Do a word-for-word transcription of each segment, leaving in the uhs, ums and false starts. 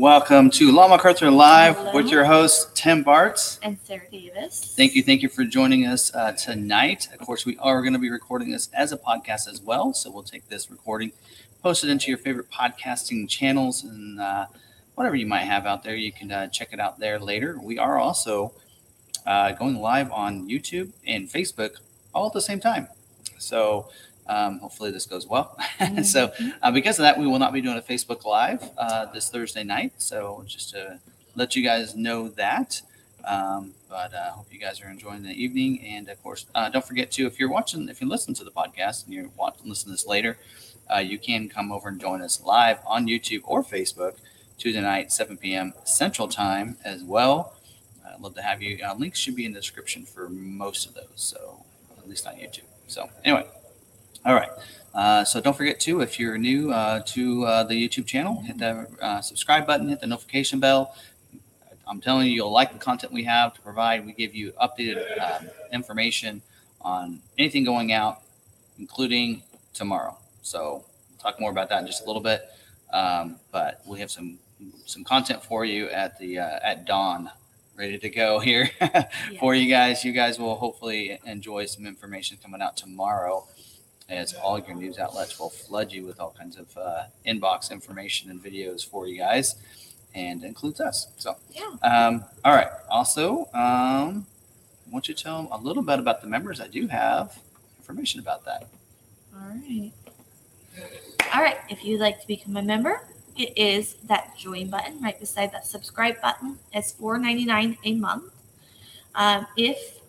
Welcome to Long McArthur Live. Hello. With your hosts, Tim Bartz. And Sarah Davis. Thank you. Thank you for joining us uh, tonight. Of course, we are going to be recording this as a podcast as well. So we'll take this recording, post it into your favorite podcasting channels, and uh, whatever you might have out there, you can uh, check it out there later. We are also uh, going live on YouTube and Facebook all at the same time. So Um, hopefully this goes well. so uh, because of that, we will not be doing a Facebook Live uh, this Thursday night. So just to let you guys know that. Um, but I uh, hope you guys are enjoying the evening. And, of course, uh, don't forget to, if you're watching, if you listen to the podcast and you watch and listen to this later, uh, you can come over and join us live on YouTube or Facebook Tuesday night, seven p.m. Central Time as well. I'd uh, love to have you. Uh, links should be in the description for most of those, so at least on YouTube. So anyway. All right. Uh, so don't forget to, if you're new uh, to uh, the YouTube channel, hit the uh, subscribe button, hit the notification bell. I'm telling you, you'll like the content we have to provide. We give you updated uh, information on anything going out, including tomorrow. So we'll talk more about that in just a little bit. Um, but we have some some content for you at the uh, at dawn, ready to go here for you guys. You guys will hopefully enjoy some information coming out tomorrow, as all your news outlets will flood you with all kinds of uh, inbox information and videos for you guys, and includes us. So, yeah. Um, all right. Also, um, why don't you tell them a little bit about the members? I do have information about that. All right. All right. If you'd like to become a member, it is that join button right beside that subscribe button. It's four ninety-nine a month. Um, if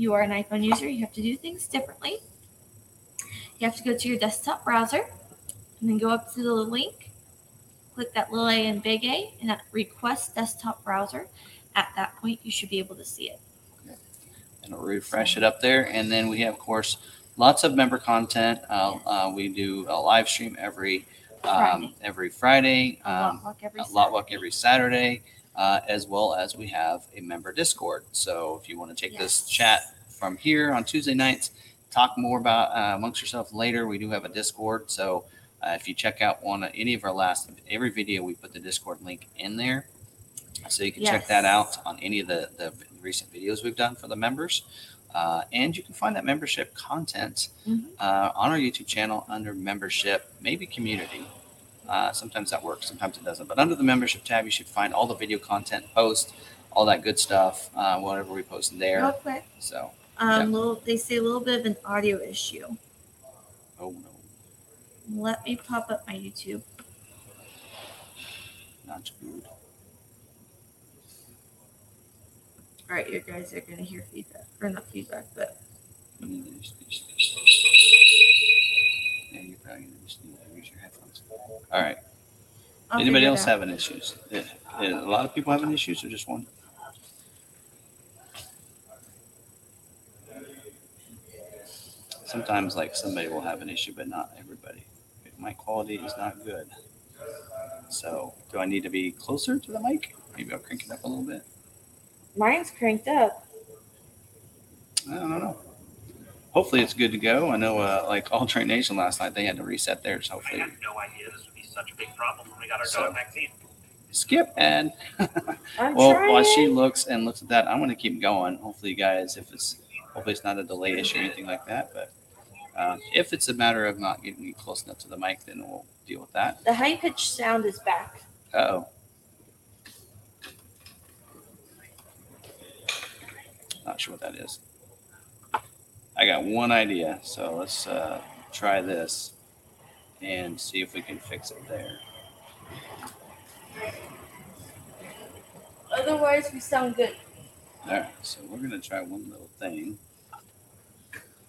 you are an iPhone user, you have to do things differently. You have to go to your desktop browser and then go up to the link, click that little A and big A, and that request desktop browser. At that point, you should be able to see it. Okay. And we'll refresh it up there. And then we have, of course, lots of member content. Uh, uh, we do a live stream every um, Friday. every Friday, um, a lot walk every Saturday, lot walk every Saturday uh, as well as we have a member Discord. So if you want to take yes. this chat from here on Tuesday nights, talk more about uh, amongst yourself later. We do have a Discord, so uh, if you check out one of any of our last every video, we put the Discord link in there, so you can yes. check that out on any of the, the recent videos we've done for the members, uh, and you can find that membership content mm-hmm. uh, on our YouTube channel under membership, maybe community. Uh, sometimes that works, sometimes it doesn't. But under the membership tab, you should find all the video content, posts, all that good stuff, uh, whatever we post there. Real quick. So. Um, yeah. little, they say a little bit of an audio issue. Oh, no. Let me pop up my YouTube. Not good. All right, you guys are going to hear feedback. Or not feedback, but... Yeah, you're probably going to just need to use your headphones. All right. I'll Anybody else having issues? Yeah. Yeah, a lot of people having issues or just one? Sometimes, like, somebody will have an issue, but not everybody. My quality is not good. So, do I need to be closer to the mic? Maybe I'll crank it up a little bit. Mine's cranked up. I don't know. Hopefully, it's good to go. I know, uh, like, All Terrain Nation last night, they had to reset theirs, hopefully. I had no idea this would be such a big problem when we got our so, dog vaccine. Skip, Ed. Well, trying. While she looks and looks at that, I'm going to keep going. Hopefully, you guys, if it's, hopefully it's not a delay issue or anything like that, but. Um, if it's a matter of not getting you close enough to the mic, then we'll deal with that. The high-pitched sound is back. Uh-oh. Not sure what that is. I got one idea, so let's uh, try this and see if we can fix it there. Otherwise, we sound good. All right, so we're going to try one little thing.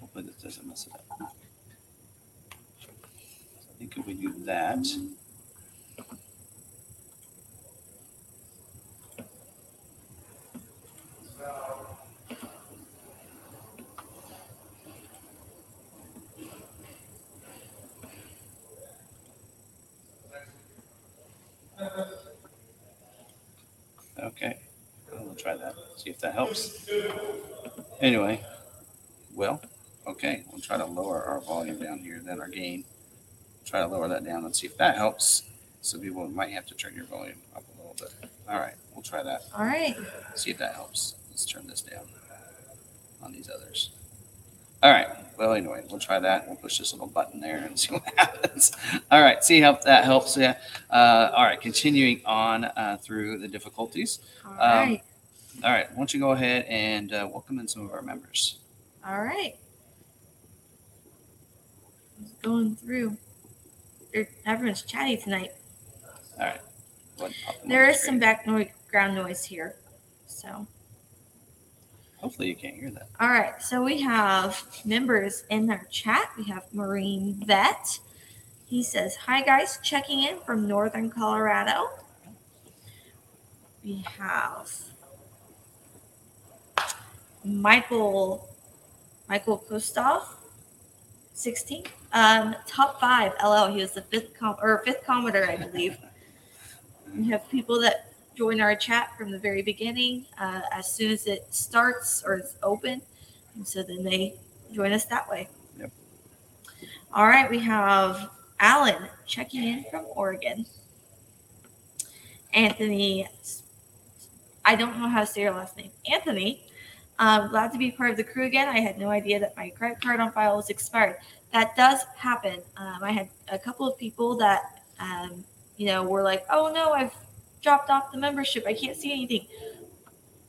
Hopefully this doesn't mess it up. So I think if we do that, okay, I'll try that. See if that helps. Anyway, well. Okay, we'll try to lower our volume down here, then our gain. Try to lower that down and see if that helps. So people might have to turn your volume up a little. little bit. All right, we'll try that. All right. See if that helps. Let's turn this down on these others. All right. Well, anyway, we'll try that. We'll push this little button there and see what happens. All right. See how that helps. Yeah. Uh, all right. Continuing on uh, through the difficulties. All um, right. All right. Why don't you go ahead and uh, welcome in some of our members. All right. Just going through. Everyone's chatty tonight. All right. There is some background noise here, so. Hopefully you can't hear that. All right, so we have members in our chat. We have Marine Vet. He says, hi, guys, checking in from Northern Colorado. We have Michael Michael Kostoff, sixteen. Um, top five, L L. He was the fifth com- or fifth commenter, I believe. We have people that join our chat from the very beginning, uh, as soon as it starts or it's open. And so then they join us that way. Yep. All right. We have Alan checking in from Oregon. Anthony. I don't know how to say your last name. Anthony. Um, glad to be part of the crew again. I had no idea that my credit card on file was expired. That does happen. Um, I had a couple of people that, um, you know, we're like, oh, no, I've dropped off the membership. I can't see anything.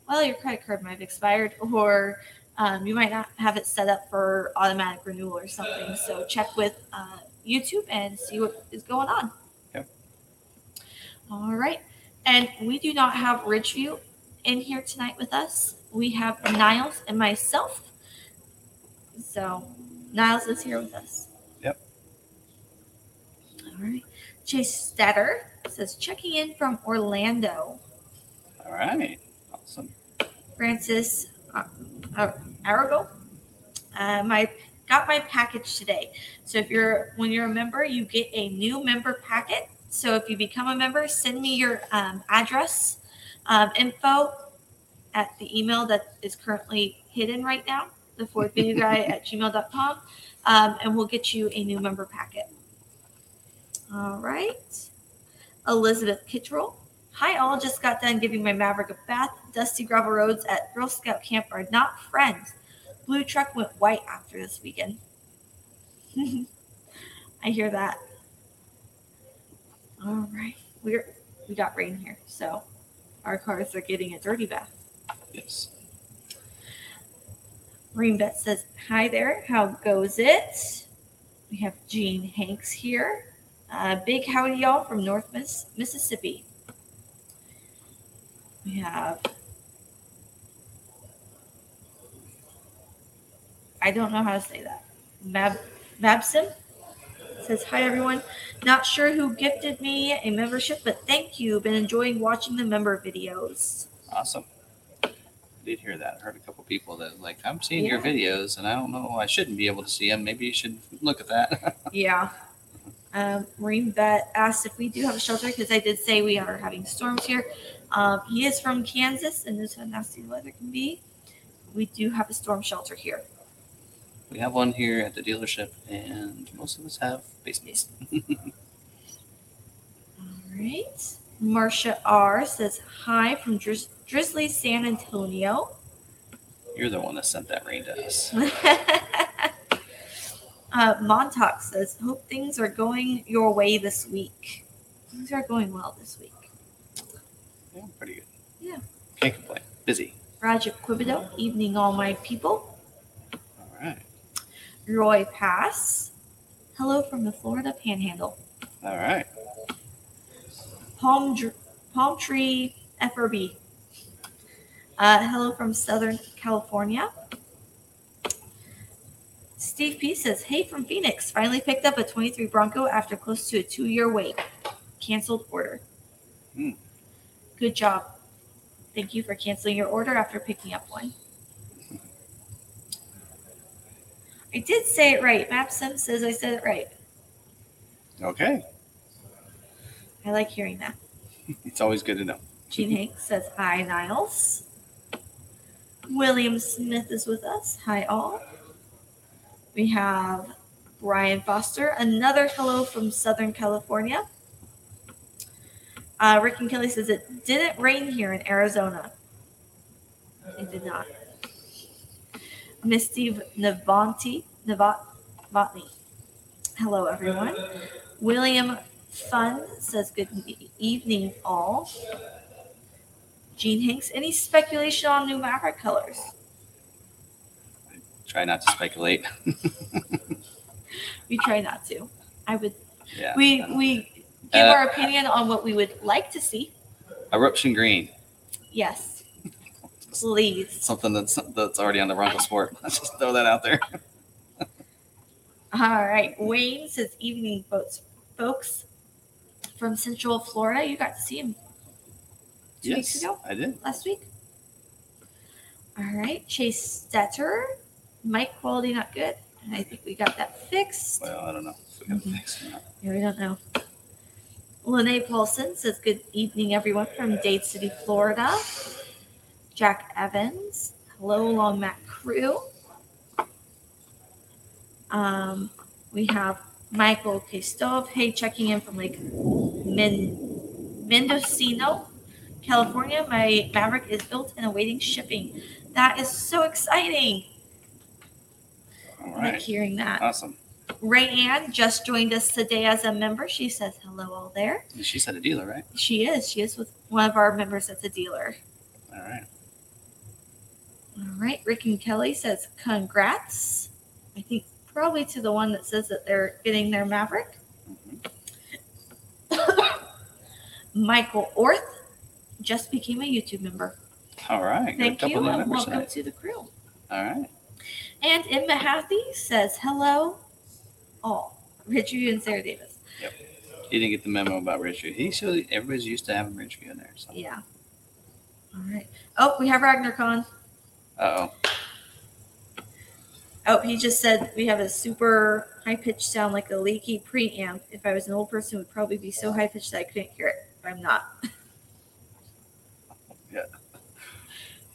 Well, your credit card might have expired, or um, you might not have it set up for automatic renewal or something. So check with uh, YouTube and see what is going on. Yep. All right. And we do not have Ridgeview in here tonight with us. We have Niles and myself. So Niles is here with us. Yep. All right. Chase Stetter says, checking in from Orlando. All right. Awesome. Francis uh, uh, Arago. Um, I got my package today. So if you're, when you're a member, you get a new member packet. So if you become a member, send me your um, address, um, info at the email that is currently hidden right now, the Ford Video Guy at gmail dot com, um, and we'll get you a new member packet. All right. Elizabeth Kittrell. Hi, all. Just got done giving my Maverick a bath. Dusty gravel roads at Girl Scout camp are not friends. Blue truck went white after this weekend. I hear that. All right. We're, we got rain here, so our cars are getting a dirty bath. Yes. Marine Bet says, hi there. How goes it? We have Gene Hanks here. Uh, big howdy, y'all, from North Miss- Mississippi. We have, I don't know how to say that. Mab Mabsim says, hi, everyone. Not sure who gifted me a membership, but thank you. Been enjoying watching the member videos. Awesome. I did hear that. I heard a couple people that like, I'm seeing yeah. your videos, and I don't know. I shouldn't be able to see them. Maybe you should look at that. Yeah. Um, Marine Vet asked if we do have a shelter, because I did say we are having storms here. Um, he is from Kansas, and knows how nasty the weather can be. We do have a storm shelter here. We have one here at the dealership, and most of us have basements. All right. Marcia R. says, hi from Dris- Drizzly, San Antonio. You're the one that sent that rain to us. Uh, Montauk says, hope things are going your way this week. Things are going well this week. Yeah, pretty good. Yeah. Can't complain. Busy. Roger Quibido, evening all my people. All right. Roy Pass, hello from the Florida Panhandle. All right. Palm, Dr- Palm Tree F R B, uh, hello from Southern California. Steve P says, hey, from Phoenix. Finally picked up a twenty-three Bronco after close to a two-year wait. Canceled order. Mm. Good job. Thank you for canceling your order after picking up one. I did say it right. MapSim says I said it right. Okay. I like hearing that. It's always good to know. Gene Hanks says, hi, Niles. William Smith is with us. Hi, all. We have Brian Foster, another hello from Southern California. Uh, Rick and Kelly says it didn't rain here in Arizona. It did not. Miss Steve Navonti, Navotny. Hello, everyone. William Fun says good evening, all. Gene Hanks, any speculation on new Maverick colors? Try not to speculate. We try not to. I would. Yeah, we we give uh, our opinion on what we would like to see. Eruption green. Yes. Please. Something that's that's already on the Bronco Sport. Let's just throw that out there. All right. Wayne says evening folks, folks from Central Florida. You got to see him two yes, weeks ago. I did. Last week. All right. Chase Stetter. Mic quality not good. And I think we got that fixed. Well, I don't know. Mm-hmm. Yeah, we don't know. Lene Paulson says, good evening, everyone, from Dade City, Florida. Jack Evans. Hello, Long Mac crew. Um, we have Michael Kestov. Hey, checking in from like Men- Mendocino, California. My Maverick is built and awaiting shipping. That is so exciting. All right. I like hearing that. Awesome. Ray Ann just joined us today as a member. She says hello all there. She's at a dealer, right? She is. She is with one of our members at the dealer. All right. All right. Rick and Kelly says congrats. I think probably to the one that says that they're getting their Maverick. Mm-hmm. Michael Orth just became a YouTube member. All right. Thank you. And welcome tonight. To the crew. All right. And Emma Hathi says hello. Oh, Richard and Sarah Davis. Yep. He didn't get the memo about Richard. He so everybody's used to having Richard in there. So. Yeah. All right. Oh, we have RagnarKon. Uh oh. Oh, he just said we have a super high pitched sound like a leaky preamp. If I was an old person, it would probably be so high pitched that I couldn't hear it. But I'm not. Yeah.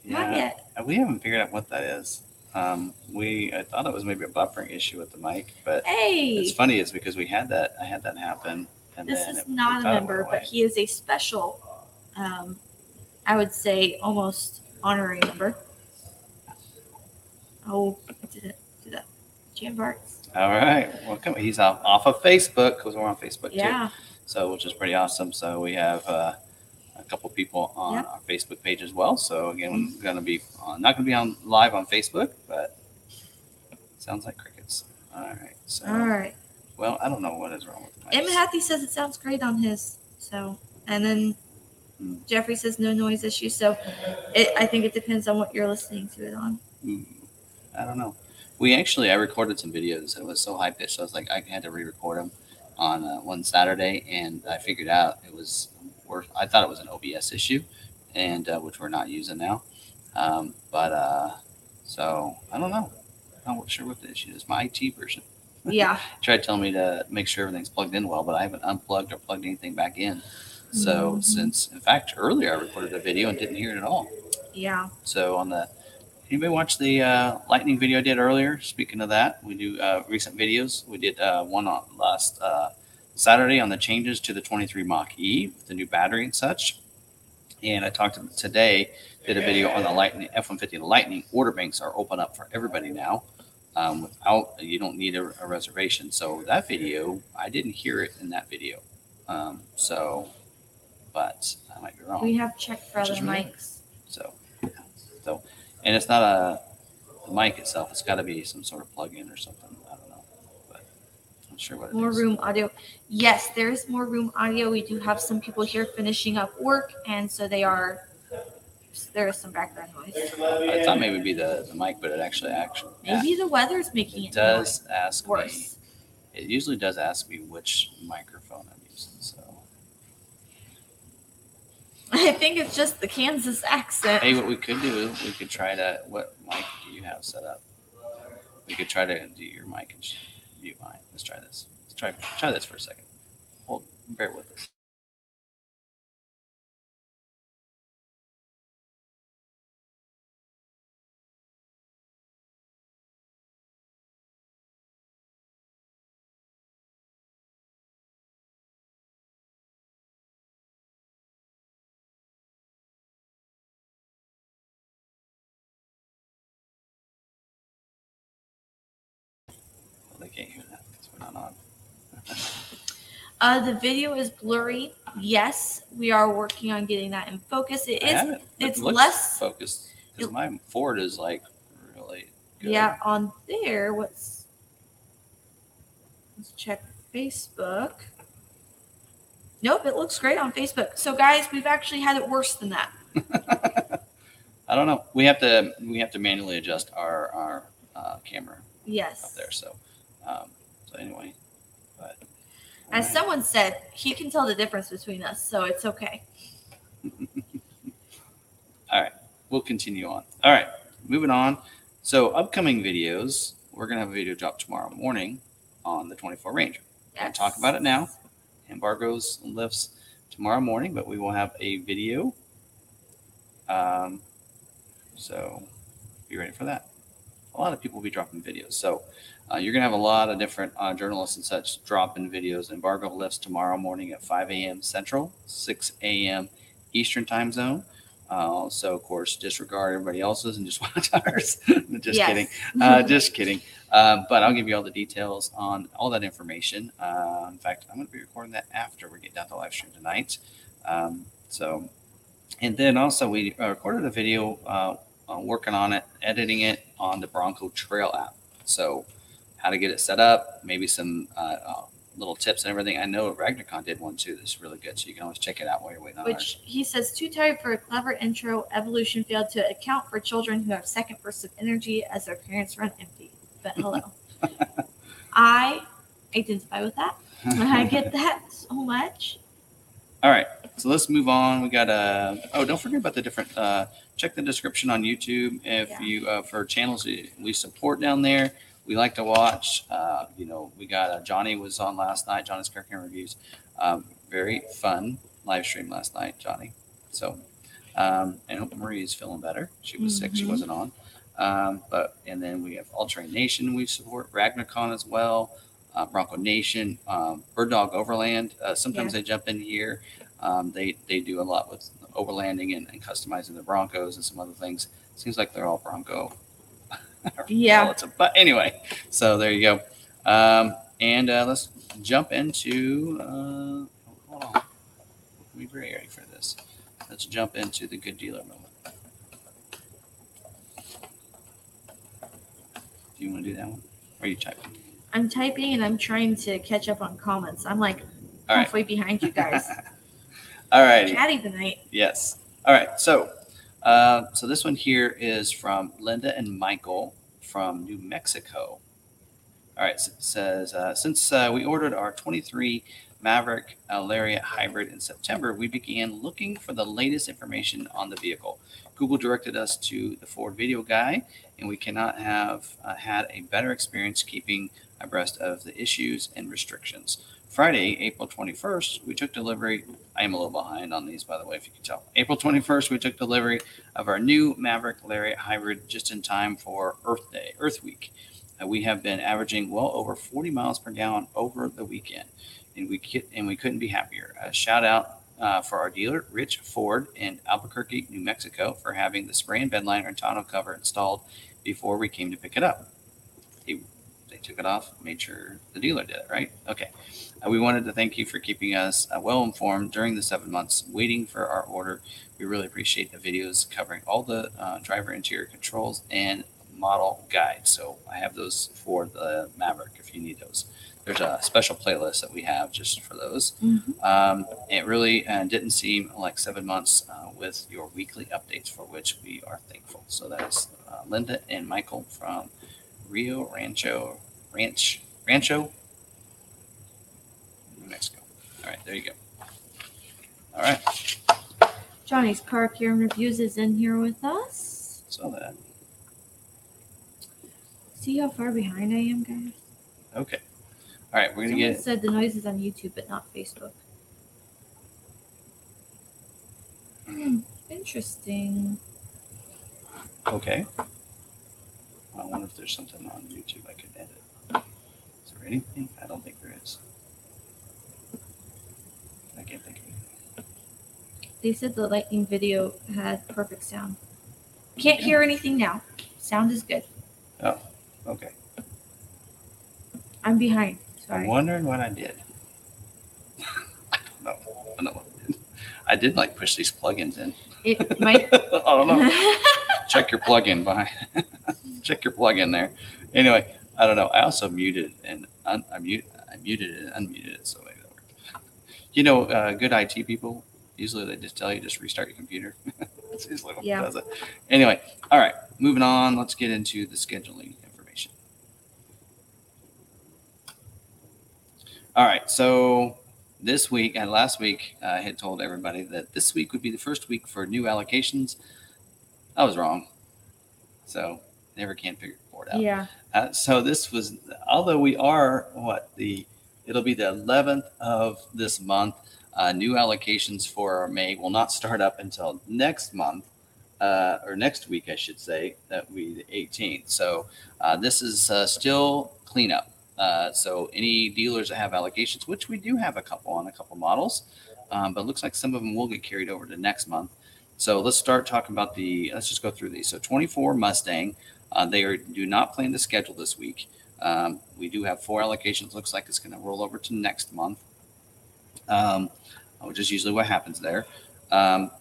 Yeah. Not yet. We haven't figured out what that is. Um, we, I thought it was maybe a buffering issue with the mic, but hey. It's funny is because we had that, I had that happen. And this then is it, not a member, but he is a special, um, I would say almost honorary member. Oh, I did it, did that. Jim Bartz. All right. Welcome. He's off, off of Facebook because we're on Facebook yeah. too. So, which is pretty awesome. So we have, uh, a couple people on yep. our Facebook page as well. So again, mm-hmm. we're going to be on, not going to be on live on Facebook, but sounds like crickets. All right. So, all right. Well, I don't know what is wrong with the mic. Emma Hathi says it sounds great on his. So, and then mm. Jeffrey says no noise issue. So it, I think it depends on what you're listening to it on. Mm. I don't know. We actually, I recorded some videos. It was so high pitched. So I was like, I had to re-record them on uh, one Saturday and I figured out it was, I thought it was an O B S issue, and uh, which we're not using now. Um, but uh, so I don't know. I'm not sure what the issue is. My I T person. Yeah. Tried telling me to make sure everything's plugged in well, but I haven't unplugged or plugged anything back in. So mm-hmm. since, in fact, earlier I recorded a video and didn't hear it at all. Yeah. So on the, anybody watch the uh, Lightning video I did earlier? Speaking of that, we do uh, recent videos. We did uh, one on last uh Saturday on the changes to the twenty-three Mach-E, with the new battery and such. And I talked to them today, did a video on the Lightning, F one fifty Lightning order banks are open up for everybody now. Um, without, you don't need a, a reservation. So that video, I didn't hear it in that video. Um, so, but I might be wrong. We have checked for other mics. So, yeah. So, and it's not a the mic itself. It's got to be some sort of plug-in or something. Sure what more is. Room audio. Yes, there is more room audio. We do have some people here finishing up work, and so they are. There is some background noise. I thought maybe it would be the, the mic, but it actually actually maybe yeah. the weather's making it, it does noise. Ask worse. Me, it usually does ask me which microphone I'm using. So I think it's just the Kansas accent. Hey, what we could do is we could try to. What mic do you have set up? We could try to do your mic and. Shit. View mine. Let's try this. Let's try try this for a second. Hold, bear with us. Uh, the video is blurry. Yes, we are working on getting that in focus. It I is. It, it's it looks less focused because my Ford is like really good. Yeah, on there. What's? Let's check Facebook. Nope, it looks great on Facebook. So, guys, we've actually had it worse than that. I don't know. We have to we have to manually adjust our our uh, camera. Yes. Up there. So, um, so anyway, but. As right. Someone said, he can tell the difference between us, so it's okay. All right. We'll continue on. All right. Moving on. So upcoming videos, we're going to have a video drop tomorrow morning on the twenty-four Ranger. Yes. We're going to talk about it now. Embargoes lifts tomorrow morning, but we will have a video. Um, so be ready for that. A lot of people will be dropping videos. So uh, you're going to have a lot of different uh, journalists and such dropping videos. Embargo lifts tomorrow morning at five a.m. Central, six a.m. Eastern time zone. Uh, so, of course, disregard everybody else's and just watch ours. just, yes. kidding. Uh, just kidding. Just uh, kidding. But I'll give you all the details on all that information. Uh, in fact, I'm going to be recording that after we get down to live stream tonight. Um, so, and then also we recorded a video uh Uh, working on it, editing it on the Bronco Trail app. So how to get it set up, maybe some uh, uh, little tips and everything. I know RagnarKon did one too that's really good, so you can always check it out while you're waiting on it. Which ours. He says, too tired for a clever intro. Evolution failed to account for children who have second bursts of energy as their parents run empty. But hello. I identify with that. I get that so much. All right, so let's move on. We got a uh, – oh, don't forget about the different uh, – check the description on YouTube if yeah. you uh, for channels we support down there. We like to watch. Uh, you know, we got uh, Johnny was on last night. Johnny's Car Care Reviews, um, very fun live stream last night, Johnny. So, um, and I hope Marie is feeling better. She was mm-hmm. sick. She wasn't on. Um, but and then we have All Terrain Nation. We support RagnarKon as well. Uh, Bronco Nation, um, Bird Dog Overland. Uh, sometimes yeah. they jump in here. Um, they they do a lot with overlanding and, and customizing the Broncos and some other things. Seems like they're all Bronco. yeah. But anyway, so there you go. Um, and uh, let's jump into. Uh, hold on. We're very ready for this. Let's jump into the good dealer moment. Do you want to do that one? Or are you typing? I'm typing and I'm trying to catch up on comments. I'm like all halfway right. behind you guys. All right. Chatty tonight. Yes. All right. So, uh, so this one here is from Linda and Michael from New Mexico. All right. So it says, uh, since uh, we ordered our twenty-three Maverick uh, Lariat Hybrid in September, we began looking for the latest information on the vehicle. Google directed us to the Ford video guide, and we cannot have uh, had a better experience keeping abreast of the issues and restrictions. Friday, April twenty-first, we took delivery. I am a little behind on these, by the way, if you can tell. April twenty-first, we took delivery of our new Maverick Lariat Hybrid just in time for Earth Day, Earth Week. Uh, we have been averaging well over forty miles per gallon over the weekend, and we get, and we couldn't be happier. A shout out uh, for our dealer, Rich Ford in Albuquerque, New Mexico, for having the spray and bedliner and tonneau cover installed before we came to pick it up. They, they took it off, made sure the dealer did it, right? Okay. Uh, we wanted to thank you for keeping us uh, well informed during the seven months waiting for our order. We really appreciate the videos covering all the uh, driver interior controls and model guides. So I have those for the Maverick if you need those. There's a special playlist that we have just for those. Mm-hmm. Um, it really uh, didn't seem like seven months uh, with your weekly updates, for which we are thankful. So that's uh, Linda and Michael from Rio Rancho, Ranch, Rancho. Mexico. All right, there you go. All right. Johnny's Car Care Reviews is in here with us. Saw that. See how far behind I am, guys? Okay. All right, we're going to get... said the noise is on YouTube, but not Facebook. Hmm, interesting. Okay. I wonder if there's something on YouTube I could edit. Is there anything? I don't think there is. I can't think of anything. They said the Lightning video had perfect sound. Can't okay. hear anything now. Sound is good. Oh, okay. I'm behind. Sorry. I'm wondering what I did. no, no. I did like push these plugins in. It might. I don't know. Check your plugin by. Check your plugin there. Anyway, I don't know. I also muted and un- I mute I muted it and unmuted it. So maybe that worked. You know, uh, good I T people usually they just tell you just restart your computer. That's usually what yeah. does it. Anyway, all right. Moving on. Let's get into the scheduling information. All right. So. This week and last week, uh, I had told everybody that this week would be the first week for new allocations. I was wrong. So never can figure the board out. Yeah. Uh, so this was, although we are what the, it'll be the eleventh of this month. Uh, new allocations for May will not start up until next month uh, or next week, I should say. That will be the eighteenth. So uh, this is uh, still cleanup. Uh, so any dealers that have allocations, which we do have a couple on a couple models, um, but it looks like some of them will get carried over to next month. So let's start talking about the, let's just go through these. So twenty-four Mustang, uh, they are, do not plan to schedule this week. Um, we do have four allocations. Looks like it's going to roll over to next month, um, which is usually what happens there. Um,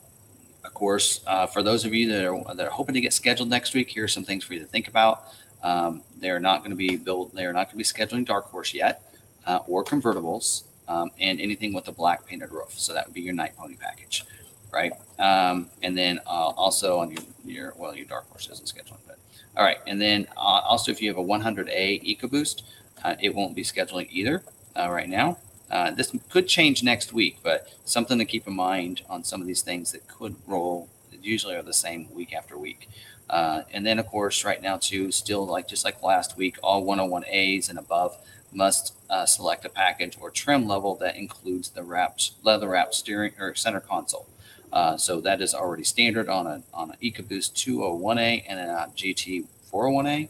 of course, uh, for those of you that are, that are hoping to get scheduled next week, here are some things for you to think about. Um, they're not going to be build. They're not going to be scheduling dark horse yet, uh, or convertibles, um, and anything with a black painted roof. So that would be your night pony package, right? Um, and then uh, also on your, your well, your dark horse isn't scheduling, but all right. And then uh, also if you have a one hundred A EcoBoost, uh, it won't be scheduling either uh, right now. Uh, this could change next week, but something to keep in mind on some of these things that could roll. That usually are the same week after week. Uh, and then, of course, right now, too, still like just like last week, all one oh one A's and above must uh, select a package or trim level that includes the wrapped, leather wrapped steering or center console. Uh, so that is already standard on a on an EcoBoost two oh one A and a G T four oh one A,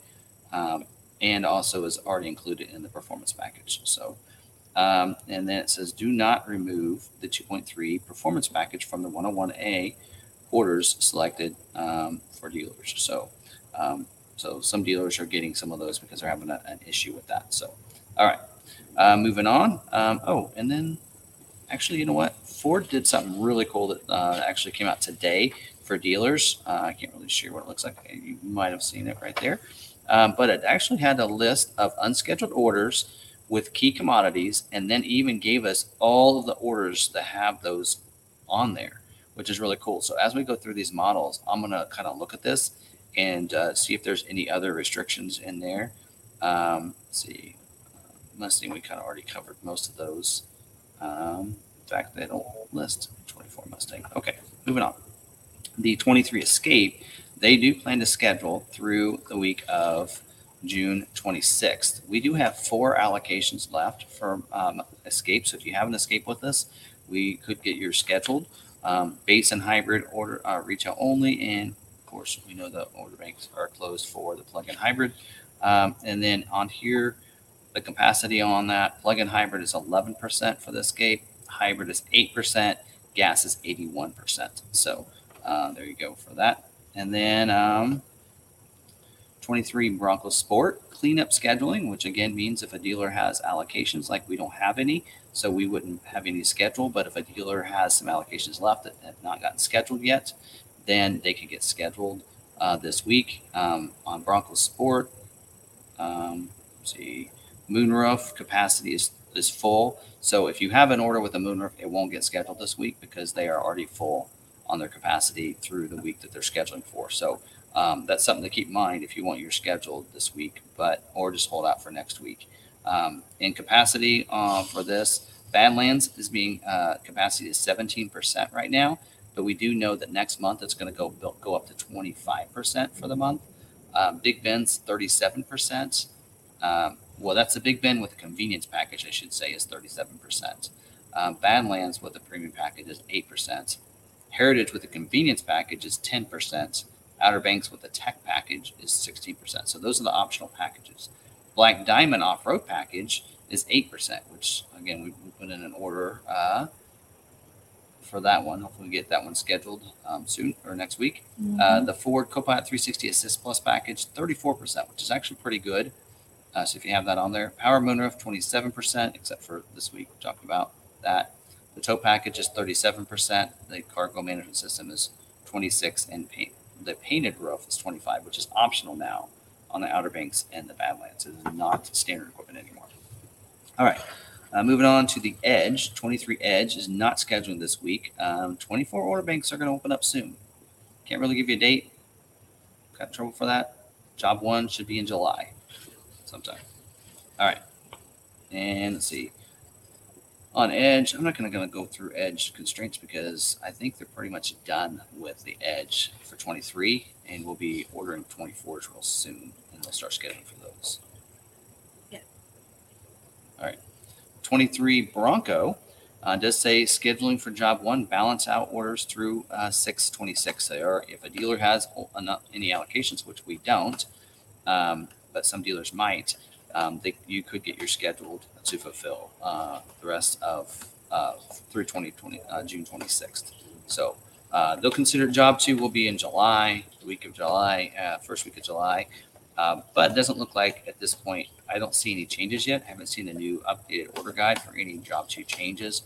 um, and also is already included in the performance package. So, um, and then it says do not remove the two point three performance package from the one oh one A. Orders selected um, for dealers. So um, so some dealers are getting some of those because they're having a, an issue with that. So, all right, uh, moving on. Um, oh, and then actually, you know what? Ford did something really cool that uh, actually came out today for dealers. Uh, I can't really share what it looks like. You might have seen it right there. Um, but it actually had a list of unscheduled orders with key commodities and then even gave us all of the orders that have those on there, which is really cool. So as we go through these models, I'm going to kind of look at this and uh, see if there's any other restrictions in there. Um, let's see, uh, Mustang, we kind of already covered most of those. Um, in fact, they don't list twenty-four Mustang. Okay, moving on. The twenty-three Escape, they do plan to schedule through the week of June twenty-sixth. We do have four allocations left for um, Escape. So if you have an Escape with us, we could get yours scheduled. Um, base and hybrid order uh, retail only, and of course we know the order banks are closed for the plug-in hybrid. Um, and then on here, the capacity on that plug-in hybrid is eleven percent for the Escape, hybrid is eight percent, gas is eighty-one percent. So uh, there you go for that. And then um, twenty-three Bronco Sport cleanup scheduling, which again means if a dealer has allocations, like we don't have any. So we wouldn't have any schedule, but if a dealer has some allocations left that have not gotten scheduled yet, then they could get scheduled uh, this week um, on Bronco Sport. Um, let's see, moonroof capacity is, is full. So if you have an order with a moonroof, it won't get scheduled this week because they are already full on their capacity through the week that they're scheduling for. So um, that's something to keep in mind if you want your scheduled this week, but or just hold out for next week. Um, in capacity uh, for this, Badlands is being uh, capacity is seventeen percent right now, but we do know that next month it's going to go go up to twenty-five percent for the month. Um, Big Bend's thirty-seven percent. Um, well, that's the Big Bend with the convenience package, I should say, is thirty-seven percent. Um, Badlands with the premium package is eight percent. Heritage with the convenience package is ten percent. Outer Banks with the tech package is sixteen percent. So those are the optional packages. Black Diamond off-road package is eight percent, which, again, we put in an order uh, for that one. Hopefully we get that one scheduled um, soon or next week. Mm-hmm. Uh, the Ford Copilot three sixty Assist Plus package, thirty-four percent, which is actually pretty good. Uh, so if you have that on there. Power Moonroof, twenty-seven percent, except for this week. We talked about that. The tow package is thirty-seven percent. The cargo management system is twenty-six, and paint, the painted roof is twenty-five, which is optional now on the Outer Banks and the Badlands. It is not standard equipment anymore. All right. Uh, moving on to the Edge. twenty-three Edge is not scheduled this week. Um, twenty-four order banks are going to open up soon. Can't really give you a date. Got in trouble for that. Job one should be in July sometime. All right. And let's see. On Edge, I'm not going to go through Edge constraints because I think they're pretty much done with the Edge for twenty-three, and we'll be ordering twenty-fours real soon, and they'll start scheduling for those. Yeah. All right. twenty-three Bronco uh, does say scheduling for job one, balance out orders through uh, six twenty-six. They are, if a dealer has enough, any allocations, which we don't, um, but some dealers might, um, they, you could get your scheduled to fulfill uh, the rest of uh, through twenty twenty, uh, June twenty-sixth. So uh, they'll consider job two will be in July, the week of July, uh, first week of July. Uh, but it doesn't look like at this point, I don't see any changes yet. I haven't seen a new updated order guide for any job two changes.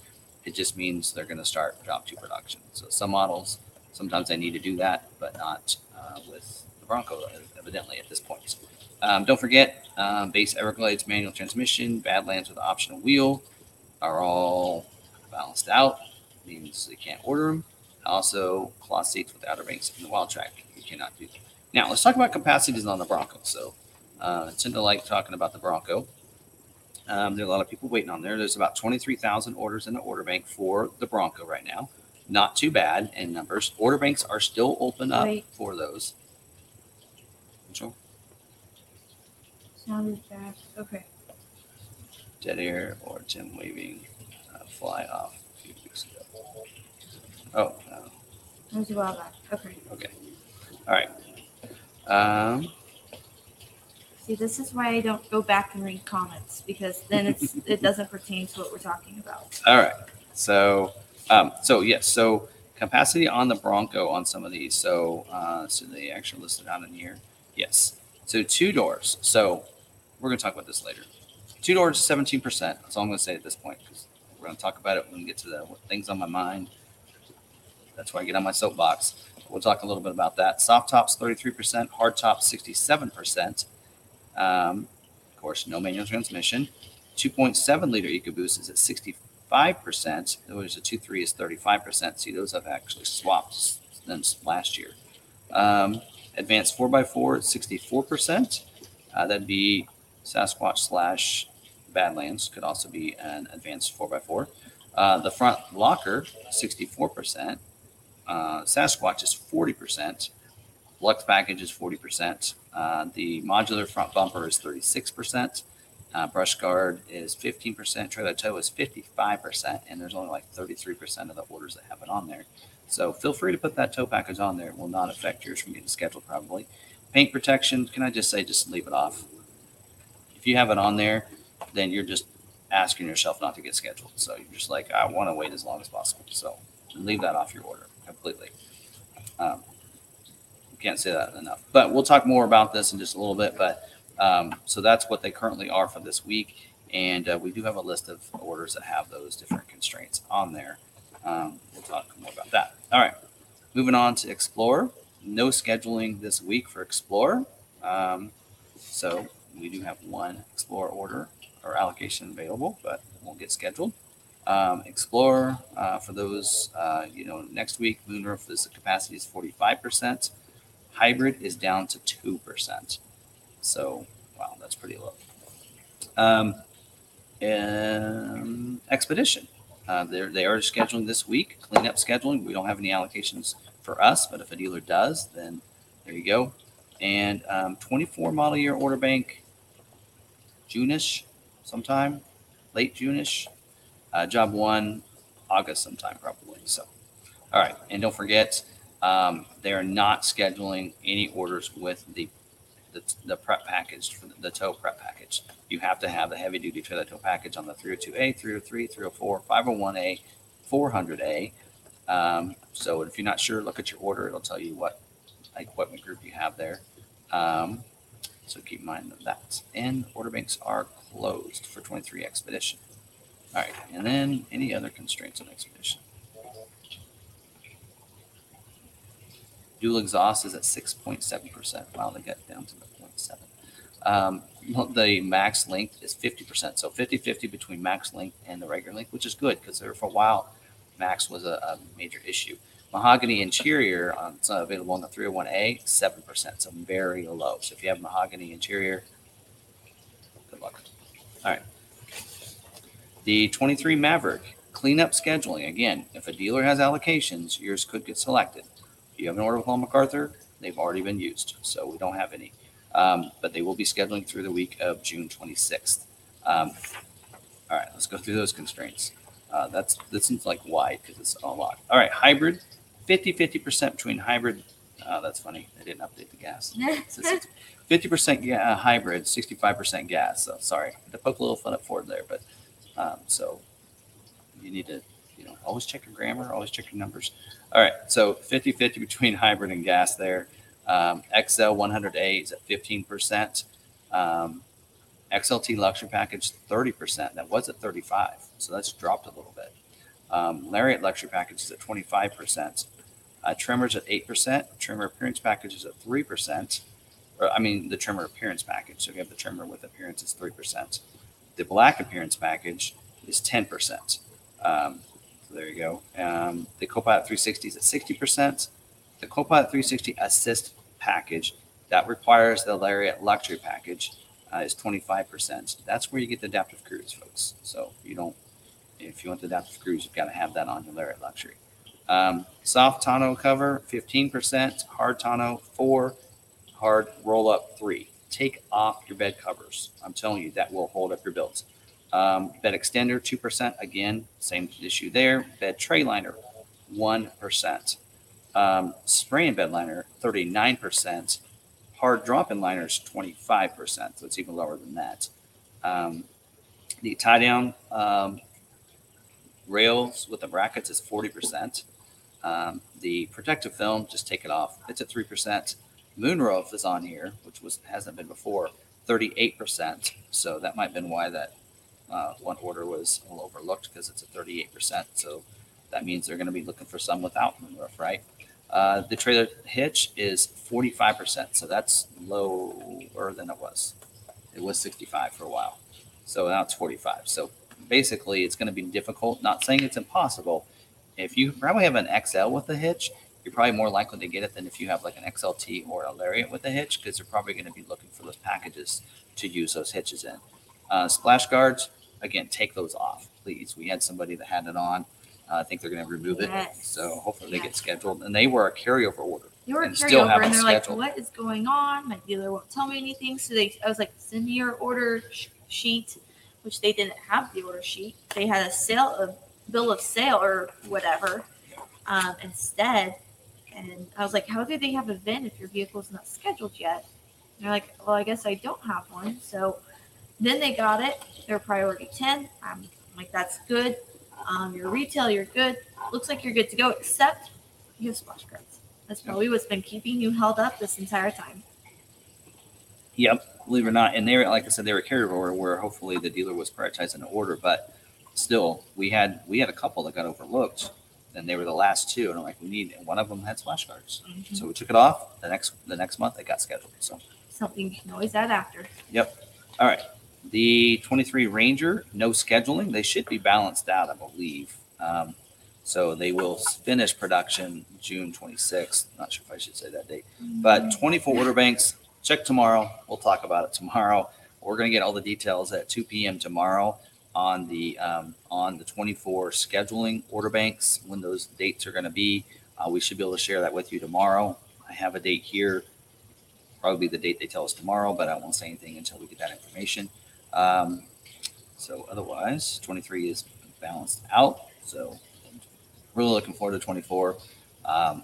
It just means they're going to start job two production. So some models, sometimes they need to do that, but not uh, with the Bronco, evidently, at this point. Um, don't forget, um, base Everglades manual transmission, Badlands with optional wheel are all balanced out. It means they can't order them. Also, cloth seats with Outer Banks and the Wild Track. You cannot do them. Now, let's talk about capacities on the Bronco. So uh, I tend to like talking about the Bronco. Um, there are a lot of people waiting on there. There's about twenty-three thousand orders in the order bank for the Bronco right now. Not too bad in numbers. Order banks are still open up Wait. for those. Control. Sound is back. Okay. Dead air or Tim waving uh, fly off a few weeks ago. Oh. Uh, that was a while back. Okay. Okay. All right. Um, See, this is why I don't go back and read comments, because then it's it doesn't pertain to what we're talking about. All right. So, um, so yes. So capacity on the Bronco on some of these. So, uh, so they actually listed out in here. Yes. So two doors. So we're going to talk about this later. Two doors, seventeen percent. That's all I'm going to say at this point, because we're going to talk about it when we get to the things on my mind. That's why I get on my soapbox. We'll talk a little bit about that. Soft tops, thirty-three percent. Hard tops, sixty-seven percent. Um, of course, no manual transmission. two point seven liter EcoBoost is at sixty-five percent. There's a two point three is thirty-five percent. See, those I've actually swapped them last year. Um, advanced four by four sixty-four percent. Uh, that'd be Sasquatch slash Badlands. Could also be an advanced four by four. Uh, the front locker, sixty-four percent. Uh, Sasquatch is forty percent, Lux package is forty percent, uh, the modular front bumper is thirty-six percent, uh, brush guard is fifteen percent, trailer tow is fifty-five percent, and there's only like thirty-three percent of the orders that have it on there. So feel free to put that tow package on there. It will not affect yours from getting scheduled probably. Paint protection, can I just say just leave it off? If you have it on there, then you're just asking yourself not to get scheduled. So you're just like, I want to wait as long as possible. So leave that off your order completely. Um, can't say that enough, but we'll talk more about this in just a little bit. But um, so that's what they currently are for this week. And uh, we do have a list of orders that have those different constraints on there. Um, we'll talk more about that. All right, moving on to Explorer. No scheduling this week for Explorer. Um, so we do have one Explorer order or allocation available, but won't get scheduled. Um, Explorer, uh, for those, uh, you know, next week, Moonroof is the capacity is forty-five percent. Hybrid is down to two percent. So, wow, that's pretty low. Um, and Expedition, uh, they're, they are scheduling this week, cleanup scheduling. We don't have any allocations for us, but if a dealer does, then there you go. And, um, twenty-four model year order bank, June-ish sometime, late June-ish. Uh, job one, August sometime probably. So, all right. And don't forget, um, they are not scheduling any orders with the the, the prep package, for the, the tow prep package. You have to have the heavy-duty trailer tow package on the three oh two A, three oh three, three oh four, five oh one A, four hundred A. Um, so if you're not sure, look at your order. It'll tell you what equipment group you have there. Um, so keep in mind that. And order banks are closed for twenty-three Expedition. All right, and then any other constraints on Expedition? Dual exhaust is at six point seven percent. Wow, they got down to the zero point seven. Um, the max length is fifty percent, so fifty fifty between max length and the regular length, which is good because there for a while max was a, a major issue. Mahogany interior, um, it's not available on the three oh one A, seven percent, so very low. So if you have mahogany interior, good luck. All right. The twenty-three Maverick, cleanup scheduling. Again, if a dealer has allocations, yours could get selected. If you have an order with Long McArthur, they've already been used, so we don't have any. Um, but they will be scheduling through the week of June twenty-sixth. Um, all right, let's go through those constraints. Uh, that's that seems like wide because it's a lot. All right, hybrid, fifty fifty percent between hybrid. Uh, that's funny. I didn't update the gas. fifty percent ga- hybrid, sixty-five percent gas. So sorry, I had to poke a little fun at Ford there, but um, so you need to, you know, always check your grammar, always check your numbers. All right, so fifty fifty between hybrid and gas there. Um, X L one hundred A is at fifteen percent. Um, X L T luxury package, thirty percent. That was at thirty-five, so that's dropped a little bit. Um, Lariat luxury package is at twenty-five percent. Uh, Trimmer's at eight percent. Trimmer appearance package is at three percent. Or, I mean, the trimmer appearance package. So if you have the trimmer with appearance, it's three percent. The black appearance package is ten percent. Um, so there you go. Um, the Copilot three sixty is at sixty percent. The Copilot three sixty Assist package, that requires the Lariat luxury package, Uh, is twenty-five percent. That's where you get the adaptive cruise, folks. So you don't, if you want the adaptive cruise, you've got to have that on your Lariat luxury. Um, soft tonneau cover, fifteen percent. Hard tonneau, four. Hard roll up, three. Take off your bed covers. I'm telling you, that will hold up your builds. Um, bed extender, two percent. Again, same issue there. Bed tray liner, one percent. Um, spray and bed liner, thirty-nine percent. Hard drop-in liner is twenty-five percent, so it's even lower than that. Um, the tie-down um, rails with the brackets is forty percent. Um, the protective film, just take it off. It's at three percent. Moonroof is on here, which was hasn't been before, thirty-eight percent. So that might have been why that uh, one order was a little overlooked, because it's at thirty-eight percent. So that means they're going to be looking for some without moonroof, right? Uh, the trailer hitch is forty-five percent, so that's lower than it was. It was sixty-five for a while, so now it's forty-five. So basically, it's going to be difficult. Not saying it's impossible. If you probably have an X L with a hitch, you're probably more likely to get it than if you have like an X L T or a Lariat with a hitch, because they're probably going to be looking for those packages to use those hitches in. Uh, splash guards, again, take those off, please. We had somebody that had it on. Uh, I think they're going to remove it, yes. So hopefully yes. They get scheduled. And they were a carryover order. They were a carryover, and they're scheduled. Like, "What is going on? My dealer won't tell me anything." So they, I was like, "Send me your order sh- sheet," which they didn't have the order sheet. They had a sale, a bill of sale, or whatever um, instead. And I was like, "How do they have a V I N if your vehicle's not scheduled yet?" And they're like, "Well, I guess I don't have one." So then they got it. They're priority ten. I'm like, "That's good." Um, your retail, you're good. Looks like you're good to go, except you have splash guards. That's probably what's been keeping you held up this entire time. Yep, believe it or not. And they were, like I said, they were carryover order where hopefully the dealer was prioritizing the order, but still, we had we had a couple that got overlooked, and they were the last two. And I'm like, we need, and one of them had splash guards, mm-hmm. So we took it off. The next the next month, it got scheduled. So something you can always add after. Yep. All right. The twenty-three Ranger, no scheduling. They should be balanced out, I believe. Um, so they will finish production June twenty-sixth. Not sure if I should say that date. But twenty-four order banks, check tomorrow. We'll talk about it tomorrow. We're going to get all the details at two p.m. tomorrow on the um, on the twenty-four scheduling order banks, when those dates are going to be. Uh, we should be able to share that with you tomorrow. I have a date here. Probably the date they tell us tomorrow, but I won't say anything until we get that information. Um, so otherwise, twenty-three is balanced out. So really looking forward to twenty-four. Um,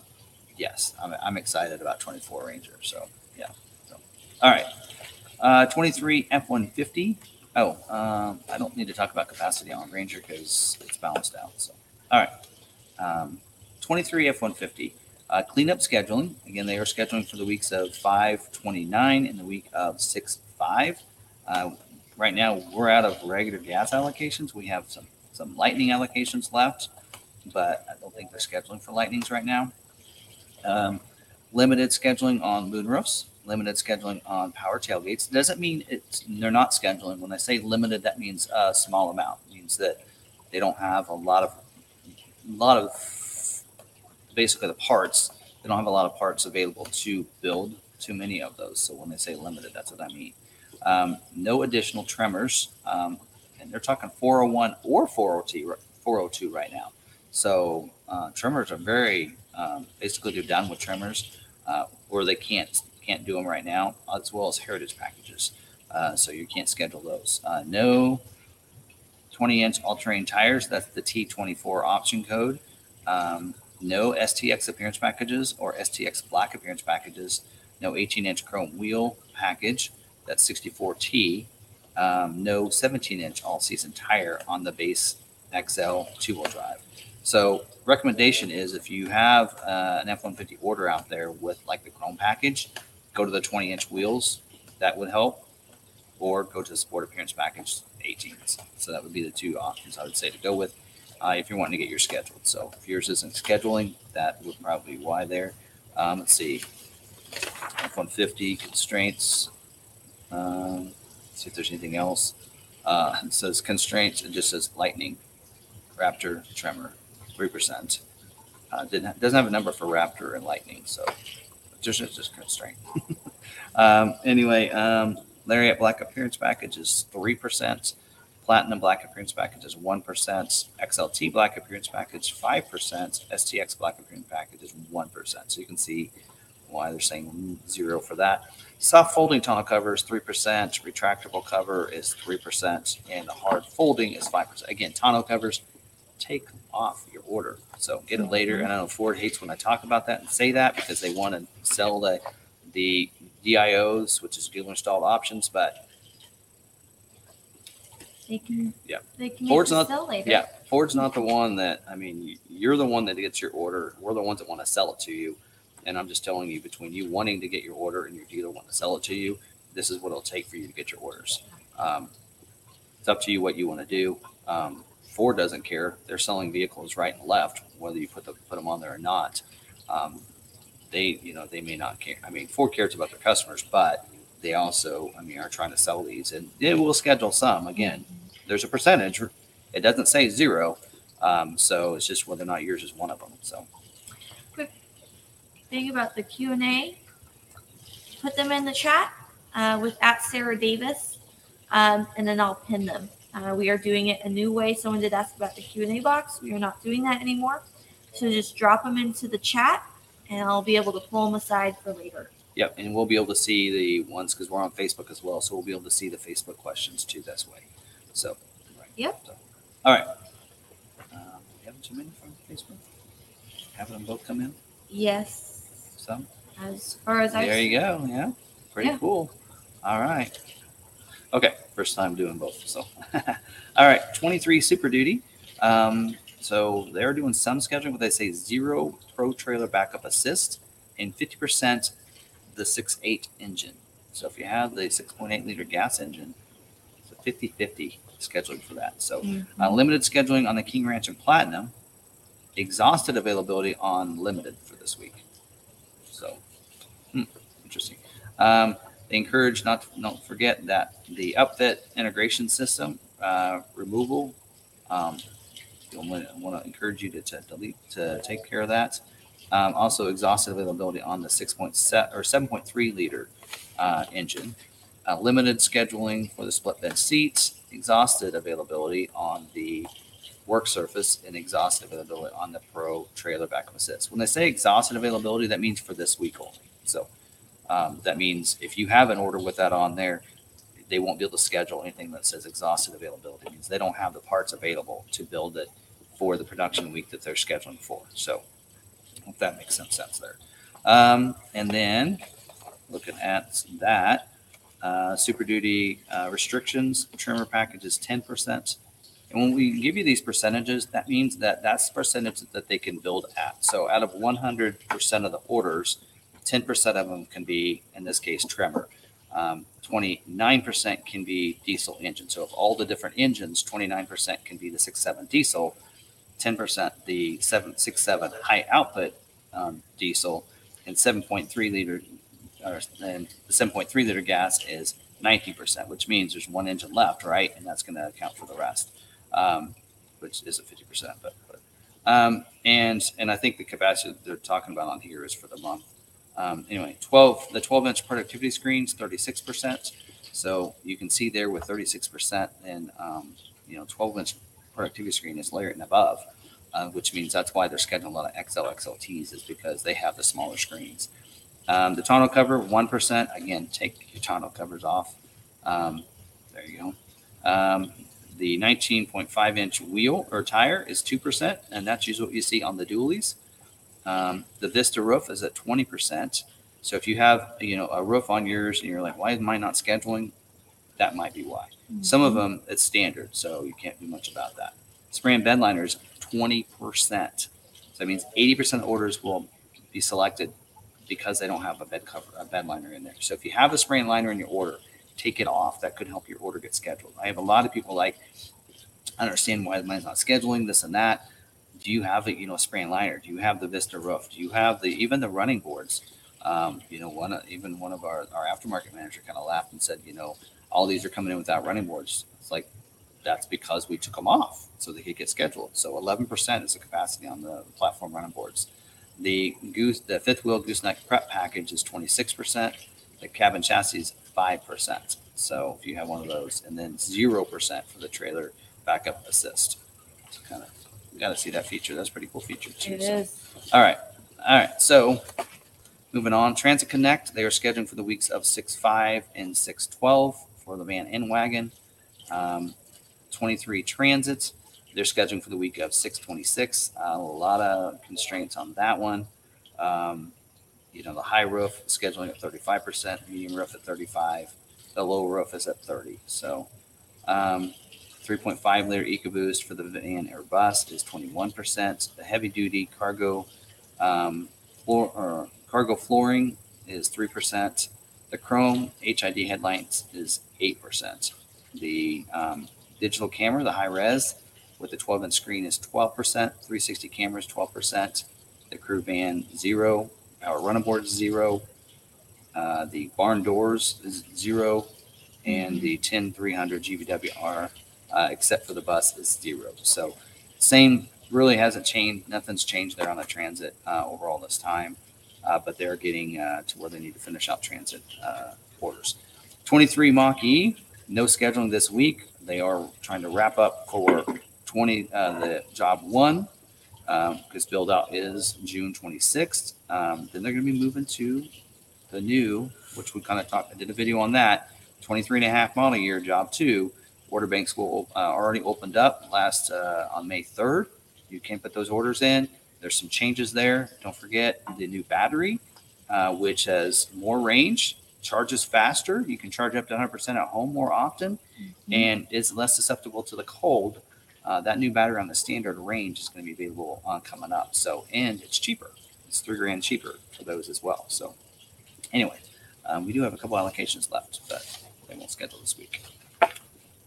yes, I'm, I'm excited about twenty-four Ranger. So yeah. So, all right. Uh, twenty-three F one fifty. Oh, um, I don't need to talk about capacity on Ranger because it's balanced out. So, all right. Um, twenty-three F one fifty, uh, cleanup scheduling. Again, they are scheduling for the weeks of five twenty-nine and the week of six five. Uh, Right now, we're out of regular gas allocations. We have some some Lightning allocations left, but I don't think they're scheduling for Lightnings right now. Um, limited scheduling on moonroofs, limited scheduling on power tailgates. It doesn't mean it's, they're not scheduling. When I say limited, that means a small amount. It means that they don't have a lot of, lot of basically the parts. They don't have a lot of parts available to build too many of those. So when they say limited, that's what I mean. Um, no additional tremors. Um, and they're talking four oh one or four oh two right now. So uh, tremors are very, um, basically they're done with tremors, uh, or they can't can't do them right now, as well as heritage packages. Uh, so you can't schedule those. Uh, no twenty inch all-terrain tires. That's the T twenty-four option code. Um, no S T X appearance packages or S T X black appearance packages. No eighteen inch chrome wheel package. That's sixty-four T. Um, no seventeen inch all-season tire on the base X L two-wheel drive. So recommendation is if you have uh, an F one fifty order out there with like the chrome package, go to the twenty inch wheels. That would help. Or go to the sport appearance package eighteens. So that would be the two options I would say to go with uh, if you're wanting to get yours scheduled. So if yours isn't scheduling, that would probably be why there. Um, let's see. F one fifty constraints. Um, let's see if there's anything else. Uh, it says constraints. It just says Lightning, Raptor, Tremor, three percent. Uh, didn't ha- doesn't have a number for Raptor and Lightning, so just it's just constraint. um, anyway, um, Lariat Black appearance package is three percent. Platinum Black appearance package is one percent. X L T Black appearance package five percent. S T X Black appearance package is one percent. So you can see why they're saying zero for that. Soft folding tonneau cover is three percent. Retractable cover is three percent. And the hard folding is five percent. Again, tonneau covers, take off your order. So get it later. And I know Ford hates when I talk about that and say that because they want to sell the, the D I Os, which is dealer installed options, but they can, yeah. They can Ford's not, sell later. Yeah. Ford's not the one that, I mean, you're the one that gets your order. We're the ones that want to sell it to you. And I'm just telling you, between you wanting to get your order and your dealer wanting to sell it to you, this is what it'll take for you to get your orders. Um, it's up to you what you want to do. Um, Ford doesn't care. They're selling vehicles right and left, whether you put the, put them on there or not. Um, they, you know, they may not care. I mean, Ford cares about their customers, but they also, I mean, are trying to sell these. And it will schedule some. Again, there's a percentage. It doesn't say zero. Um, so it's just whether or not yours is one of them. So. Thing about the Q and A, put them in the chat uh, with at Sarah Davis, um, and then I'll pin them. Uh, we are doing it a new way. Someone did ask about the Q and A box. We are not doing that anymore. So just drop them into the chat, and I'll be able to pull them aside for later. Yep, and we'll be able to see the ones because we're on Facebook as well, so we'll be able to see the Facebook questions too this way. So, right. Yep. So, all right. Um, we haven't too many from Facebook. Having them both come in. Yes. So, as far as I there you go. Yeah. Pretty yeah. Cool. All right. Okay. First time doing both. So, all right. twenty-three Super Duty. Um, so they're doing some scheduling, but they say zero pro trailer backup assist and fifty percent the six point eight engine. So if you have the six point eight liter gas engine, it's a fifty-fifty scheduling for that. So mm-hmm. uh, limited scheduling on the King Ranch and Platinum, exhausted availability on limited for this week. So, hmm, interesting. Um, they encourage not to not forget that the upfit integration system uh, removal. Um, you'll want to encourage you to, to delete to take care of that. Um, also, exhausted availability on the six point seven or seven point three liter uh, engine. Uh, limited scheduling for the split bench seats. Exhausted availability on the work surface and exhaust availability on the pro trailer backup assist. When they say exhausted availability, that means for this week only. So um, that means if you have an order with that on there, they won't be able to schedule anything that says exhausted availability. It means they don't have the parts available to build it for the production week that they're scheduling for. So if that makes some sense there. Um, and then looking at that, uh, Super Duty uh, restrictions, trimmer package is ten percent. And when we give you these percentages, that means that that's the percentage that they can build at. So out of one hundred percent of the orders, ten percent of them can be, in this case, tremor. um, twenty-nine percent can be diesel engine. So of all the different engines, twenty-nine percent can be the six seven diesel, ten percent the seven six seven high output um, diesel, and seven point three liter or and the seven point three liter gas is ninety percent, which means there's one engine left, right? And that's going to account for the rest, um, which isn't fifty percent, but, but um, and and I think the capacity they're talking about on here is for the month. Um, anyway, twelve the twelve inch productivity screens, thirty-six percent. So you can see there with thirty-six percent and um, you know, twelve inch productivity screen is layered and above, uh, which means that's why they're scheduling a lot of X L X L Ts, is because they have the smaller screens. Um, the tonneau cover, one percent. Again, take your tonneau covers off. Um, there you go. Um, the nineteen point five inch wheel or tire is two percent, and that's usually what you see on the dualies. Um, the Vista roof is at twenty percent. So if you have, you know, a roof on yours and you're like, why is mine not scheduling? That might be why. Mm-hmm. Some of them, it's standard, so you can't do much about that. Spray and bed liners, twenty percent. So that means eighty percent of orders will be selected because they don't have a bed cover, a bed liner in there. So if you have a spray and liner in your order, take it off. That could help your order get scheduled. I have a lot of people like, I understand why mine's not scheduling, this and that. Do you have a, you know, a spray and liner? Do you have the Vista roof? Do you have the, even the running boards? Um, you know, one, even one of our, our aftermarket manager kind of laughed and said, you know, all these are coming in without running boards. It's like, that's because we took them off so they could get scheduled. So eleven percent is the capacity on the platform running boards. The goose, the fifth wheel gooseneck prep package is twenty-six percent. The cabin chassis is five percent. So if you have one of those, and then zero percent for the trailer backup assist. It's kind of, you got to see that feature. That's a pretty cool feature too. It is. All right. All right. So moving on, Transit Connect, they are scheduling for the weeks of six five and six twelve for the van and wagon. Um, twenty-three Transits. They're scheduling for the week of six twenty-six. Uh, a lot of constraints on that one. Um, you know, the high roof scheduling at thirty-five percent, medium roof at thirty-five, the low roof is at thirty. So um, three point five liter EcoBoost for the van or bus is twenty-one percent. The heavy duty cargo um, floor or cargo flooring is three percent. The chrome H I D headlights is eight percent. The um, digital camera, the high res, with the twelve inch screen is twelve percent, three sixty cameras, twelve percent, the crew van, zero, our running board is zero, uh, the barn doors is zero, and the ten three hundred G V W R, uh, except for the bus, is zero. So same, really hasn't changed, nothing's changed there on the Transit uh, overall this time, uh, but they're getting uh, to where they need to finish out Transit uh, orders. twenty-three Mach-E, no scheduling this week. They are trying to wrap up for twenty uh, the job one, because um, build out is June twenty-sixth. Um, then they're going to be moving to the new, which we kind of talked, I did a video on that, twenty-three and a half model year job two. Order banks will uh, already opened up last uh, on May third. You can put those orders in. There's some changes there. Don't forget the new battery, uh, which has more range, charges faster. You can charge up to one hundred percent at home more often, mm-hmm. and it's less susceptible to the cold. Uh, that new battery on the standard range is going to be available on coming up. So, and it's cheaper. It's three grand cheaper for those as well. So anyway, um, we do have a couple allocations left, but they won't schedule this week.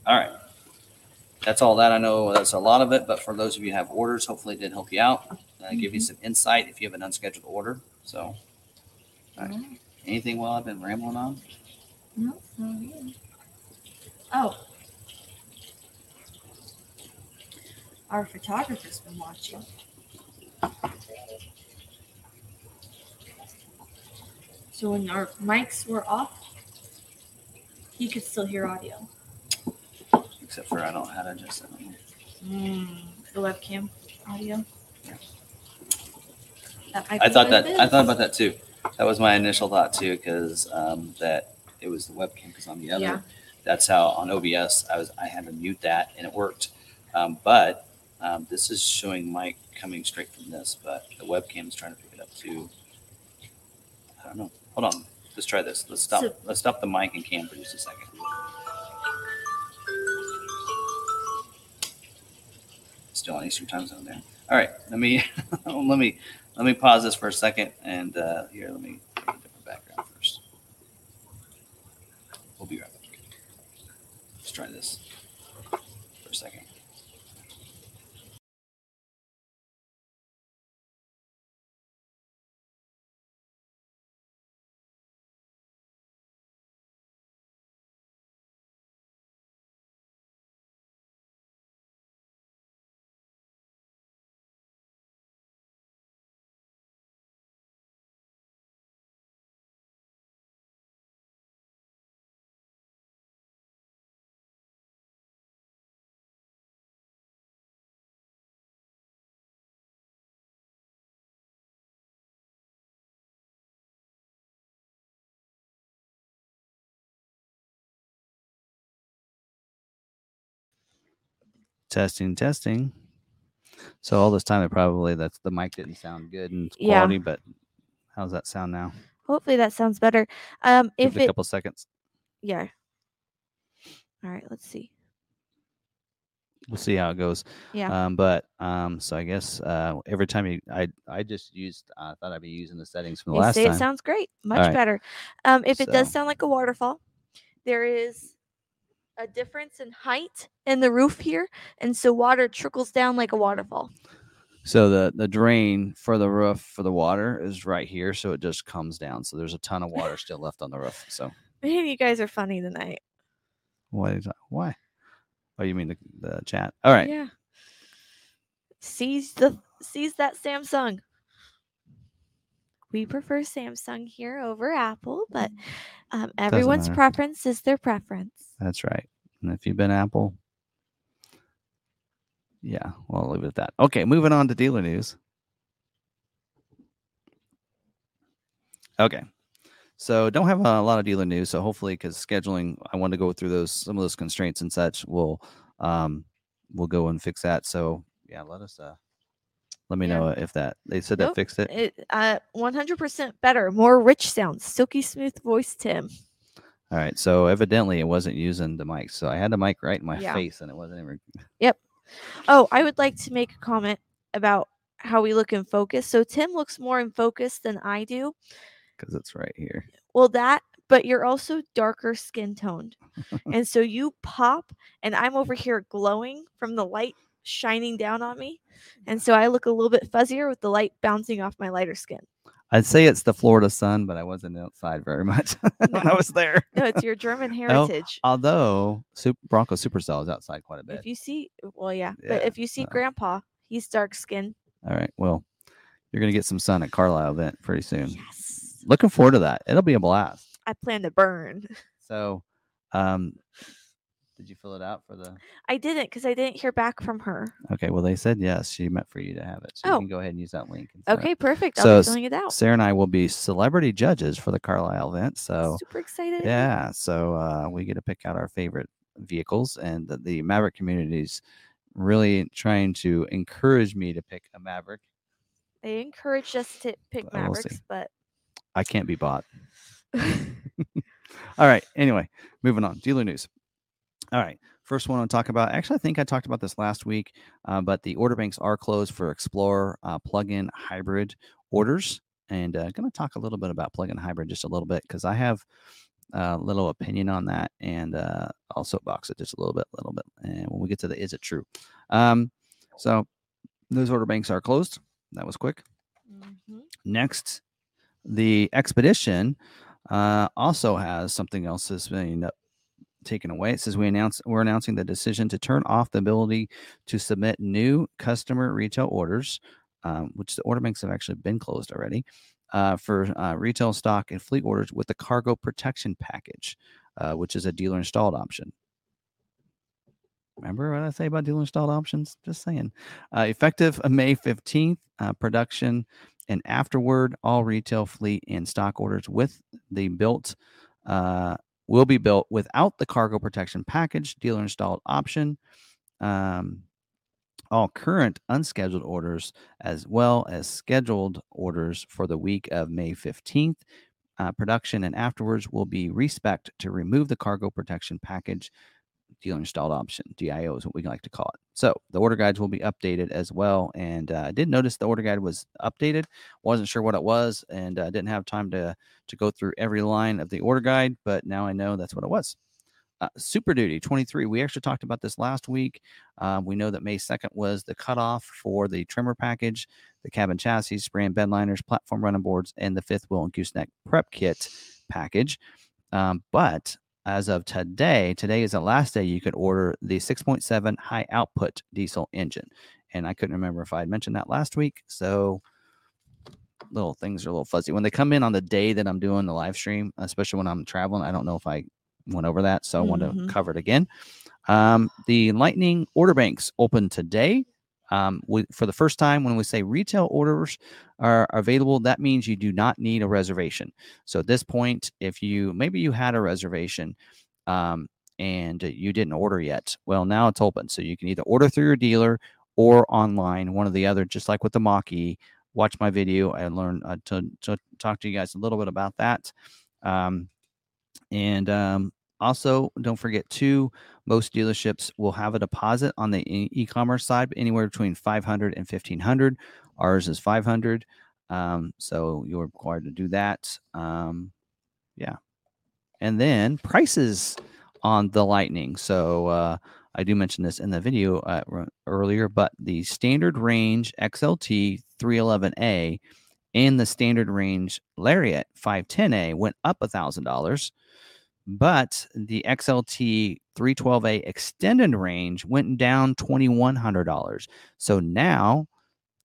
All right. That's all that. I know that's a lot of it, but for those of you who have orders, hopefully it did help you out, uh, mm-hmm. give you some insight if you have an unscheduled order. So all right. All right. Anything while I've been rambling on? No. Nope. Oh. Our photographer's been watching. So when our mics were off, he could still hear audio. Except for I don't know how to adjust it. Mm, the webcam audio. Yeah. That might I be thought that I thought about that too. That was my initial thought too, because um, that it was the webcam because on the other. Yeah. That's how on O B S I was I had to mute that and it worked. Um, but um, this is showing mic coming straight from this, but the webcam is trying to pick it up too. I don't know. Hold on. Let's try this. Let's stop. So, Let's stop the mic and cam for just a second. Still on Eastern time zone there. All right. Let me let me let me pause this for a second and uh, here. Let me get a different background first. Let's try this for a second. Testing, testing. So all this time, it probably that's the mic didn't sound good and quality, yeah. But how's that sound now? Hopefully that sounds better. Um, if it, a couple seconds. Yeah. All right. Let's see. We'll see how it goes. Yeah. Um, but um, so I guess uh, every time you, I I just used, I uh, thought I'd be using the settings from the you last say time. It sounds great, much right. better. Um, if so. It does sound like a waterfall, there is a difference in height in the roof here, and so water trickles down like a waterfall. So the the drain for the roof for the water is right here, so it just comes down. So there's a ton of water still left on the roof. So man, you guys are funny tonight. Why is that? Why? Oh, you mean the, the chat? All right. Yeah. Seize the seize that Samsung. We prefer Samsung here over Apple, but um, everyone's preference is their preference. That's right. And if you've been Apple, yeah, well, I'll leave it at that. Okay, moving on to dealer news. Okay, so don't have a lot of dealer news. So hopefully, because scheduling, I want to go through those some of those constraints and such. We'll um, we'll go and fix that. So yeah, let us. Uh, Let me yeah. know if that they said nope. that fixed it. it uh, one hundred percent better, more rich sounds, silky smooth voice, Tim. All right, so evidently it wasn't using the mic, so I had the mic right in my yeah. face, and it wasn't even. Yep. Oh, I would like to make a comment about how we look in focus. So Tim looks more in focus than I do, because it's right here. Well, that, but you're also darker skin toned, and so you pop, and I'm over here glowing from the light shining down on me, and so I look a little bit fuzzier with the light bouncing off my lighter skin. I'd say it's the Florida sun, but I wasn't outside very much when no. I was there. No, it's your German heritage. No, although Super, Bronco Supercell is outside quite a bit. If you see, well, yeah, yeah but if you see uh, Grandpa, he's dark skinned. All right, well, you're gonna get some sun at Carlisle event pretty soon. Yes, looking forward to that. It'll be a blast. I plan to burn. So, um. Did you fill it out for the? I didn't, because I didn't hear back from her. Okay, well, they said yes. She meant for you to have it, so oh. you can go ahead and use that link. Okay, perfect. I'll so be filling it out. Sarah and I will be celebrity judges for the Carlisle event. So super excited! Yeah, so uh, we get to pick out our favorite vehicles, and the, the Maverick community's really trying to encourage me to pick a Maverick. They encouraged us to pick but Mavericks, we'll but I can't be bought. All right. Anyway, moving on. Dealer news. All right. First one I'll talk about. Actually, I think I talked about this last week, uh, but the order banks are closed for Explorer uh, plug-in hybrid orders. And I'm uh, going to talk a little bit about plug-in hybrid just a little bit, because I have a little opinion on that, and uh, I'll soapbox it just a little bit, little bit. And when we get to the is it true? Um, so those order banks are closed. That was quick. Mm-hmm. Next, the Expedition uh, also has something else that's been up. Taken away. It says we announce we're announcing the decision to turn off the ability to submit new customer retail orders, um, which the order banks have actually been closed already, uh, for uh, retail stock and fleet orders with the cargo protection package, uh, which is a dealer installed option. Remember what I say about dealer installed options? Just saying. Uh, effective May fifteenth, uh, production and afterward, all retail fleet and stock orders with the built. Uh, will be built without the cargo protection package, dealer installed option. Um, all current unscheduled orders, as well as scheduled orders for the week of May fifteenth, uh, production and afterwards will be respec'd to remove the cargo protection package, dealer installed option. D I O is what we like to call it. So the order guides will be updated as well. And uh, I did notice the order guide was updated. Wasn't sure what it was, and I uh, didn't have time to, to go through every line of the order guide, but now I know that's what it was. Uh, Super Duty twenty-three. We actually talked about this last week. Uh, we know that May second was the cutoff for the trimmer package, the cabin chassis, spray and bed liners, platform running boards, and the fifth wheel and gooseneck prep kit package. Um, but as of today, today is the last day you could order the six point seven high output diesel engine. And I couldn't remember if I had mentioned that last week. So little things are a little fuzzy. When they come in on the day that I'm doing the live stream, especially when I'm traveling, I don't know if I went over that, so I want mm-hmm. to cover it again. Um, the Lightning order banks open today. Um, we, for the first time, when we say retail orders are available, that means you do not need a reservation. So at this point, if you maybe you had a reservation um, and you didn't order yet, well, now it's open. So you can either order through your dealer or online, one or the other, just like with the Mach-E. Watch my video and learn uh, to, to talk to you guys a little bit about that. Um, And um, also, don't forget, too, most dealerships will have a deposit on the e- e-commerce side, anywhere between five hundred and fifteen hundred. Ours is five hundred. Um, so you're required to do that. Um, yeah. And then prices on the Lightning. So uh, I do mention this in the video uh, r- earlier, but the standard range X L T three eleven A and the standard range Lariat five ten A went up one thousand dollars. But the X L T three twelve A extended range went down two thousand one hundred dollars. So now,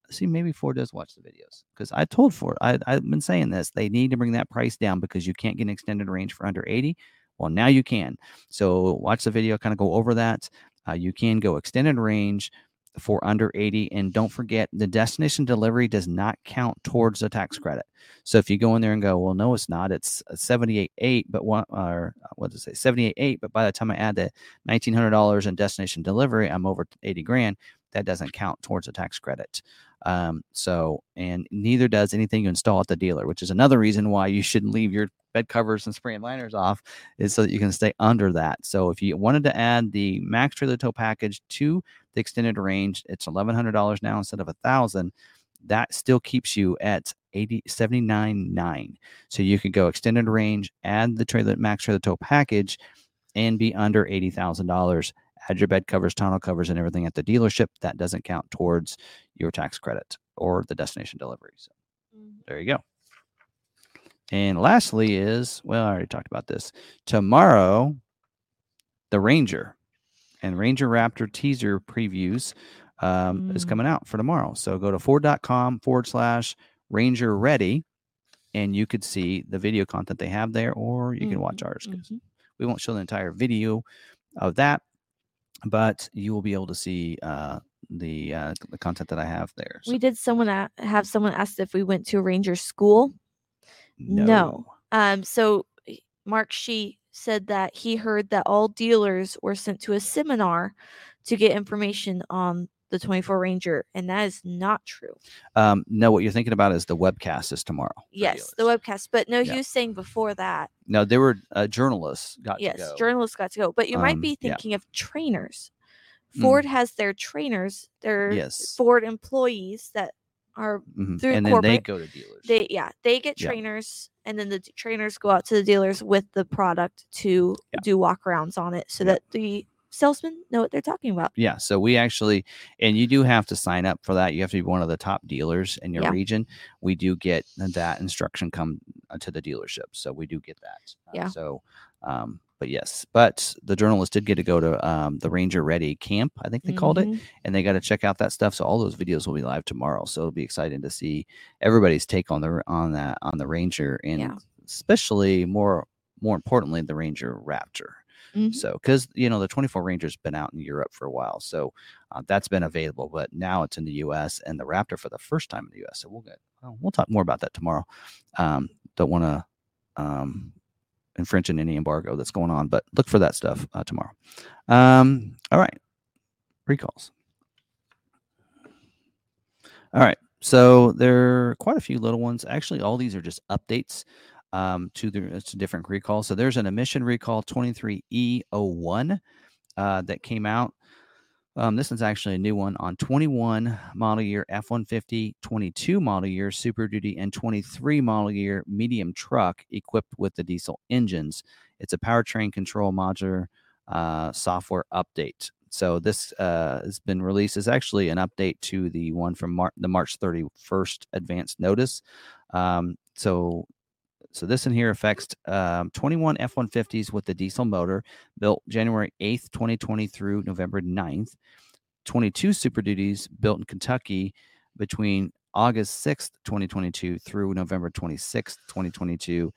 see, maybe Ford does watch the videos, because I told Ford, I, I've been saying this, they need to bring that price down because you can't get an extended range for under eighty. Well, now you can. So watch the video, kind of go over that. Uh, you can go extended range for under eighty. And don't forget, the destination delivery does not count towards the tax credit. So if you go in there and go, well, no, it's not, it's seventy-eight eight, but what, or what does it say? seventy-eight eight, but by the time I add the nineteen hundred dollars in destination delivery, I'm over eighty grand. That doesn't count towards the tax credit. Um, so, and neither does anything you install at the dealer, which is another reason why you shouldn't leave your bed covers and spray and liners off, is so that you can stay under that. So if you wanted to add the max trailer tow package to the extended range, it's eleven hundred dollars now instead of one thousand dollars. That still keeps you at eighty, seventy-nine nine. So you can go extended range, add the trailer max trailer tow package, and be under eighty thousand dollars. Add your bed covers, tonneau covers, and everything at the dealership. That doesn't count towards your tax credit or the destination delivery. So there you go. And lastly is, well, I already talked about this. Tomorrow, the Ranger and Ranger Raptor teaser previews um, mm-hmm. is coming out for tomorrow. So go to Ford.com forward slash Ranger Ready, and you could see the video content they have there, or you mm-hmm. can watch ours. Mm-hmm. We won't show the entire video of that, but you will be able to see uh, the uh, the content that I have there. So. We did someone a- have someone asked if we went to a Ranger school. No. no. Um. So Mark Shee said that he heard that all dealers were sent to a seminar to get information on the twenty-four Ranger, and that is not true. Um, no, what you're thinking about is the webcast is tomorrow. Yes, the webcast. But no, yeah. He was saying before that. No, there were uh, journalists got yes, to go. Yes, journalists got to go. But you um, might be thinking yeah. of trainers. Ford mm. has their trainers, their yes. Ford employees that are mm-hmm. through and corporate. Then they go to dealers. They Yeah, they get yeah. trainers, and then the d- trainers go out to the dealers with the product to yeah. do walk-arounds on it so yeah. that the salesmen know what they're talking about. Yeah, so we actually, and you do have to sign up for that. You have to be one of the top dealers in your yeah. region. We do get that instruction come to the dealership, so we do get that. Yeah. Uh, so, um, but yes, but the journalists did get to go to um, the Ranger Ready camp, I think they mm-hmm. called it, and they got to check out that stuff. So all those videos will be live tomorrow. So it'll be exciting to see everybody's take on the on that on the Ranger, and yeah. especially more more importantly, the Ranger Raptor. Mm-hmm. So, because, you know, the twenty-four Ranger's been out in Europe for a while. So uh, that's been available, but now it's in the U S and the Raptor for the first time in the U S. So we'll get, well, we'll talk more about that tomorrow. Um, don't want to um, infringe on any embargo that's going on, but look for that stuff uh, tomorrow. Um, all right. Recalls. All right. So there are quite a few little ones. Actually, all these are just updates. Um, to the to different recalls. So there's an emission recall twenty-three E oh one uh, that came out. Um, this is actually a new one on twenty-one model year F one fifty, twenty-two model year Super Duty, and twenty-three model year medium truck equipped with the diesel engines. It's a powertrain control modular uh, software update. So this uh, has been released. It's actually an update to the one from Mar- the March thirty-first advance notice. Um, so so this in here affects um, twenty-one F one fifties with the diesel motor built January eighth, twenty twenty through November ninth, twenty-two Super Duties built in Kentucky between August sixth, twenty twenty-two through November twenty-sixth, twenty twenty-two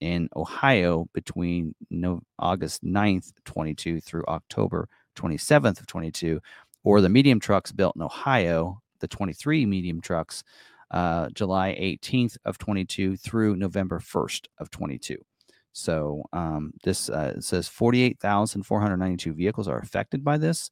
in Ohio between no- August ninth, twenty-two through October twenty-seventh of twenty-two, or the medium trucks built in Ohio, the twenty-three medium trucks, uh, July eighteenth of twenty-two through November first of twenty-two. So um, this uh, says forty-eight thousand four hundred ninety-two vehicles are affected by this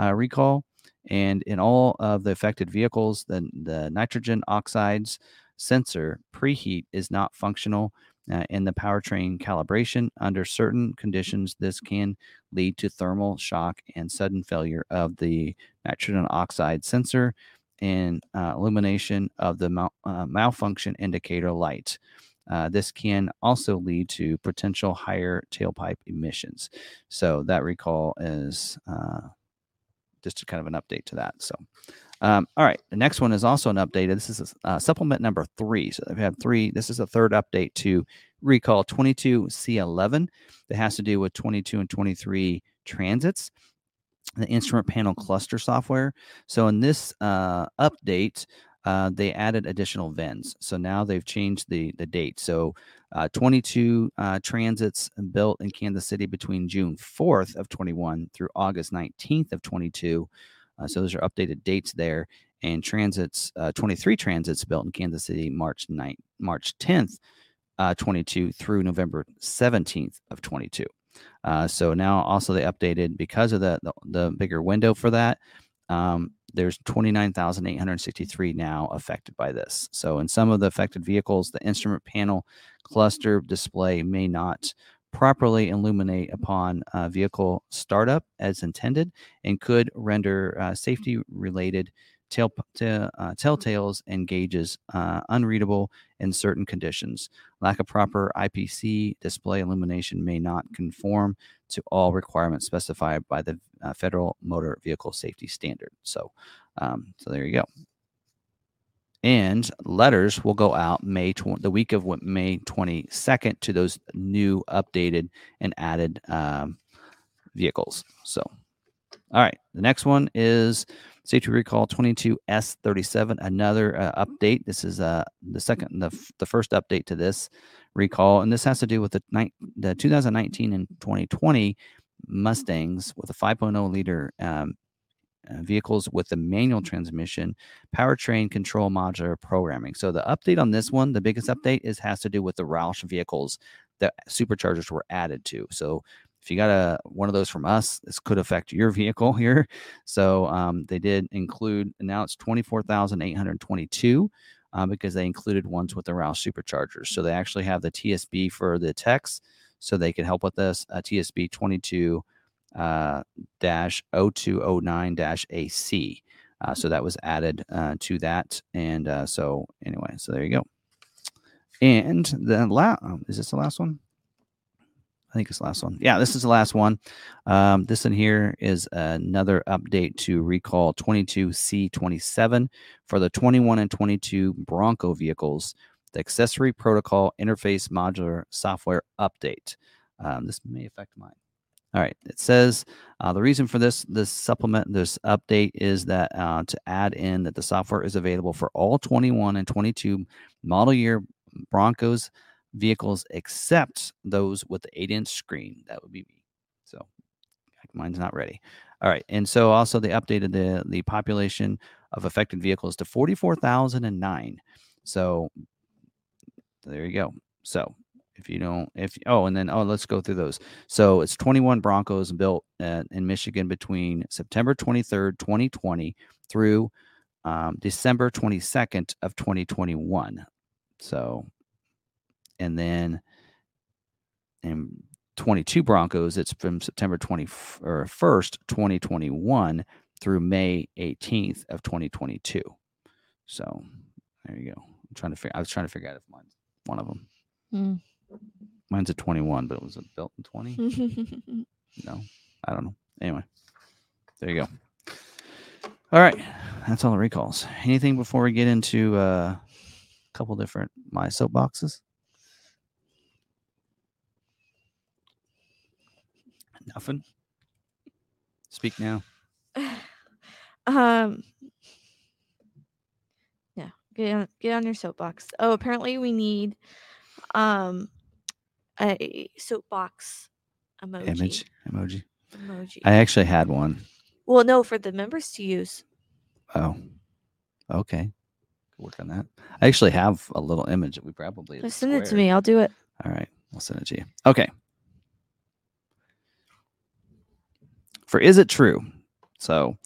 uh, recall. And in all of the affected vehicles, the, the nitrogen oxides sensor preheat is not functional uh, in the powertrain calibration. Under certain conditions, this can lead to thermal shock and sudden failure of the nitrogen oxide sensor and uh, illumination of the mal- uh, malfunction indicator light. Uh, this can also lead to potential higher tailpipe emissions. So that recall is... Uh, just kind of an update to that. So, um, all right. The next one is also an update. This is uh, supplement number three. So they've had three. This is the third update to recall twenty-two C eleven that has to do with twenty-two and twenty-three transits, the instrument panel cluster software. So in this uh, update, uh, they added additional V I Ns. So now they've changed the, the date. So uh, twenty-two uh, transits built in Kansas City between June fourth of twenty-one through August nineteenth of twenty-two. Uh, so those are updated dates there. And transits, uh, twenty-three transits built in Kansas City March ninth, March tenth, uh, twenty-two through November seventeenth of twenty-two. Uh, so now also they updated because of the, the, the bigger window for that. Um, there's twenty-nine thousand eight hundred sixty-three now affected by this. So in some of the affected vehicles, the instrument panel cluster display may not properly illuminate upon uh, vehicle startup as intended and could render uh, safety-related tail, t- uh, telltales and gauges uh, unreadable in certain conditions. Lack of proper I P C display illumination may not conform to all requirements specified by the uh, Federal Motor Vehicle Safety Standard. So, um, so there you go. And letters will go out May tw- the week of May twenty-second to those new updated and added um, vehicles. So, all right. The next one is safety recall twenty-two S thirty-seven. Another uh, update. This is uh, the second, the, f- the first update to this recall, and this has to do with the ni- the twenty nineteen and twenty twenty Mustangs with a five point oh liter um, uh, vehicles with the manual transmission, powertrain control modular programming. So the update on this one, the biggest update, is has to do with the Roush vehicles that superchargers were added to. So if you got a one of those from us, this could affect your vehicle here. So um, they did include, now it's twenty-four thousand eight hundred twenty-two uh, because they included ones with the Roush superchargers. So they actually have the T S B for the techs, so they can help with this. Uh, T S B twenty-two dash oh two oh nine dash A C. Uh, so that was added uh, to that. And uh, so anyway, so there you go. And the last, is this the last one? I think it's the last one. Yeah, this is the last one. Um, this in here is another update to recall twenty-two C twenty-seven for the twenty-one and twenty-two Bronco vehicles, the accessory protocol interface modular software update. Um, this may affect mine. All right. It says uh, the reason for this, this supplement, this update is that uh, to add in that the software is available for all twenty-one and twenty-two model year Broncos vehicles except those with the eight inch screen. That would be me. So mine's not ready. All right. And so also they updated the, the population of affected vehicles to forty-four thousand nine. So there you go. So if you don't, if, oh, and then, oh, let's go through those. So it's twenty-one Broncos built uh, in Michigan between September twenty-third, twenty twenty through um, December twenty-second of twenty twenty-one. So, and then in twenty-two Broncos, it's from September twenty-first, twenty twenty-one through May eighteenth of twenty twenty-two. So there you go. I'm trying to figure, I was trying to figure out if mine's one of them. Mm. Mine's a twenty-one, but it was a built in twenty. No. I don't know. Anyway, there you go. All right. That's all the recalls. Anything before we get into uh, a couple different my soapboxes? Nothing. Speak now. Um. Yeah. Get on, get on your soapbox. Oh, apparently we need um a soapbox emoji. Image emoji. Emoji. I actually had one. Well, no, for the members to use. Oh. Okay. We'll work on that. I actually have a little image that we probably. Just send it to me. I'll do it. All right. We'll send it to you. Okay. For Is It True? So,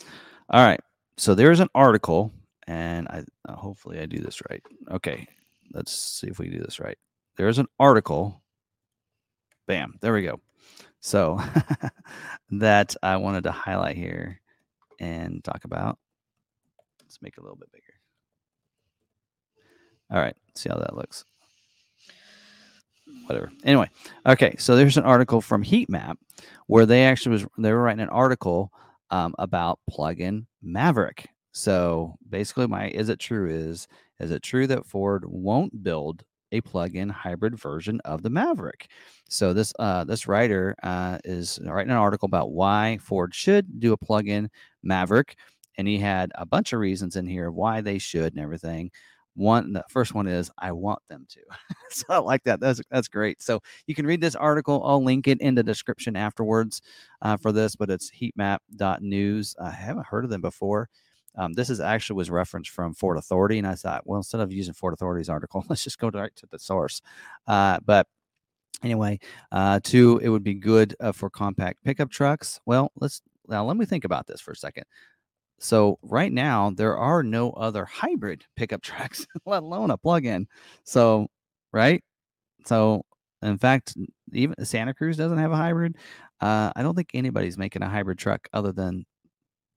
all right. So there's an article, and I uh, hopefully I do this right. Okay. Let's see if we do this right. There's an article. Bam. There we go. So that I wanted to highlight here and talk about. Let's make it a little bit bigger. All right. See how that looks. Whatever. Anyway. Okay. So there's an article from Heatmap where they actually was, they were writing an article um, about plug-in Maverick. So basically my, is it true is, is it true that Ford won't build a plug-in hybrid version of the Maverick? So this uh, this writer uh, is writing an article about why Ford should do a plug-in Maverick, and he had a bunch of reasons in here why they should and everything. One, the first one is I want them to. So I like that. That's that's great. So you can read this article. I'll link it in the description afterwards uh, for this, but it's heatmap dot news. I haven't heard of them before. Um, this is actually was referenced from Ford Authority, and I thought, well, instead of using Ford Authority's article, let's just go direct to the source. Uh, but anyway, uh, two, it would be good uh, for compact pickup trucks. Well, let's now let me think about this for a second. So right now there are no other hybrid pickup trucks, let alone a plug-in. So, right? So in fact, even Santa Cruz doesn't have a hybrid. Uh, I don't think anybody's making a hybrid truck other than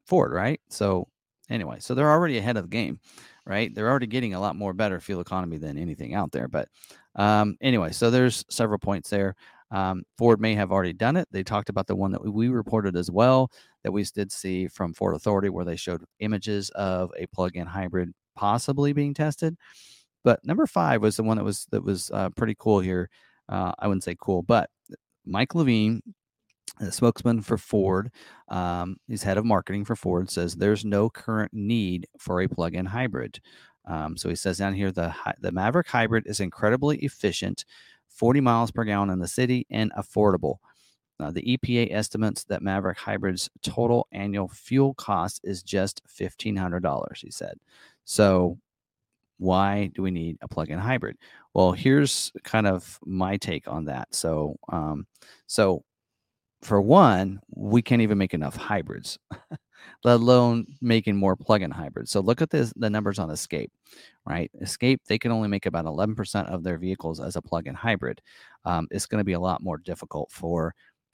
Ford, right? So anyway, so they're already ahead of the game, right? They're already getting a lot more better fuel economy than anything out there. But um, anyway, so there's several points there. Um, Ford may have already done it. They talked about the one that we reported as well that we did see from Ford Authority where they showed images of a plug-in hybrid possibly being tested. But number five was the one that was that was uh, pretty cool here. Uh, I wouldn't say cool, but Mike Levine, the spokesman for Ford, um, he's head of marketing for Ford, says there's no current need for a plug-in hybrid. Um, so he says down here, the the Maverick hybrid is incredibly efficient, forty miles per gallon in the city, and affordable. Now, the E P A estimates that Maverick Hybrid's total annual fuel cost is just fifteen hundred dollars, he said. So why do we need a plug-in hybrid? Well, here's kind of my take on that. So, um, so for one, we can't even make enough hybrids, let alone making more plug-in hybrids. So look at this, the numbers on Escape, right? Escape, they can only make about eleven percent of their vehicles as a plug-in hybrid. Um, it's going to be a lot more difficult for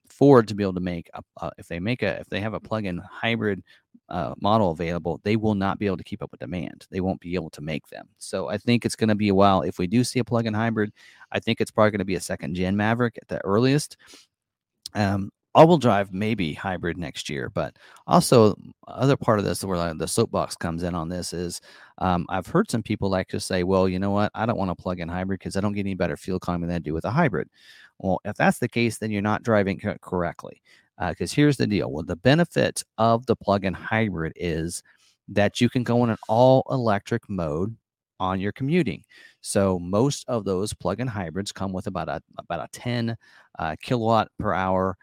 Ford to be able to make, a, uh, if they make a, if they have a plug-in hybrid uh, model available, they will not be able to keep up with demand. They won't be able to make them. So I think it's going to be a while. If we do see a plug-in hybrid, I think it's probably going to be a second-gen Maverick at the earliest. Um, All-wheel drive, maybe hybrid next year. But also, other part of this where the soapbox comes in on this is um, I've heard some people like to say, well, you know what? I don't want a plug-in hybrid because I don't get any better fuel economy than I do with a hybrid. Well, if that's the case, then you're not driving co- correctly because uh, here's the deal. Well, the benefit of the plug-in hybrid is that you can go in an all-electric mode on your commuting. So most of those plug-in hybrids come with about a about a ten uh, kilowatt per hour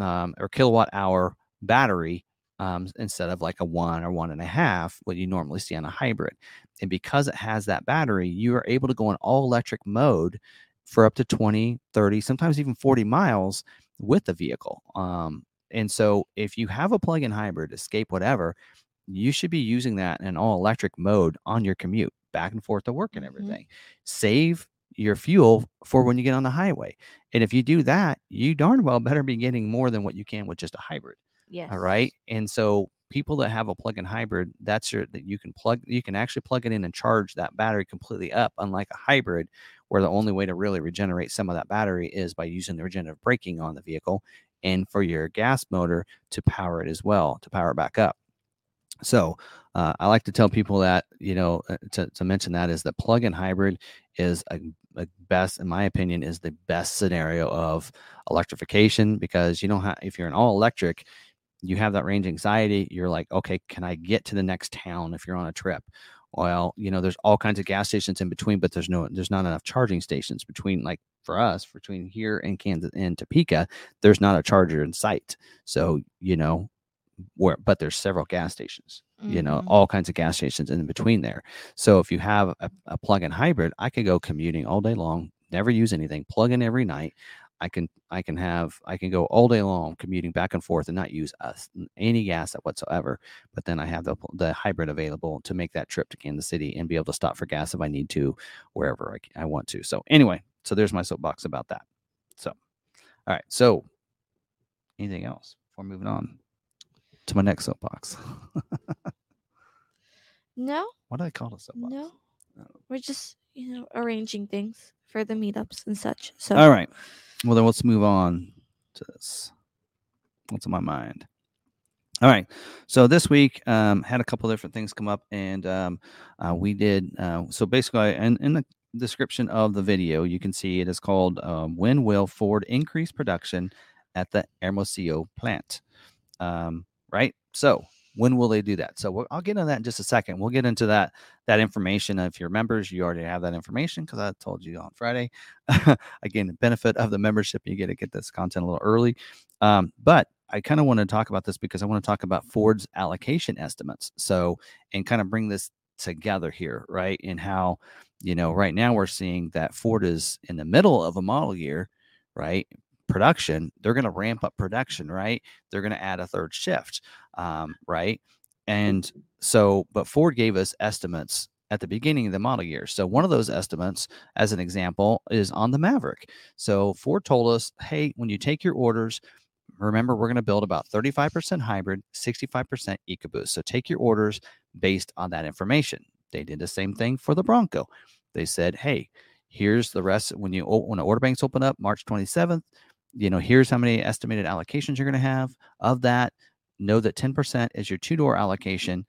Um, or kilowatt hour battery um, instead of like a one or one and a half, what you normally see on a hybrid. And because it has that battery, you are able to go in all electric mode for up to twenty, thirty, sometimes even forty miles with the vehicle. Um, and so if you have a plug-in hybrid, Escape, whatever, you should be using that in all electric mode on your commute back and forth to work and everything. Mm-hmm. Save your fuel for when you get on the highway. And if you do that, you darn well better be getting more than what you can with just a hybrid. Yes. All right. And so people that have a plug-in hybrid, that's your, that you can plug, you can actually plug it in and charge that battery completely up, unlike a hybrid where the only way to really regenerate some of that battery is by using the regenerative braking on the vehicle and for your gas motor to power it as well, to power it back up. So uh, I like to tell people that, you know, to, to mention that is the plug-in hybrid is a, a best, in my opinion, is the best scenario of electrification, because you don't have, if you're an all electric, you have that range anxiety. You're like, okay, can I get to the next town if you're on a trip? Well, you know, there's all kinds of gas stations in between, but there's no, there's not enough charging stations between, like for us, between here and Kansas and Topeka, there's not a charger in sight. So, you know, where, but there's several gas stations, mm-hmm. you know, all kinds of gas stations in between there. So if you have a, a plug-in hybrid, I could go commuting all day long, never use anything, plug in every night. I can, I can have, I can go all day long commuting back and forth and not use uh, any gas whatsoever. But then I have the the hybrid available to make that trip to Kansas City and be able to stop for gas if I need to, wherever I, I want to. So anyway, so there's my soapbox about that. So, all right. So anything else before moving on to my next soapbox? No. What do I call a soapbox? No, we're just, you know, arranging things for the meetups and such. So all right. Well, then let's move on to this. What's on my mind? All right. So this week, um, had a couple of different things come up, and um, uh, we did. Uh, so basically, in, in the description of the video, you can see it is called um, When Will Ford Increase Production at the Hermosillo Plant? Um, right? So when will they do that? So we'll, I'll get into that in just a second. We'll get into that that information. If you're members, you already have that information because I told you on Friday. Again, the benefit of the membership, you get to get this content a little early. Um, but I kind of want to talk about this because I want to talk about Ford's allocation estimates. So, and kind of bring this together here, right? And how, you know, right now we're seeing that Ford is in the middle of a model year, right? Production, they're going to ramp up production, right? They're going to add a third shift, um, right? And so, but Ford gave us estimates at the beginning of the model year. So one of those estimates, as an example, is on the Maverick. So Ford told us, hey, when you take your orders, remember, we're going to build about thirty-five percent hybrid, sixty-five percent EcoBoost. So take your orders based on that information. They did the same thing for the Bronco. They said, hey, here's the rest. When you when the order banks open up March twenty-seventh, you know, here's how many estimated allocations you're going to have of that. Know that ten percent is your two-door allocation.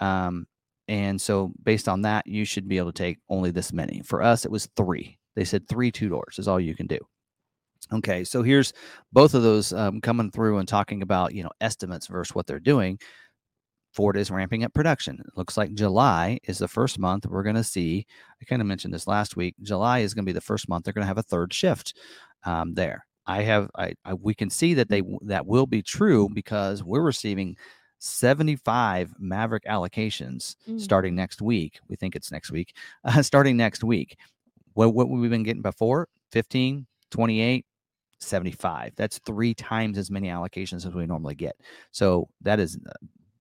Um, and so based on that, you should be able to take only this many. For us, it was three. They said three two-doors is all you can do. Okay, so here's both of those um, coming through and talking about, you know, estimates versus what they're doing. Ford is ramping up production. It looks like July is the first month we're going to see. I kind of mentioned this last week. July is going to be the first month they're going to have a third shift um, there. I have, I, I, we can see that they, that will be true because we're receiving seventy-five Maverick allocations mm. starting next week. We think it's next week, uh, starting next week. What, what we've been getting before, fifteen, twenty-eight, seventy-five. That's three times as many allocations as we normally get. So that is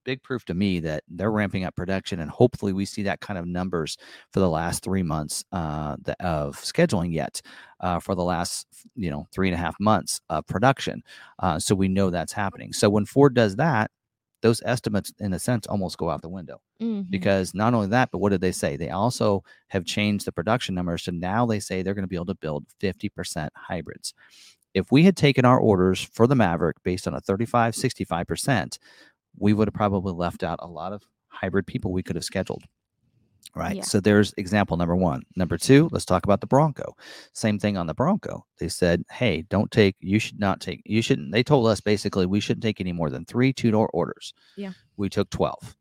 big proof to me that they're ramping up production, and hopefully we see that kind of numbers for the last three months uh, the, of scheduling yet uh, for the last, you know, three and a half months of production. Uh, so we know that's happening. So when Ford does that, those estimates in a sense almost go out the window mm-hmm. because not only that, but what did they say? They also have changed the production numbers. So now they say they're going to be able to build fifty percent hybrids. If we had taken our orders for the Maverick based on a thirty-five, sixty-five percent, we would have probably left out a lot of hybrid people we could have scheduled, right? Yeah. So there's example number one. Number two, let's talk about the Bronco. Same thing on the Bronco. They said, hey, don't take, you should not take, you shouldn't, they told us basically we shouldn't take any more than three two-door orders. Yeah. We took twelve,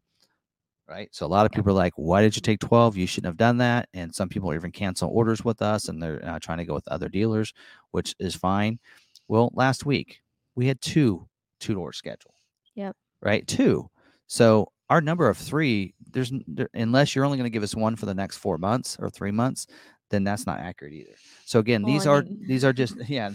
right? So a lot of yeah. people are like, why did you take twelve? You shouldn't have done that. And some people even cancel orders with us, and they're uh, trying to go with other dealers, which is fine. Well, last week we had two two-door scheduled. Yep. Right, two. So our number of three, there's there, unless you're only going to give us one for the next four months or three months, then that's not accurate either. So again, well, these I are mean. these are just yeah,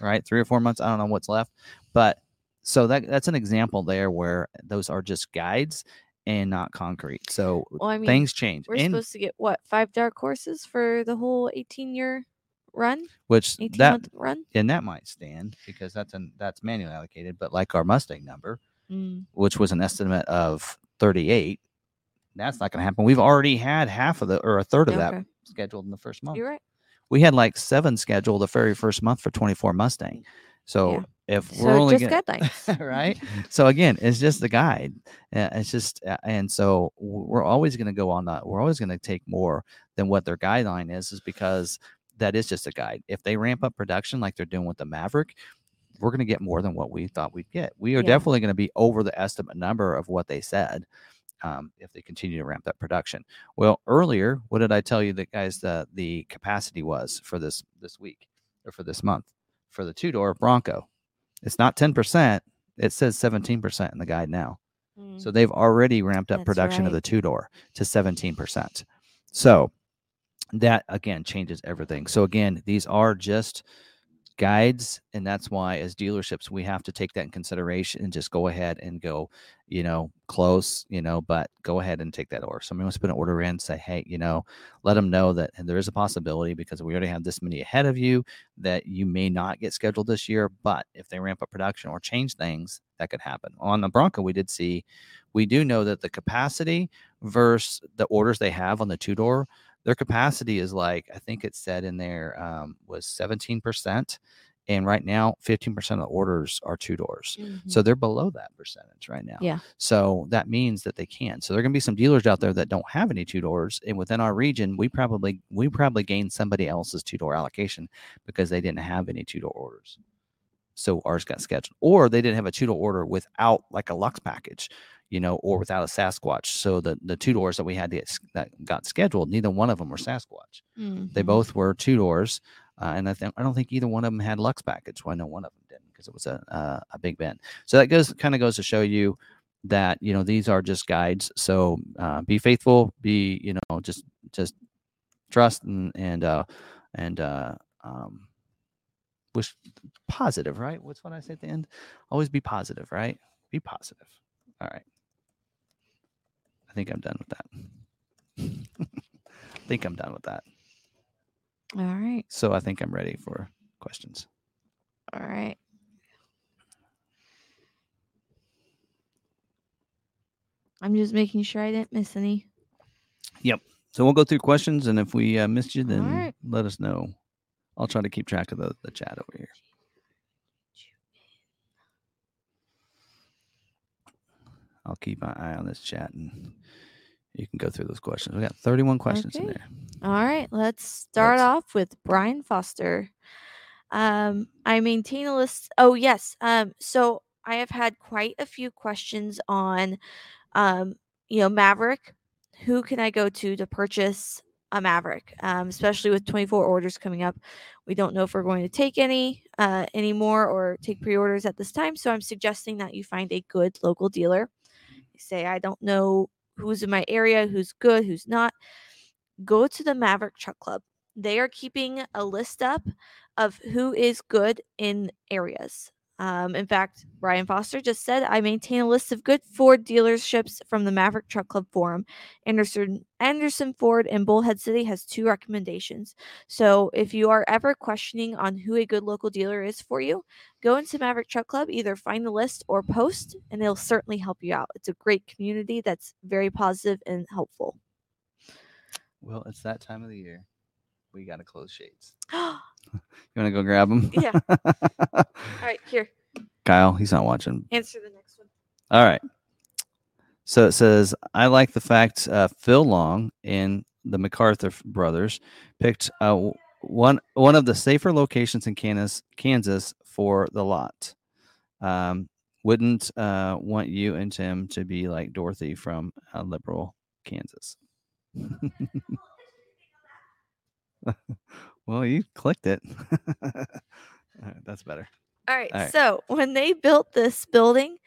right, three or four months. I don't know what's left, but so that that's an example there where those are just guides and not concrete. So well, I mean, things change. We're and, supposed to get what five dark horses for the whole eighteen year. Run, which that run, and that might stand because that's an that's manually allocated, but like our Mustang number. Mm. Which was an estimate of thirty-eight. That's not going to happen. We've already had half of the or a third of okay. that scheduled in the first month. You're right. We had like seven scheduled the very first month for twenty-four Mustang. So yeah. if so we're only just gonna, guidelines, right? So again, it's just the guide. Uh, it's just, uh, and so we're always going to go on that. We're always going to take more than what their guideline is, is because that is just a guide. If they ramp up production like they're doing with the Maverick, we're going to get more than what we thought we'd get. We are yeah. definitely going to be over the estimate number of what they said. Um, if they continue to ramp that production. Well, earlier, what did I tell you that guys, the, the capacity was for this, this week or for this month for the two door Bronco? It's not ten percent. It says seventeen percent in the guide now. Mm. So they've already ramped up That's production right. of the two door to seventeen percent. So that again changes everything. So again, these are just guides, and that's why as dealerships we have to take that in consideration and just go ahead and go, you know, close, you know, but go ahead and take that order. Somebody wants to put an order in, say, hey, you know, let them know that there is a possibility because we already have this many ahead of you that you may not get scheduled this year, but if they ramp up production or change things, that could happen. On the Bronco, we did see, we do know that the capacity versus the orders they have on the two-door, their capacity is like, I think it said in there um, was seventeen percent. And right now, fifteen percent of the orders are two doors. Mm-hmm. So they're below that percentage right now. Yeah. So that means that they can. So there are going to be some dealers out there that don't have any two doors. And within our region, we probably we probably gained somebody else's two door allocation because they didn't have any two door orders. So ours got scheduled. Or they didn't have a two door order without like a Lux package, you know, or without a Sasquatch. So the, the two doors that we had to get, that got scheduled, neither one of them were Sasquatch. Mm-hmm. They both were two doors. Uh, and I think, I don't think either one of them had Lux package. Well, I know one of them didn't because it was a, uh, a Big Bend. So that goes, kind of goes to show you that, you know, these are just guides. So, uh, be faithful, be, you know, just, just trust and, and, uh, and, uh, um, wish positive, right? What's what I say at the end? Always be positive, right? Be positive. All right. I think I'm done with that. I think I'm done with that. All right. So I think I'm ready for questions. All right. I'm just making sure I didn't miss any. Yep. So we'll go through questions, and if we uh, missed you, then right. let us know. I'll try to keep track of the, the chat over here. I'll keep my eye on this chat, and you can go through those questions. We got thirty-one questions okay. in there. All right. Let's start let's... off with Brian Foster. Um, I maintain a list. Oh, yes. Um, so I have had quite a few questions on, um, you know, Maverick. Who can I go to to purchase a Maverick? Um, especially with twenty-four orders coming up. We don't know if we're going to take any uh, anymore or take pre-orders at this time. So I'm suggesting that you find a good local dealer. Say, I don't know who's in my area, who's good, who's not. Go to the Maverick Truck Club. They are keeping a list up of who is good in areas. Um, in fact, Brian Foster just said, I maintain a list of good Ford dealerships from the Maverick Truck Club forum. Anderson, Anderson Ford in Bullhead City has two recommendations. So if you are ever questioning on who a good local dealer is for you, go into Maverick Truck Club, either find the list or post, and they'll certainly help you out. It's a great community that's very positive and helpful. Well, it's that time of the year. We got to close shades. You want to go grab them? Yeah. All right, here. Kyle, he's not watching. Answer the next one. All right. So it says, I like the fact uh, Phil Long and the MacArthur Brothers picked uh, one one of the safer locations in Kansas, Kansas for the lot. Um, wouldn't uh, want you and Tim to be like Dorothy from uh, liberal Kansas. Well, you clicked it. All right, that's better. All right, All right. So when they built this building,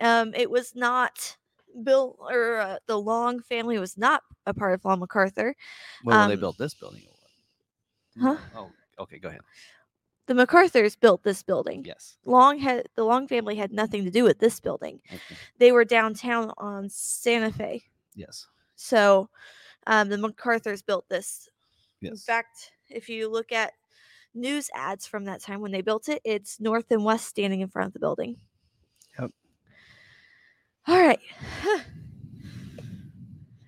um, it was not built, or uh, the Long family was not a part of Long McArthur. Well, um, when they built this building, it was. Huh? Oh, okay. Go ahead. The McArthurs built this building. Yes. Long had the Long family had nothing to do with this building. Okay. They were downtown on Santa Fe. Yes. So, um, the McArthurs built this. Yes. In fact, if you look at news ads from that time when they built it, it's north and west standing in front of the building. Yep. All right.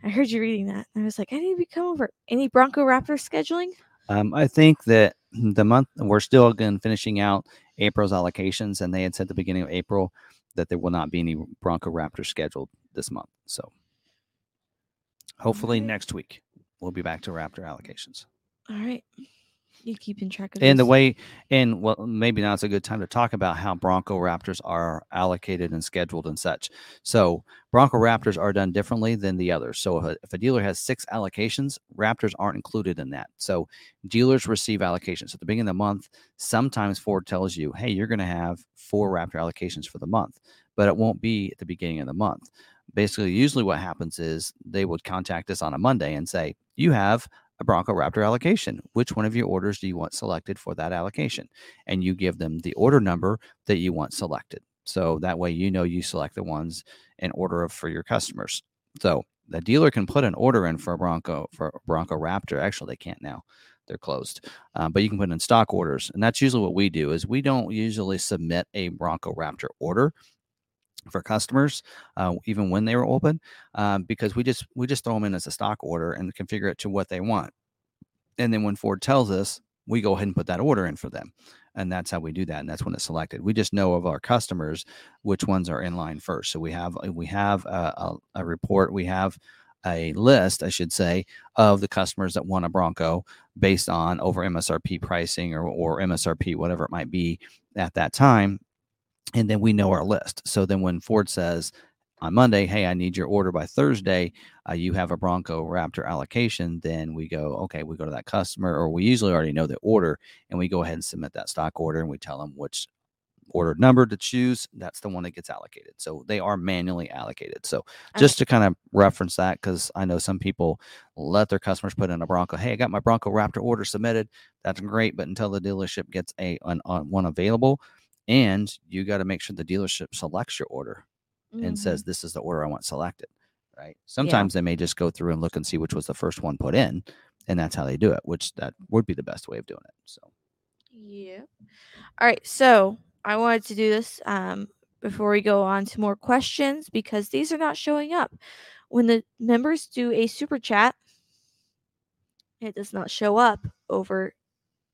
I heard you reading that. I was like, I need to come over. Any Bronco Raptor scheduling? Um, I think that the month we're still again finishing out April's allocations, and they had said at the beginning of April that there will not be any Bronco Raptor scheduled this month. So hopefully next week we'll be back to Raptor allocations. All right. You keeping track of this? And the way, and well, maybe now's a good time to talk about how Bronco Raptors are allocated and scheduled and such. So Bronco Raptors are done differently than the others. So if a, if a dealer has six allocations, Raptors aren't included in that. So dealers receive allocations. At the beginning of the month, sometimes Ford tells you, hey, you're going to have four Raptor allocations for the month, but it won't be at the beginning of the month. Basically, usually what happens is they would contact us on a Monday and say, you have a Bronco Raptor allocation. Which one of your orders do you want selected for that allocation? And you give them the order number that you want selected. So that way, you know, you select the ones in order of for your customers. So the dealer can put an order in for a Bronco, for a Bronco Raptor. Actually, they can't now. They're closed. Um, but you can put in stock orders. And that's usually what we do is we don't usually submit a Bronco Raptor order for customers, uh, even when they were open, um, because we just we just throw them in as a stock order and configure it to what they want. And then when Ford tells us, we go ahead and put that order in for them. And that's how we do that. And that's when it's selected. We just know of our customers which ones are in line first. So we have we have a, a, a report. We have a list, I should say, of the customers that want a Bronco based on over M S R P pricing or, or M S R P, whatever it might be at that time. And then we know our list. So then when Ford says on Monday, hey, I need your order by Thursday, uh, you have a Bronco Raptor allocation, then we go, okay, we go to that customer, or we usually already know the order, and we go ahead and submit that stock order, and we tell them which order number to choose. That's the one that gets allocated. So they are manually allocated. So just to kind of reference that, because I know some people let their customers put in a Bronco, hey, I got my Bronco Raptor order submitted. That's great, but until the dealership gets a an, an, one available, and you got to make sure the dealership selects your order mm-hmm. and says, this is the order I want selected, right? Sometimes yeah. they may just go through and look and see which was the first one put in, and that's how they do it, which that would be the best way of doing it. So, yeah. All right. So I wanted to do this um, before we go on to more questions, because these are not showing up. When the members do a super chat, it does not show up over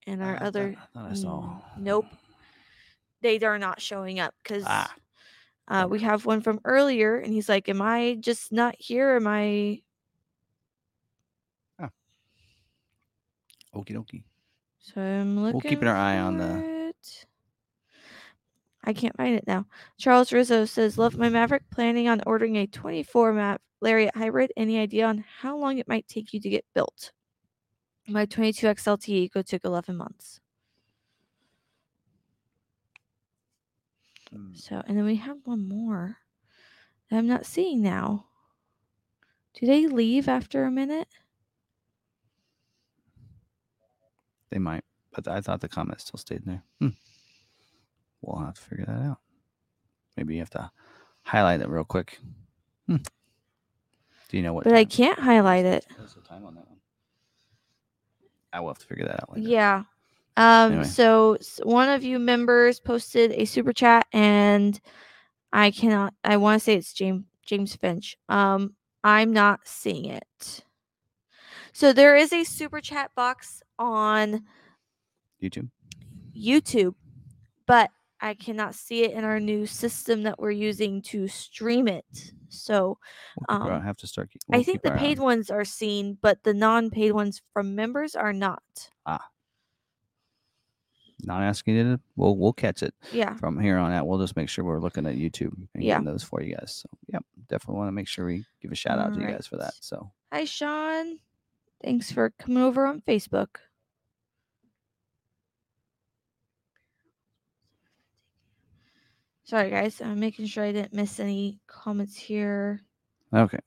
in our I, other. I thought I saw. Nope. They are not showing up because ah. uh, we have one from earlier, and he's like, am I just not here? Am I? Huh. Okie dokie. So I'm looking. We'll keep our eye on the. It. I can't find it now. Charles Rizzo says, love my Maverick. Planning on ordering a twenty-four map Lariat hybrid. Any idea on how long it might take you to get built? My twenty-two X L T Eco took eleven months. So, and then we have one more that I'm not seeing now. Do they leave after a minute? They might, but I thought the comment still stayed there. Hmm. We'll have to figure that out. Maybe you have to highlight it real quick. Hmm. Do you know what? But I can't highlight it. There's a time on that one. I will have to figure that out later. Yeah. Um, anyway. so, so one of you members posted a super chat, and I cannot, I want to say it's James, James Finch. Um, I'm not seeing it. So there is a super chat box on YouTube, YouTube, but I cannot see it in our new system that we're using to stream it. So, um, I have to start. We'll I think the paid on. ones are seen, but the non-paid ones from members are not. Ah. Not asking it. We'll we'll catch it. Yeah. From here on out, we'll just make sure we're looking at YouTube and yeah. getting those for you guys. So yeah, definitely want to make sure we give a shout out All to right. you guys for that. So hi Sean, thanks for coming over on Facebook. Sorry guys, I'm making sure I didn't miss any comments here. Okay.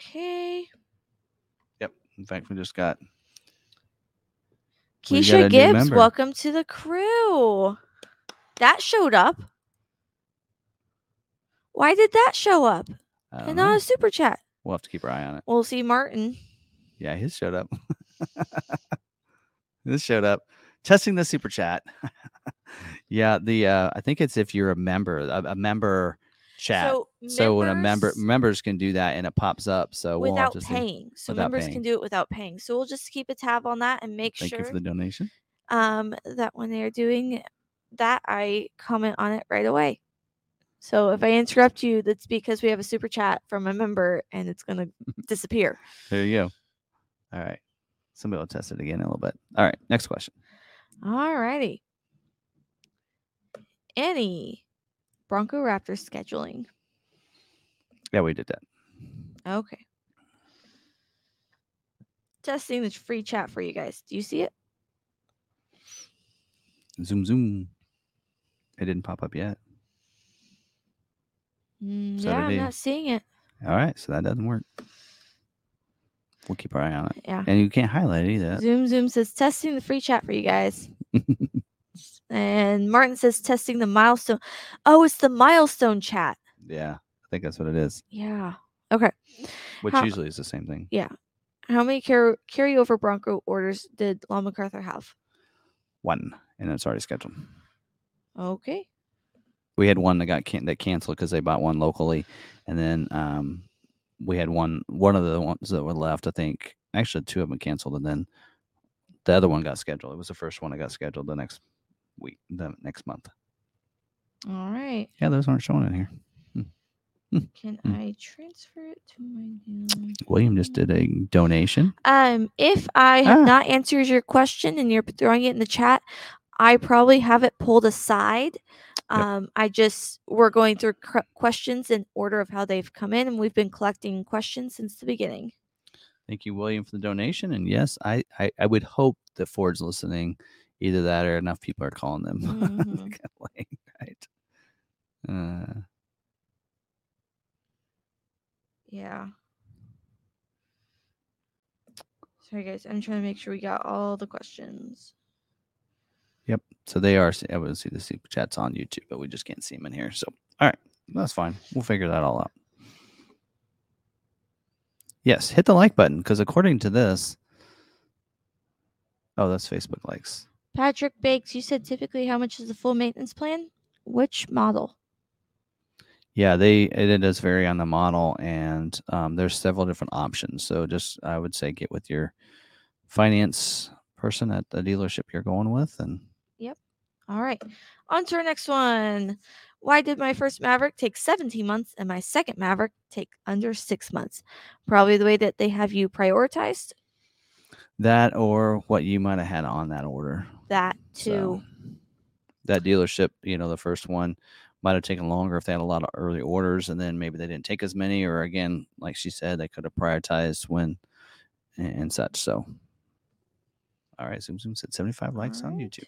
Okay. Yep. In fact, we just got. Keisha Gibbs, welcome to the crew. That showed up. Why did that show up? And not a super chat. We'll have to keep our eye on it. We'll see Martin. Yeah, his showed up. This showed up. Testing the super chat. yeah, the uh, I think it's if you're a member, a, a member chat. So, members, so when a member members can do that and it pops up. So without we'll have to paying. See, so without members paying. Can do it without paying. So we'll just keep a tab on that and make Thank sure you for the donation. Um that when they are doing that, I comment on it right away. So if I interrupt you, that's because we have a super chat from a member and it's going to disappear. There you go. All right. Somebody will test it again in a little bit. All right. Next question. All righty. Any Bronco Raptor scheduling? Yeah, we did that. Okay. Testing the free chat for you guys. Do you see it? Zoom, zoom. It didn't pop up yet. Mm, yeah, I'm not seeing it. All right, so that doesn't work. We'll keep our eye on it. Yeah. And you can't highlight it either. Zoom, zoom says testing the free chat for you guys. And Martin says testing the milestone. Oh, it's the milestone chat. Yeah, I think that's what it is. Yeah. Okay. Which How, usually is the same thing. Yeah. How many carry carryover Bronco orders did Long McArthur have? One, and it's already scheduled. Okay. We had one that got can- that canceled because they bought one locally, and then um, we had one one of the ones that were left. I think actually two of them canceled, and then the other one got scheduled. It was the first one that got scheduled the next week, the next month. All right. Yeah, those aren't showing in here. Hmm. Can hmm. I transfer it to my new? William just did a donation. Um, if I have ah. not answered your question and you're throwing it in the chat, I probably have it pulled aside. Yep. Um, I just, we're going through cr- questions in order of how they've come in, and we've been collecting questions since the beginning. Thank you, William, for the donation. And yes, I, I, I would hope that Ford's listening. Either that or enough people are calling them. Mm-hmm. Right. Uh, yeah. Sorry, guys. I'm trying to make sure we got all the questions. Yep. So they are. I would see the super chats on YouTube, but we just can't see them in here. So, all right, that's fine. We'll figure that all out. Yes, hit the like button because according to this, oh, that's Facebook likes. Patrick Bakes, you said typically how much is the full maintenance plan? Which model? Yeah, they it, it does vary on the model, and um, there's several different options. So just I would say get with your finance person at the dealership you're going with, and. Yep. All right. On to our next one. Why did my first Maverick take seventeen months and my second Maverick take under six months? Probably the way that they have you prioritized. That or what you might have had on that order. That too. So, that dealership, you know, the first one might have taken longer if they had a lot of early orders, and then maybe they didn't take as many, or again, like she said, they could have prioritized when and such. So, all right. Zoom Zoom said seventy-five likes on YouTube.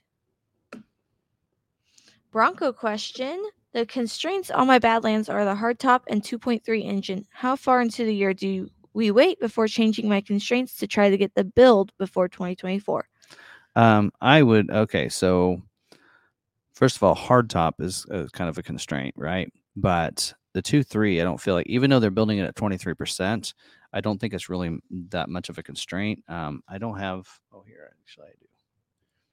Bronco question. The constraints on my Badlands are the hardtop and two point three engine. How far into the year do we wait before changing my constraints to try to get the build before twenty twenty-four? Um, I would. Okay. So first of all, hardtop is a, kind of a constraint, right? But the two point three, I don't feel like, even though they're building it at twenty-three percent, I don't think it's really that much of a constraint. Um, I don't have, oh, here, actually I do.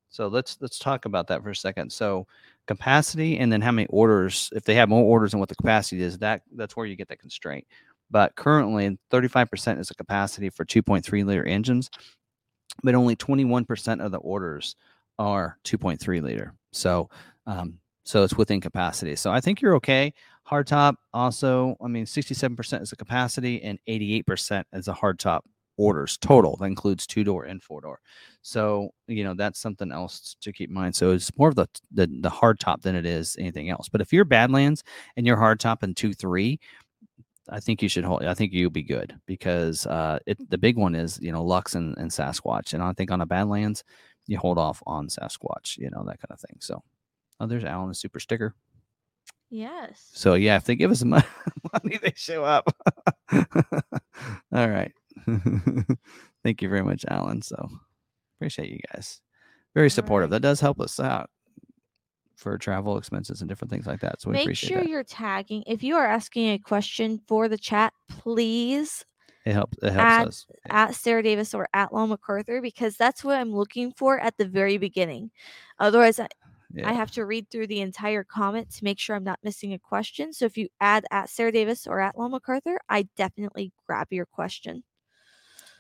So let's let's talk about that for a second. So capacity, and then how many orders, if they have more orders than what the capacity is, that that's where you get that constraint. But currently thirty-five percent is the capacity for two point three liter engines, but only twenty-one percent of the orders are two point three liter. So um, so it's within capacity. So I think you're okay. Hardtop also, I mean, sixty-seven percent is the capacity and eighty-eight percent is the hardtop orders total. That includes two-door and four-door. So, you know, that's something else to keep in mind. So it's more of the, the, the hard top than it is anything else. But if you're Badlands and you're hard top in two point three, I think you should hold, I think you'll be good because uh, it, the big one is, you know, Lux and, and Sasquatch. And I think on a Badlands, you hold off on Sasquatch, you know, that kind of thing. So, oh, there's Alan, a super sticker. Yes. So, yeah, if they give us money, they show up. All right. Thank you very much, Alan. So appreciate you guys. Very supportive. Right. That does help us out for travel expenses and different things like that. So we Make appreciate sure that. You're tagging. If you are asking a question for the chat, please. It helps. It helps at, us. At Sarah Davis or at Long McArthur, because that's what I'm looking for at the very beginning. Otherwise, I, yeah. I have to read through the entire comment to make sure I'm not missing a question. So if you add at Sarah Davis or at Long McArthur, I definitely grab your question.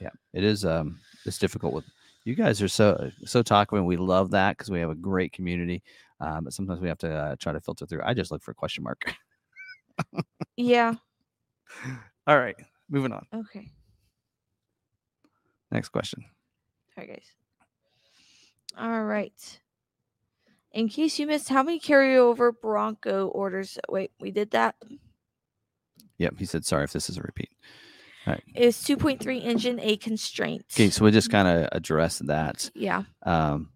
Yeah, it is. Um, it's difficult with You guys are so so talkative. We love that because we have a great community. Um, but sometimes we have to uh, try to filter through. I just look for a question mark. Yeah. All right. Moving on. Okay. Next question. All right, guys. All right. In case you missed, how many carryover Bronco orders? Wait, we did that. Yep. He said, sorry if this is a repeat. All right. Is two point three engine a constraint? Okay. So we just kind of addressed that. Yeah. Um,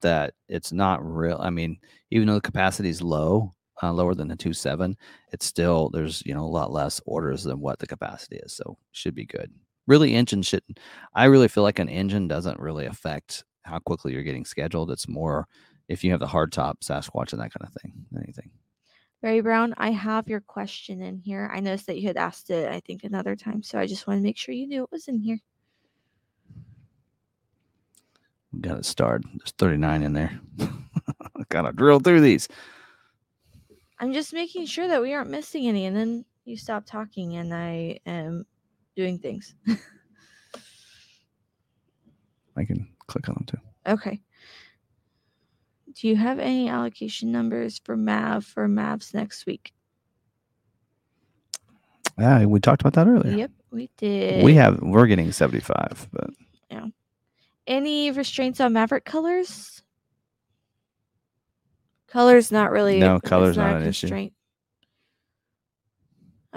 that it's not real. I mean, even though the capacity is low, uh, lower than the two point seven, it's still, there's, you know, a lot less orders than what the capacity is. So should be good. Really, engine shouldn't. I really feel like an engine doesn't really affect how quickly you're getting scheduled. It's more if you have the hardtop, Sasquatch, and that kind of thing. Anything. Barry Brown, I have your question in here. I noticed that you had asked it, I think, another time, so I just want to make sure you knew it was in here. We got it starred. There's thirty-nine in there. Gotta drill through these. I'm just making sure that we aren't missing any, and then you stop talking, and I am. Doing things. I can click on them too. Okay. Do you have any allocation numbers for Mav for Mavs next week? Yeah, we talked about that earlier. Yep, we did. We have we're getting seventy-five, but yeah. Any restraints on Maverick colors? Color's not really no color's not, not an issue.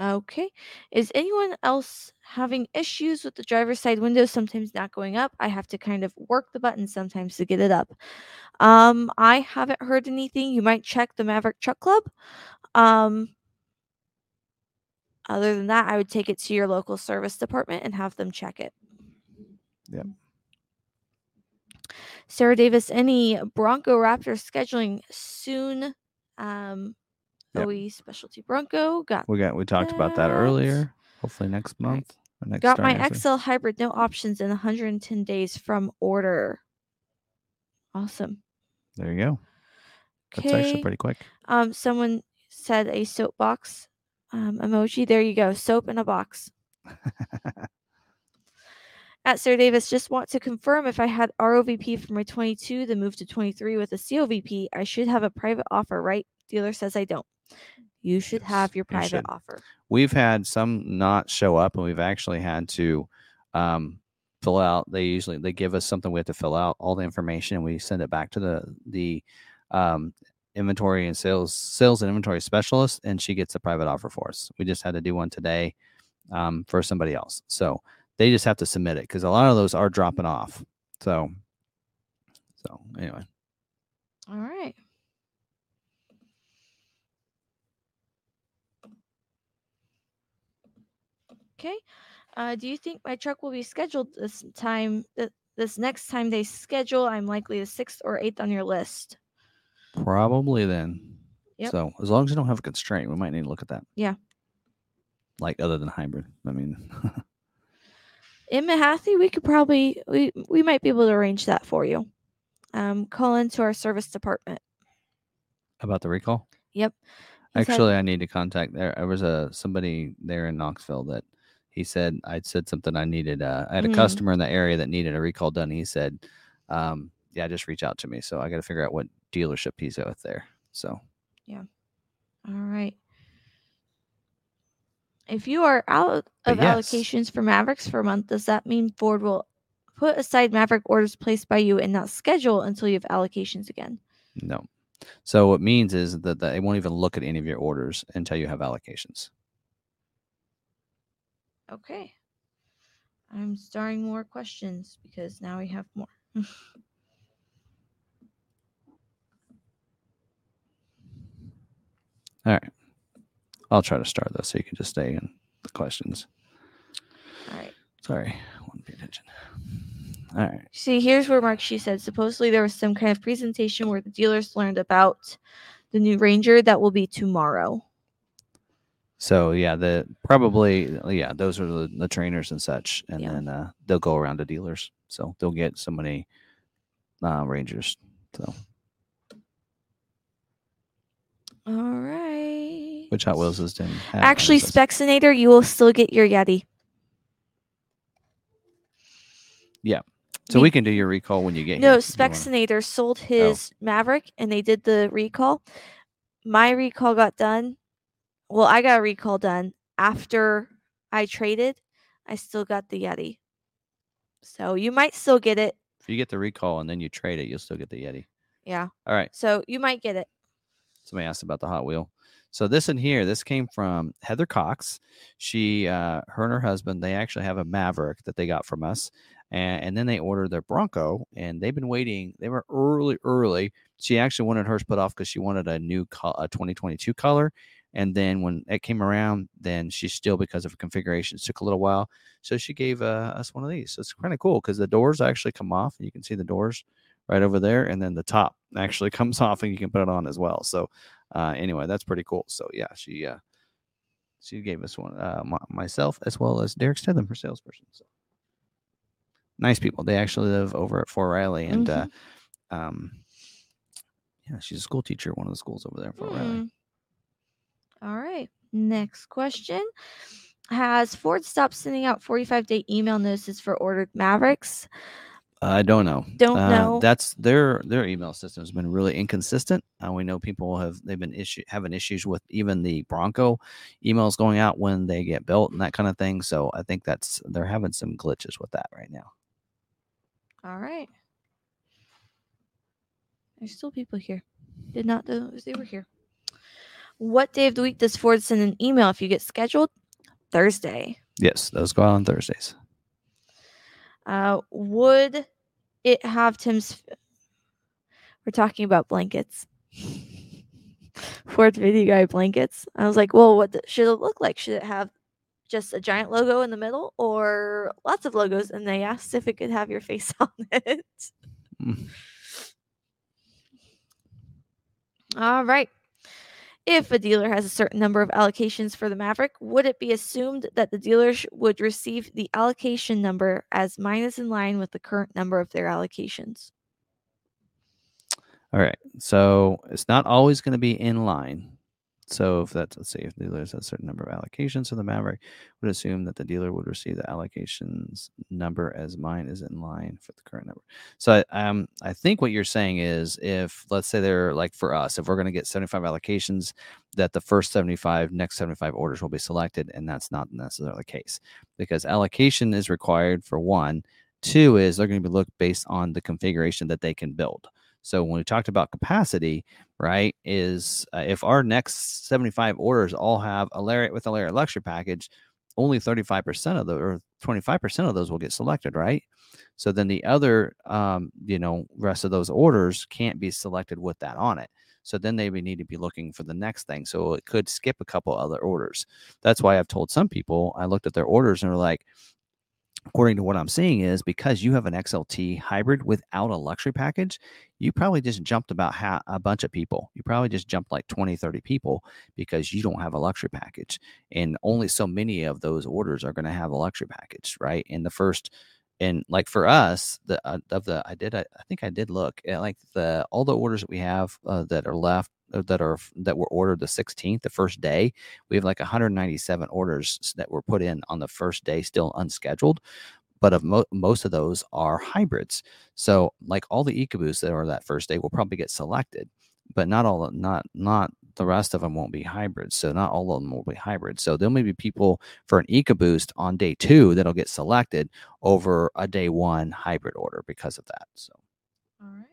Okay. Is anyone else having issues with the driver's side window sometimes not going up? I have to kind of work the button sometimes to get it up. Um, I haven't heard anything. You might check the Maverick Truck Club. Um, other than that, I would take it to your local service department and have them check it. Yeah. Sarah Davis, any Bronco Raptor scheduling soon? Um Yep. O E specialty Bronco got we got we talked that. about that earlier. Hopefully next month. Or next got my X L hybrid, no options in one hundred ten days from order. Awesome. There you go. That's okay. Actually pretty quick. Um, someone said a soapbox um, emoji. There you go. Soap in a box. At Sarah Davis, just want to confirm if I had R O V P for my twenty-two, then moved to twenty-three with a C O V P, I should have a private offer, right? Dealer says I don't. You should yes, have your private you offer. We've had some not show up, and we've actually had to um, fill out. They usually they give us something we have to fill out, all the information, and we send it back to the the um, inventory and sales sales and inventory specialist, and she gets a private offer for us. We just had to do one today um, for somebody else, so they just have to submit it because a lot of those are dropping off. So, so anyway. All right. Okay. Uh, do you think my truck will be scheduled this time? Th- this next time they schedule, I'm likely the sixth or eighth on your list. Probably then. Yep. So as long as you don't have a constraint, we might need to look at that. Yeah. Like other than hybrid, I mean. In Mahaffey, we could probably we we might be able to arrange that for you. Um, call into our service department. About the recall? Yep. He Actually, said, I need to contact there. There was a somebody there in Knoxville that. He said, I said something I needed. Uh, I had a mm. customer in the area that needed a recall done. He said, um, yeah, just reach out to me. So I got to figure out what dealership he's with there. So, yeah. All right. If you are out of yes. allocations for Mavericks for a month, does that mean Ford will put aside Maverick orders placed by you and not schedule until you have allocations again? No. So what it means is that they won't even look at any of your orders until you have allocations. Okay, I'm starting more questions because now we have more. All right, I'll try to start this so you can just stay in the questions. All right. Sorry, I wouldn't pay attention. All right. See, here's where Mark, she said, supposedly there was some kind of presentation where the dealers learned about the new Ranger that will be tomorrow. So yeah, the probably yeah, those are the, the trainers and such, and yeah. then uh, they'll go around to dealers, so they'll get so many uh, Rangers. So, all right. Which Hot Wheels is doing? Actually, Spexinator, you will still get your Yeti. Yeah, So we, we can do your recall when you get no, here. No, Spexinator sold his oh. Maverick, and they did the recall. My recall got done. Well, I got a recall done. After I traded, I still got the Yeti. So you might still get it. If you get the recall and then you trade it, you'll still get the Yeti. Yeah. All right. So you might get it. Somebody asked about the Hot Wheel. So this in here, this came from Heather Cox. She, uh, her and her husband, they actually have a Maverick that they got from us. And, and then they ordered their Bronco, and they've been waiting. They were early, early. She actually wanted hers put off because she wanted a new co- a twenty twenty-two color. And then when it came around, then she still, because of configurations, took a little while. So she gave uh, us one of these. So it's kind of cool because the doors actually come off. You can see the doors right over there. And then the top actually comes off, and you can put it on as well. So uh, anyway, that's pretty cool. So, yeah, she uh, she gave us one, uh, m- myself as well as Derek Stedham, her salesperson. So. Nice people. They actually live over at Fort Riley. And, mm-hmm. uh, um, yeah, she's a school teacher at one of the schools over there in Fort mm. Riley. All right. Next question. Has Ford stopped sending out forty-five day email notices for ordered Mavericks? I don't know. Don't uh, know. That's their their email system has been really inconsistent. Uh, we know people have they've been issue having issues with even the Bronco emails going out when they get built and that kind of thing. So I think that's they're having some glitches with that right now. All right. There's still people here. Did not know they were here. What day of the week does Ford send an email if you get scheduled? Thursday. Yes, those go out on Thursdays. Uh, would it have Tim's... F- We're talking about blankets. Ford Video Guy blankets. I was like, well, what the- should it look like? Should it have just a giant logo in the middle or lots of logos? And they asked if it could have your face on it. Mm. All right. If a dealer has a certain number of allocations for the Maverick, would it be assumed that the dealer would receive the allocation number as mine is in line with the current number of their allocations? All right. So it's not always going to be in line. So if that's, let's see, if the dealer has a certain number of allocations for the Maverick, would assume that the dealer would receive the allocations number as mine is in line for the current number. So um, I think what you're saying is if, let's say they're like for us, if we're going to get seventy-five allocations, that the first seventy-five, next seventy-five orders will be selected. And that's not necessarily the case because allocation is required for one. Two is they're going to be looked based on the configuration that they can build. So when we talked about capacity, right, is uh, if our next seventy-five orders all have a Lariat with a Lariat luxury package, only thirty-five percent of the or twenty-five percent of those will get selected, right? So then the other, um, you know, rest of those orders can't be selected with that on it. So then they would need to be looking for the next thing. So it could skip a couple other orders. That's why I've told some people, I looked at their orders and they're like, according to what I'm seeing is because you have an X L T hybrid without a luxury package, you probably just jumped about ha- a bunch of people. You probably just jumped like twenty, thirty people because you don't have a luxury package. And only so many of those orders are going to have a luxury package, right? And the first, and like for us, the uh, of the, I did, I, I think I did look at like the, all the orders that we have uh, that are left, that are that were ordered the sixteenth, the first day. We have like one hundred ninety-seven orders that were put in on the first day, still unscheduled. But of mo- most of those are hybrids. So like all the EcoBoosts that are that first day will probably get selected, but not all, not not the rest of them won't be hybrids. So not all of them will be hybrids. So there may be people for an EcoBoost on day two that'll get selected over a day one hybrid order because of that. So. All right.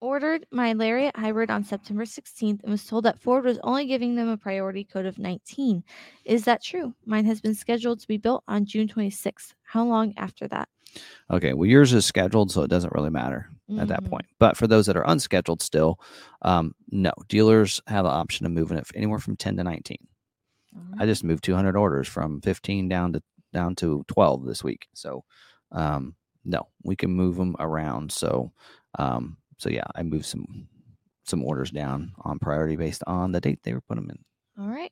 Ordered my Lariat hybrid on September sixteenth and was told that Ford was only giving them a priority code of nineteen. Is that true? Mine has been scheduled to be built on June twenty-sixth. How long after that? Okay, well, yours is scheduled, so it doesn't really matter mm-hmm. at that point. But for those that are unscheduled still, um, no. Dealers have the option of moving it anywhere from ten to nineteen. Mm-hmm. I just moved two hundred orders from fifteen down to down to twelve this week. So, um, no, we can move them around. So, um So, yeah, I moved some some orders down on priority based on the date they were putting them in. All right.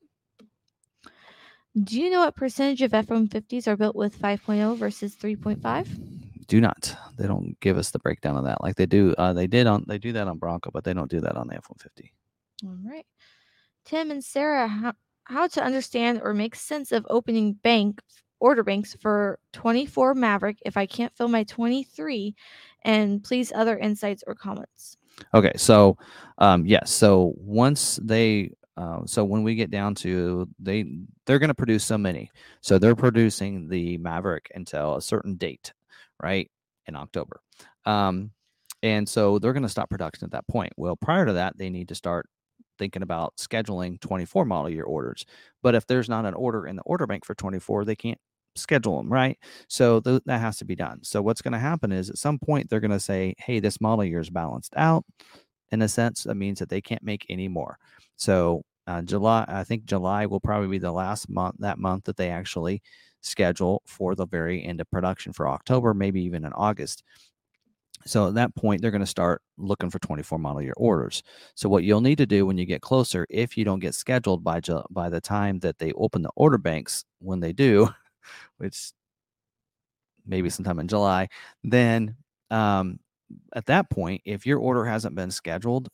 Do you know what percentage of F one fifties are built with five point oh versus three point five? Do not. They don't give us the breakdown of that like they do. Uh, they did on they do that on Bronco, but they don't do that on the F one fifty. All right. Tim and Sarah, how, how to understand or make sense of opening bank order banks for twenty-four Maverick if I can't fill my twenty-three, and please other insights or comments. Okay, so um, yes, yeah, so once they, uh, so when we get down to they, they're going to produce so many. So they're producing the Maverick until a certain date, right, in October, um, and so they're going to stop production at that point. Well, prior to that, they need to start thinking about scheduling twenty-four model year orders. But if there's not an order in the order bank for twenty-four, they can't schedule them, right? So th- that has to be done. So what's going to happen is at some point they're going to say, hey, this model year is balanced out. In a sense, that means that they can't make any more. So uh, July, I think July will probably be the last month, that month that they actually schedule for the very end of production for October, maybe even in August. So at that point, they're going to start looking for twenty-four model year orders. So what you'll need to do when you get closer, if you don't get scheduled by by the time that they open the order banks, when they do, which maybe sometime in July, then um, at that point, if your order hasn't been scheduled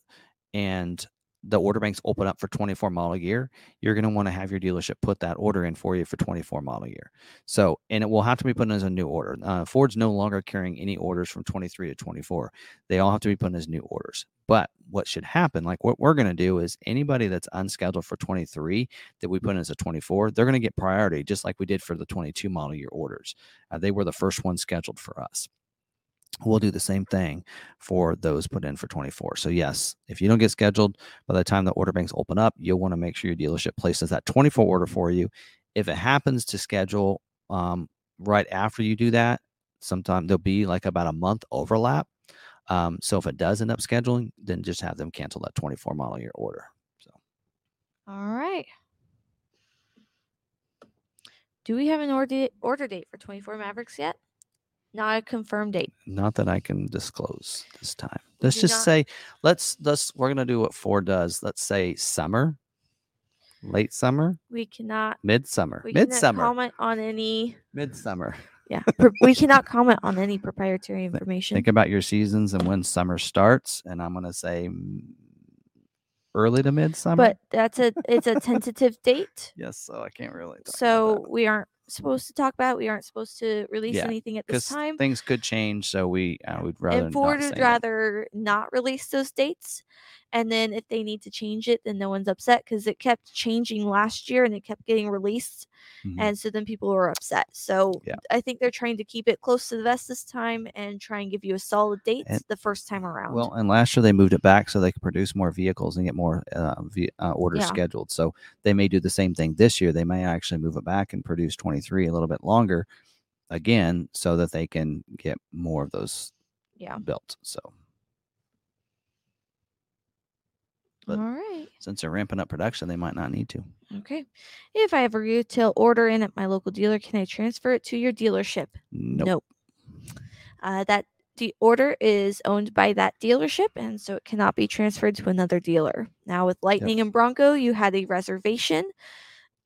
and the order banks open up for twenty-four model year, you're going to want to have your dealership put that order in for you for twenty-four model year. So, and it will have to be put in as a new order. Uh, Ford's no longer carrying any orders from twenty-three to twenty-four. They all have to be put in as new orders. But what should happen, like what we're going to do is anybody that's unscheduled for twenty-three that we put in as a twenty-four, they're going to get priority just like we did for the twenty-two model year orders. Uh, they were the first ones scheduled for us. We'll do the same thing for those put in for twenty-four. So yes, if you don't get scheduled by the time the order banks open up, you'll want to make sure your dealership places that twenty-four order for you. If it happens to schedule um, right after you do that, sometime there'll be like about a month overlap. Um, so if it does end up scheduling, then just have them cancel that twenty-four model year order. So, all right. Do we have an order order date for twenty-four Mavericks yet? Not a confirmed date. Not that I can disclose this time. Let's do just not, say, let's, let's, we're going to do what Ford does. Let's say summer, late summer. We cannot. Midsummer. We midsummer. Cannot comment on any. Midsummer. Yeah. We cannot comment on any proprietary information. Think about your seasons and when summer starts. And I'm going to say early to midsummer. But that's a, it's a tentative date. Yes. So I can't really. So we aren't supposed to talk about. We aren't supposed to release yeah, anything at this time. Things could change, so we uh, would rather. And Ford would rather that. Not release those dates, and then if they need to change it, then no one's upset because it kept changing last year and it kept getting released, mm-hmm. and so then people were upset. So yeah. I think they're trying to keep it close to the vest this time and try and give you a solid date and, the first time around. Well, and last year they moved it back so they could produce more vehicles and get more uh, v- uh, orders yeah. scheduled. So they may do the same thing this year. They may actually move it back and produce twenty. three a little bit longer again so that they can get more of those yeah built. So but all right, since they're ramping up production, they might not need to. Okay. If I have a retail order in at my local dealer, can I transfer it to your dealership? Nope. nope. Uh, that the order is owned by that dealership, and so it cannot be transferred to another dealer. Now with Lightning yep. and Bronco, you had a reservation.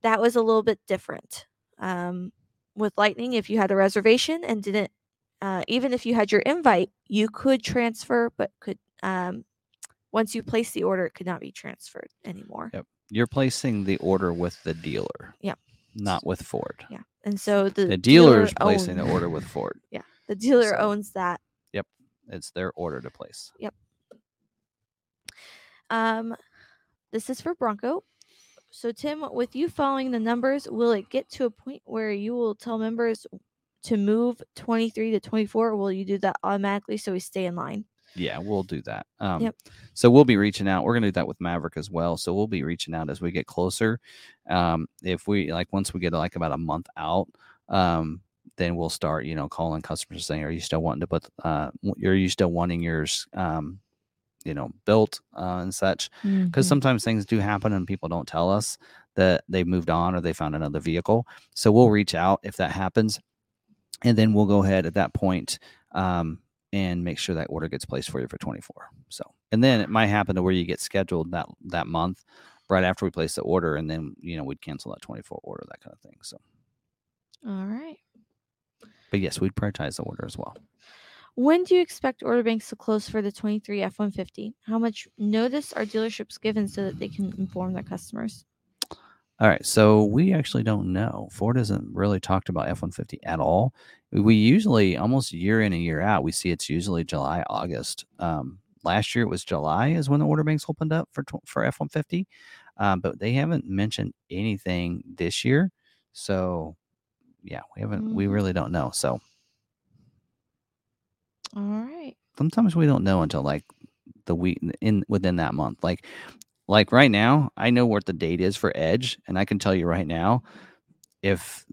That was a little bit different. Um, with Lightning, if you had a reservation and didn't, uh, even if you had your invite, you could transfer, but could, um, once you place the order, it could not be transferred anymore. Yep. You're placing the order with the dealer. Yeah. Not with Ford. Yeah. And so the, the dealer is placing the order with Ford. Yeah. The dealer so, owns that. Yep. It's their order to place. Yep. Um, this is for Bronco. So, Tim, with you following the numbers, will it get to a point where you will tell members to move twenty-three to twenty-four, or will you do that automatically so we stay in line? Yeah, we'll do that. Um, yep. So we'll be reaching out. We're going to do that with Maverick as well. So we'll be reaching out as we get closer. Um, if we, like, once we get, like, about a month out, um, then we'll start, you know, calling customers saying, are you still wanting to put, uh, are you still wanting yours, um, you know, built uh, and such, because mm-hmm. sometimes things do happen and people don't tell us that they've moved on or they found another vehicle. So we'll reach out if that happens, and then we'll go ahead at that point um, and make sure that order gets placed for you for twenty-four. So, and then it might happen to where you get scheduled that, that month right after we place the order, and then, you know, we'd cancel that twenty-four order, that kind of thing. So, all right. But yes, we'd prioritize the order as well. When do you expect order banks to close for the twenty-three F one fifty? How much notice are dealerships given so that they can inform their customers? All right, so we actually don't know. Ford hasn't really talked about F one fifty at all. We usually, almost year in and year out, we see it's usually July, August. Um, last year it was July is when the order banks opened up for for F one fifty, um, but they haven't mentioned anything this year. So, yeah, we haven't. We really don't know. So, all right. Sometimes we don't know until like the week in within that month. Like, like right now, I know what the date is for Edge, and I can tell you right now if.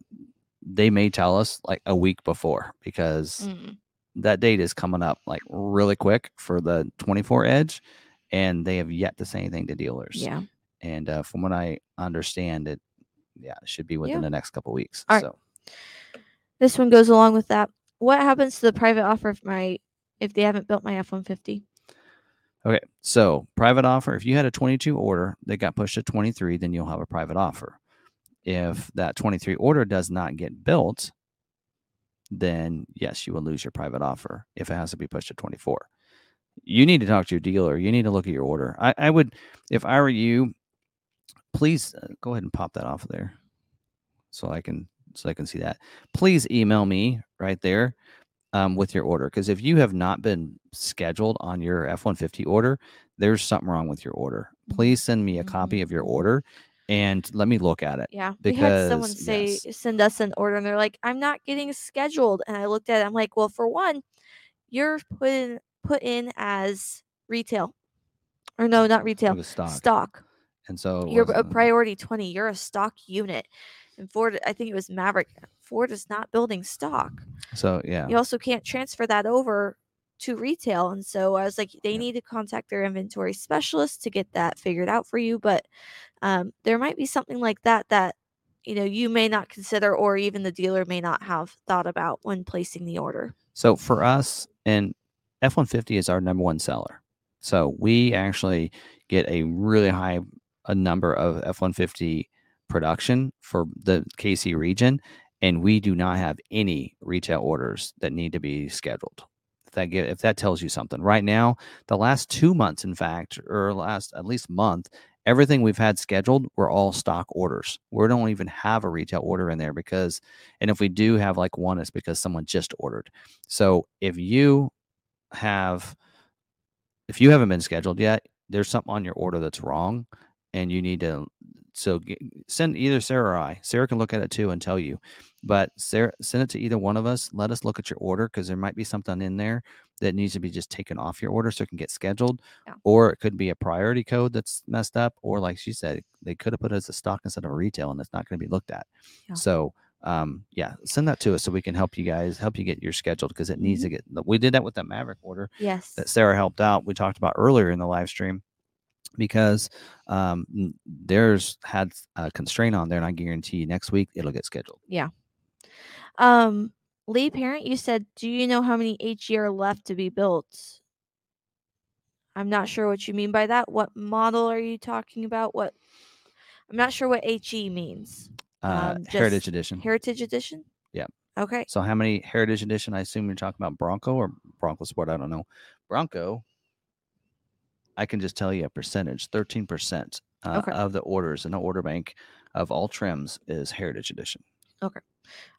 They may tell us like a week before because mm. that date is coming up like really quick for the twenty-four Edge, and they have yet to say anything to dealers. Yeah. And uh, from what I understand, it yeah it should be within yeah. the next couple of weeks. All so right. This one goes along with that. What happens to the private offer if my if they haven't built my F one fifty? Okay, so private offer. If you had a twenty-two order that got pushed to twenty-three, then you'll have a private offer. If that twenty-three order does not get built, then yes, you will lose your private offer if it has to be pushed to twenty-four. You need to talk to your dealer. You need to look at your order. I, I would, if I were you, please go ahead and pop that off there so I can so I can see that. Please email me right there um, with your order, because if you have not been scheduled on your F one fifty order, there's something wrong with your order. Please send me a mm-hmm. copy of your order. And let me look at it. Yeah. Because, we had someone say, yes. send us an order, and they're like, I'm not getting scheduled. And I looked at it. I'm like, well, for one, you're put in, put in as retail. Or no, not retail. Stock. stock. And so you're a priority twenty. You're a stock unit. And Ford, I think it was Maverick. Ford is not building stock. So, yeah. You also can't transfer that over to retail. And so I was like, they yeah. need to contact their inventory specialist to get that figured out for you. But um, there might be something like that that, you know, you may not consider, or even the dealer may not have thought about when placing the order. So for us, and F one fifty is our number one seller. So we actually get a really high a number of F one fifty production for the K C region. And we do not have any retail orders that need to be scheduled. That get, if that tells you something. Right now, the last two months, in fact, or last at least month, everything we've had scheduled were all stock orders. We don't even have a retail order in there because, and if we do have like one, it's because someone just ordered. So if you have, if you haven't been scheduled yet, there's something on your order that's wrong, and you need to. So get, send either Sarah or I. Sarah can look at it too and tell you. But Sarah, send it to either one of us. Let us look at your order because there might be something in there that needs to be just taken off your order so it can get scheduled. Yeah. Or it could be a priority code that's messed up. Or like she said, they could have put it as a stock instead of retail, and it's not going to be looked at. Yeah. So, um, yeah, send that to us so we can help you guys, help you get your scheduled because it needs mm-hmm. to get – we did that with the Maverick order yes. that Sarah helped out. We talked about earlier in the live stream. Because um, there's had a constraint on there, and I guarantee you next week it'll get scheduled. Yeah. Um, Lee Parent, you said, do you know how many each year are left to be built? I'm not sure what you mean by that. What model are you talking about? What? I'm not sure what H E means. Uh, um, Heritage Edition. Heritage Edition? Yeah. Okay. So how many Heritage Edition? I assume you're talking about Bronco or Bronco Sport. I don't know. Bronco. I can just tell you a percentage, thirteen percent uh, okay. of the orders in the order bank of all trims is Heritage Edition. Okay.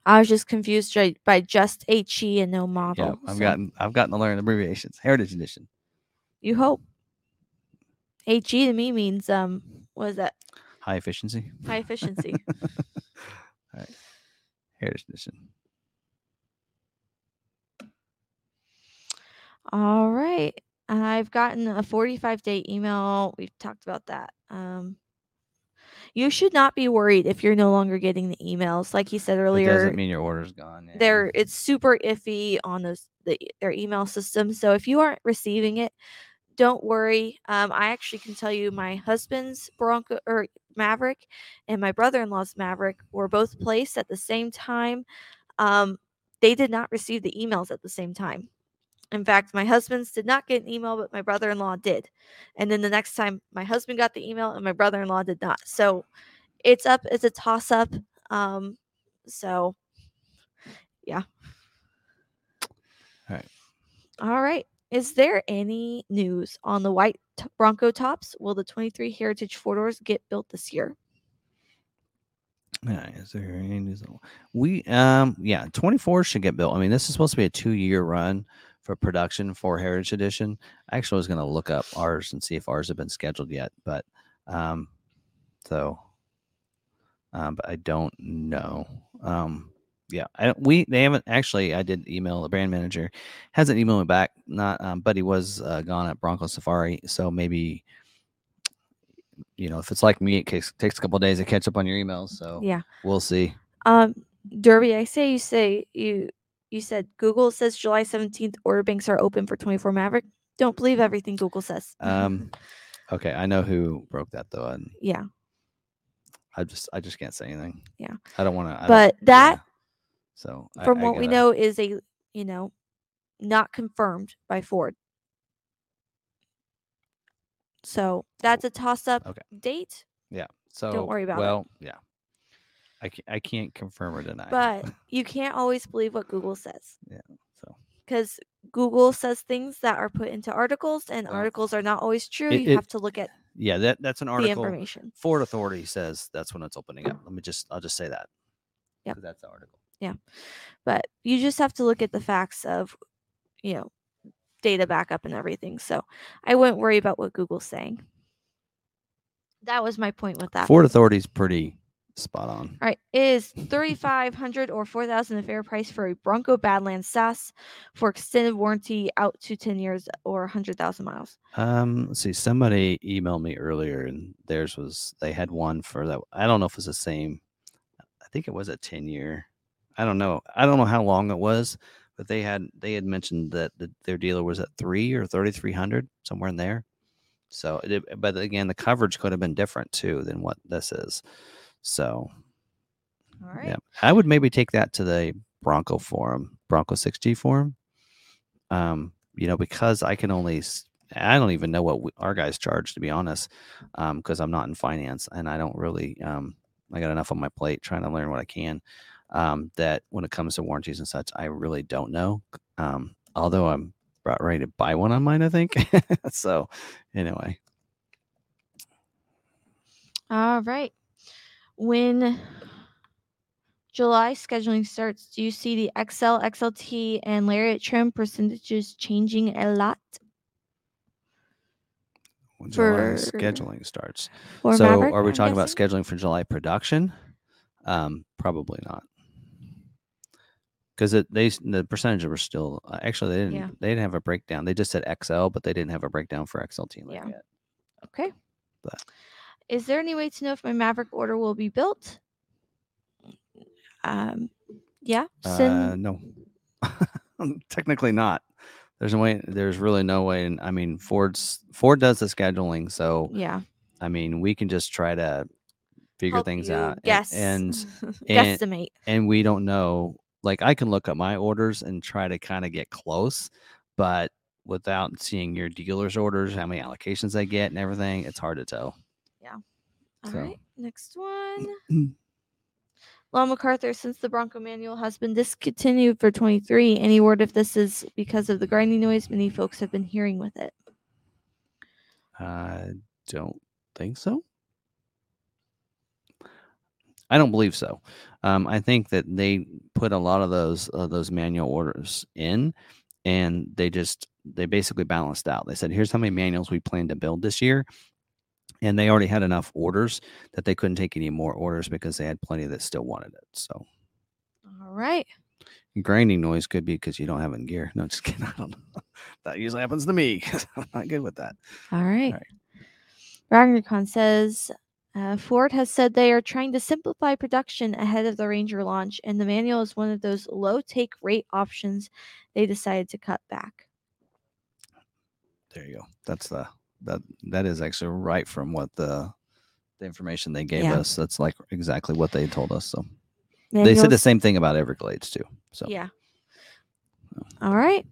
I was just confused by just H E and no model. Yeah, I've so. gotten I've gotten to learn abbreviations. Heritage Edition. You hope. H E to me means, um, what is that? High efficiency. High efficiency. All right. Heritage Edition. All right. I've gotten a forty-five day email. We've talked about that. Um, you should not be worried if you're no longer getting the emails. Like he said earlier, it doesn't mean your order's gone. There, it's super iffy on those the, their email system. So if you aren't receiving it, don't worry. Um, I actually can tell you my husband's Bronco or Maverick and my brother-in-law's Maverick were both placed at the same time. Um, they did not receive the emails at the same time. In fact, my husband's did not get an email, but my brother-in-law did. And then the next time, my husband got the email and my brother-in-law did not. So it's up. It's a toss-up. Um, so, yeah. All right. All right. Is there any news on the white t- Bronco tops? Will the twenty-three Heritage four-doors get built this year? Yeah, is there any, is we um yeah, twenty-four should get built. I mean, this is supposed to be a two-year run for production for Heritage Edition. I actually was going to look up ours and see if ours have been scheduled yet, but um so um but I don't know. Um yeah, I we they haven't actually. I did email the brand manager, hasn't emailed me back. Not um but he was uh, gone at Bronco Safari, so maybe, you know, if it's like me, it takes, takes a couple of days to catch up on your emails. So yeah, we'll see. Um, Derby, I say you say you you said Google says July seventeenth order banks are open for twenty-four Maverick. Don't believe everything Google says. Um, okay, I know who broke that though. And yeah, I just I just can't say anything. Yeah, I don't want to. But that, yeah. So from I, what I gotta, we know is a you know not confirmed by Ford. So that's a toss-up okay. date. Yeah. So don't worry about well, it. Well, yeah. I can't, I can't confirm or deny. But you can't always believe what Google says. Yeah. So because Google says things that are put into articles, and well, articles are not always true. It, you it, have to look at. Yeah, that that's an article. The information. Ford Authority says that's when it's opening up. Let me just I'll just say that. Yeah. That's the article. Yeah. But you just have to look at the facts of, you know, data backup and everything. So I wouldn't worry about what Google's saying. That was my point with that. Ford Authority is pretty spot on. All right. Is thirty-five hundred dollars or four thousand dollars a fair price for a Bronco Badlands S A S for extended warranty out to ten years or one hundred thousand miles? Um, let's see. Somebody emailed me earlier, and theirs was, they had one for that. I don't know if it's the same. I think it was a ten year. I don't know. I don't know how long it was. But they had they had mentioned that the, their dealer was at three or thirty-three hundred, somewhere in there. So, it, but again, the coverage could have been different too than what this is. So, all right, yeah. I would maybe take that to the Bronco forum, Bronco six G forum. Um, you know, because I can only I don't even know what we, our guys charge, to be honest, because um, I'm not in finance and I don't really um, I got enough on my plate trying to learn what I can. Um, that when it comes to warranties and such, I really don't know. Um, although I'm about ready to buy one on mine, I think. So anyway. All right. When July scheduling starts, do you see the X L, X L T, and Lariat trim percentages changing a lot? When July for, scheduling starts. So Maverick, are we talking about scheduling for July production? Um, probably not. Because they the percentage were still uh, actually they didn't yeah. they didn't have a breakdown. They just said X L, but they didn't have a breakdown for X L T like yeah. yet. Okay. But is there any way to know if my Maverick order will be built? Um, yeah. Send... Uh, no. Technically not. There's no way. There's really no way. And I mean, Ford's Ford does the scheduling, so yeah. I mean, we can just try to figure Help things out. Yes. And, and guesstimate. And, and we don't know. Like, I can look up my orders and try to kind of get close, but without seeing your dealer's orders, how many allocations they get and everything, it's hard to tell. Yeah. All so. Right. Next one. Long McArthur, since the Bronco manual has been discontinued for twenty-three, any word if this is because of the grinding noise many folks have been hearing with it? I don't think so. I don't believe so. Um, I think that they put a lot of those uh, those manual orders in, and they just they basically balanced out. They said, "Here's how many manuals we plan to build this year," and they already had enough orders that they couldn't take any more orders because they had plenty that still wanted it. So, all right. Grinding noise could be because you don't have it in gear. No, just kidding. I don't know. That usually happens to me because I'm not good with that. All right. All right. RagnarKon says. Uh, Ford has said they are trying to simplify production ahead of the Ranger launch, and the manual is one of those low take rate options they decided to cut back. There you go. That's the that that is actually right from what the the information they gave yeah. us. That's like exactly what they told us. So manuals. They said the same thing about Everglades too. So yeah. All right.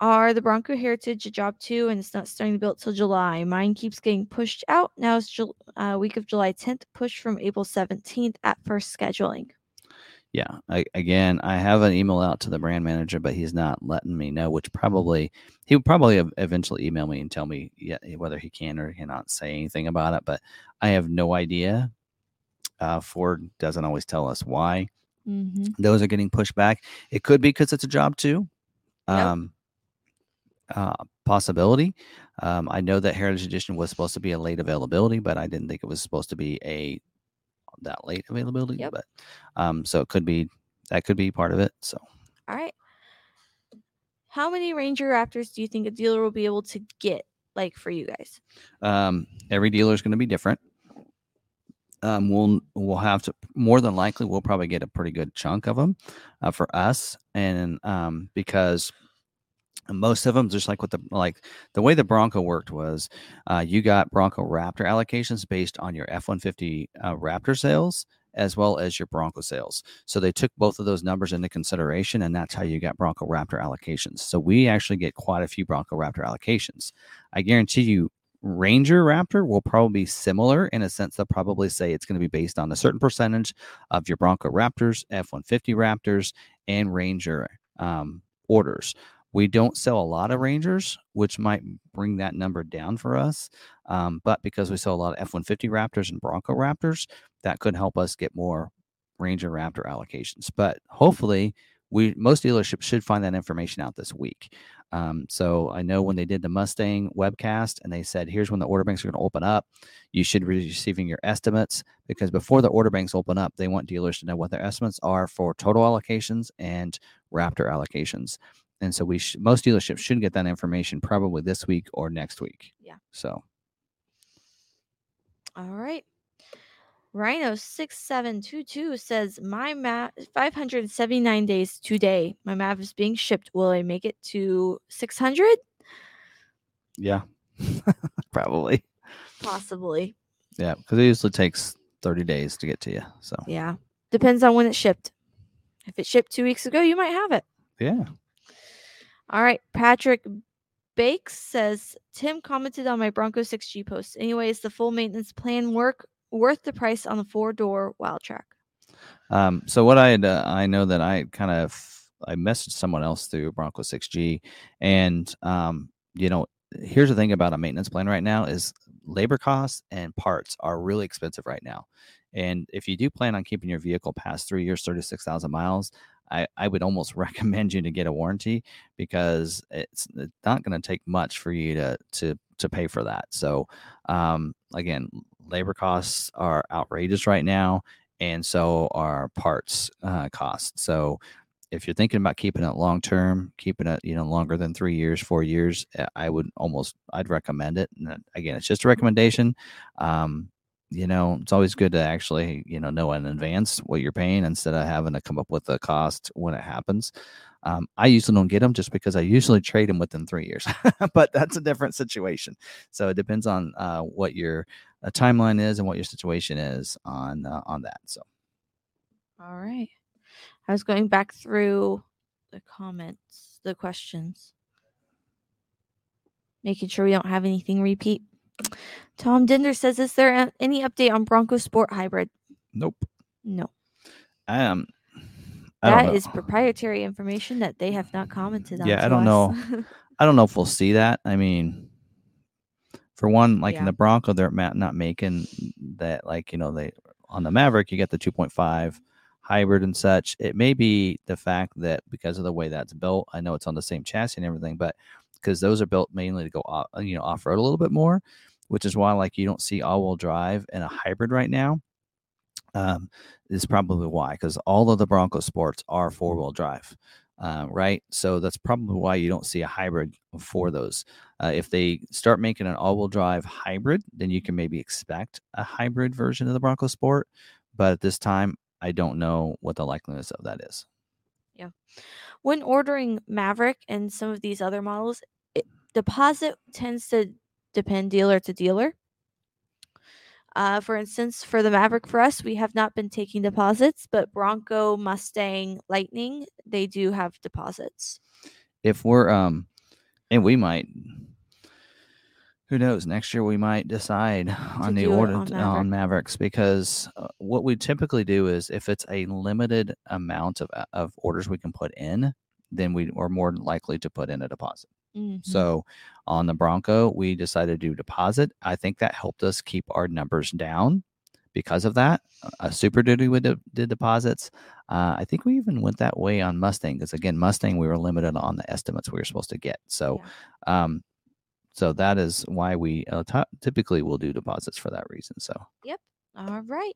Are the Bronco Heritage a job too, and it's not starting to build till July? Mine keeps getting pushed out. Now it's Ju- uh, week of July tenth, pushed from April seventeenth at first scheduling. Yeah. I, again, I have an email out to the brand manager, but he's not letting me know, which probably he would probably eventually email me and tell me whether he can or cannot say anything about it. But I have no idea. Uh, Ford doesn't always tell us why mm-hmm. those are getting pushed back. It could be because it's a job too. Um, yep. uh, possibility. Um, I know that Heritage Edition was supposed to be a late availability, but I didn't think it was supposed to be a that late availability. Yep. But um, so it could be that could be part of it. So all right. How many Ranger Raptors do you think a dealer will be able to get, like, for you guys? Um, every dealer is going to be different. Um, we'll we'll have to more than likely we'll probably get a pretty good chunk of them uh, for us, and um, because most of them, just like with the like the way the Bronco worked was, uh, you got Bronco Raptor allocations based on your F one fifty uh, Raptor sales as well as your Bronco sales. So they took both of those numbers into consideration, and that's how you got Bronco Raptor allocations. So we actually get quite a few Bronco Raptor allocations. I guarantee you Ranger Raptor will probably be similar in a sense. They'll probably say it's going to be based on a certain percentage of your Bronco Raptors, F one fifty Raptors, and Ranger um, orders. We don't sell a lot of Rangers, which might bring that number down for us. Um, but because we sell a lot of F one fifty Raptors and Bronco Raptors, that could help us get more Ranger Raptor allocations. But hopefully, we most dealerships should find that information out this week. Um, so I know when they did the Mustang webcast and they said, here's when the order banks are going to open up, you should be receiving your estimates, because before the order banks open up, they want dealers to know what their estimates are for total allocations and Raptor allocations. And so we sh- most dealerships should get that information probably this week or next week. Yeah. So. All right. Rhino six seven two two says, my map five hundred seventy-nine days today. My map is being shipped. Will I make it to six hundred? Yeah. Probably. Possibly. Yeah. Because it usually takes thirty days to get to you. So. Yeah. Depends on when it's shipped. If it shipped two weeks ago, you might have it. Yeah. All right. Patrick Bakes says, Tim commented on my Bronco six G post. Anyways, the full maintenance plan work worth the price on the four-door Wild Track. Um, so what I had, uh, I know that I kind of, I messaged someone else through Bronco six G, and, um, you know, here's the thing about a maintenance plan right now is labor costs and parts are really expensive right now. And if you do plan on keeping your vehicle past three years, thirty-six thousand miles, I, I would almost recommend you to get a warranty, because it's not going to take much for you to, to, to pay for that. So, um, again, labor costs are outrageous right now, and so are parts uh, costs. So if you're thinking about keeping it long term, keeping it, you know, longer than three years, four years, I would almost, I'd recommend it. And again, it's just a recommendation. Um, you know, it's always good to actually, you know, know in advance what you're paying instead of having to come up with a cost when it happens. Um, I usually don't get them just because I usually trade them within three years, but that's a different situation. So it depends on uh, what your uh, timeline is and what your situation is on, uh, on that. So. All right. I was going back through the comments, the questions, making sure we don't have anything repeat. Tom Dinder says, is there any update on Bronco Sport Hybrid? Nope. No. I am. Um, that is proprietary information that they have not commented on. Yeah, I don't know. I don't know if we'll see that. I mean, for one, like yeah. in the Bronco, they're not making that. Like, you know, they on the Maverick, you get the two point five hybrid and such. It may be the fact that because of the way that's built, I know it's on the same chassis and everything, but because those are built mainly to go off, you know, off road a little bit more, which is why like you don't see all wheel drive in a hybrid right now. Um, is probably why, because all of the Bronco Sports are four wheel drive, uh, right? So that's probably why you don't see a hybrid for those. Uh, if they start making an all wheel drive hybrid, then you can maybe expect a hybrid version of the Bronco Sport. But at this time, I don't know what the likeliness of that is. Yeah. When ordering Maverick and some of these other models, it, deposit tends to depend dealer to dealer. Uh, for instance, for the Maverick for us, we have not been taking deposits, but Bronco, Mustang, Lightning, they do have deposits. If we're, um, and we might, who knows, next year we might decide on the order on, Maverick. on Mavericks, because uh, what we typically do is if it's a limited amount of, of orders we can put in, then we are more likely to put in a deposit. Mm-hmm. So on the Bronco, we decided to do deposit. I think that helped us keep our numbers down because of that. A Super Duty we did, did deposits. Uh, I think we even went that way on Mustang, because again, Mustang, we were limited on the estimates we were supposed to get. So, yeah. um, so that is why we uh, t- typically will do deposits for that reason. So, yep. All right.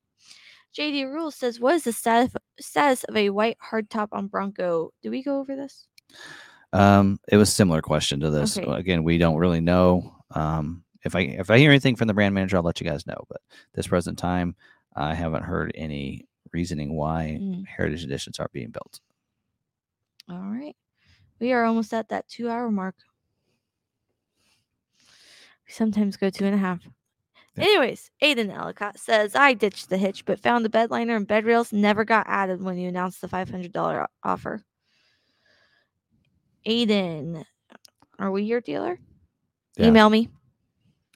J D Rule says, what is the status status of a white hardtop on Bronco? Did we go over this? Um, it was a similar question to this. Okay. Again, we don't really know. Um, if I if I hear anything from the brand manager, I'll let you guys know. But this present time, I haven't heard any reasoning why mm. Heritage Editions are being built. All right. We are almost at that two-hour mark. We sometimes go two and a half. Yeah. Anyways, Aiden Ellicott says, I ditched the hitch, but found the bed liner and bed rails never got added when you announced the five hundred dollars offer. Aiden, are we your dealer? Yeah. Email me.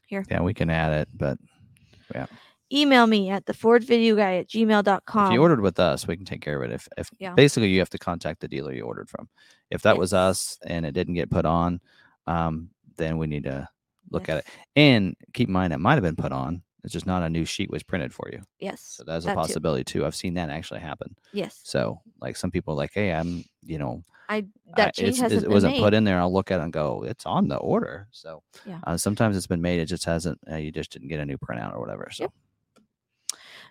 Here. Yeah, we can add it, but yeah. Email me at the Ford Video Guy at gmail dot com. If you ordered with us, we can take care of it. If, if yeah. Basically, you have to contact the dealer you ordered from. If that yes. was us and it didn't get put on, um, then we need to look yes. at it. And keep in mind, it might have been put on. It's just not a new sheet was printed for you. Yes. So that's that a possibility, too. too. I've seen that actually happen. Yes. So, like, some people are like, hey, I'm, you know, I that I, change hasn't it wasn't made. Put in there. I'll look at it and go, it's on the order. So, yeah. uh, sometimes it's been made. It just hasn't, uh, you just didn't get a new printout or whatever. So, yep.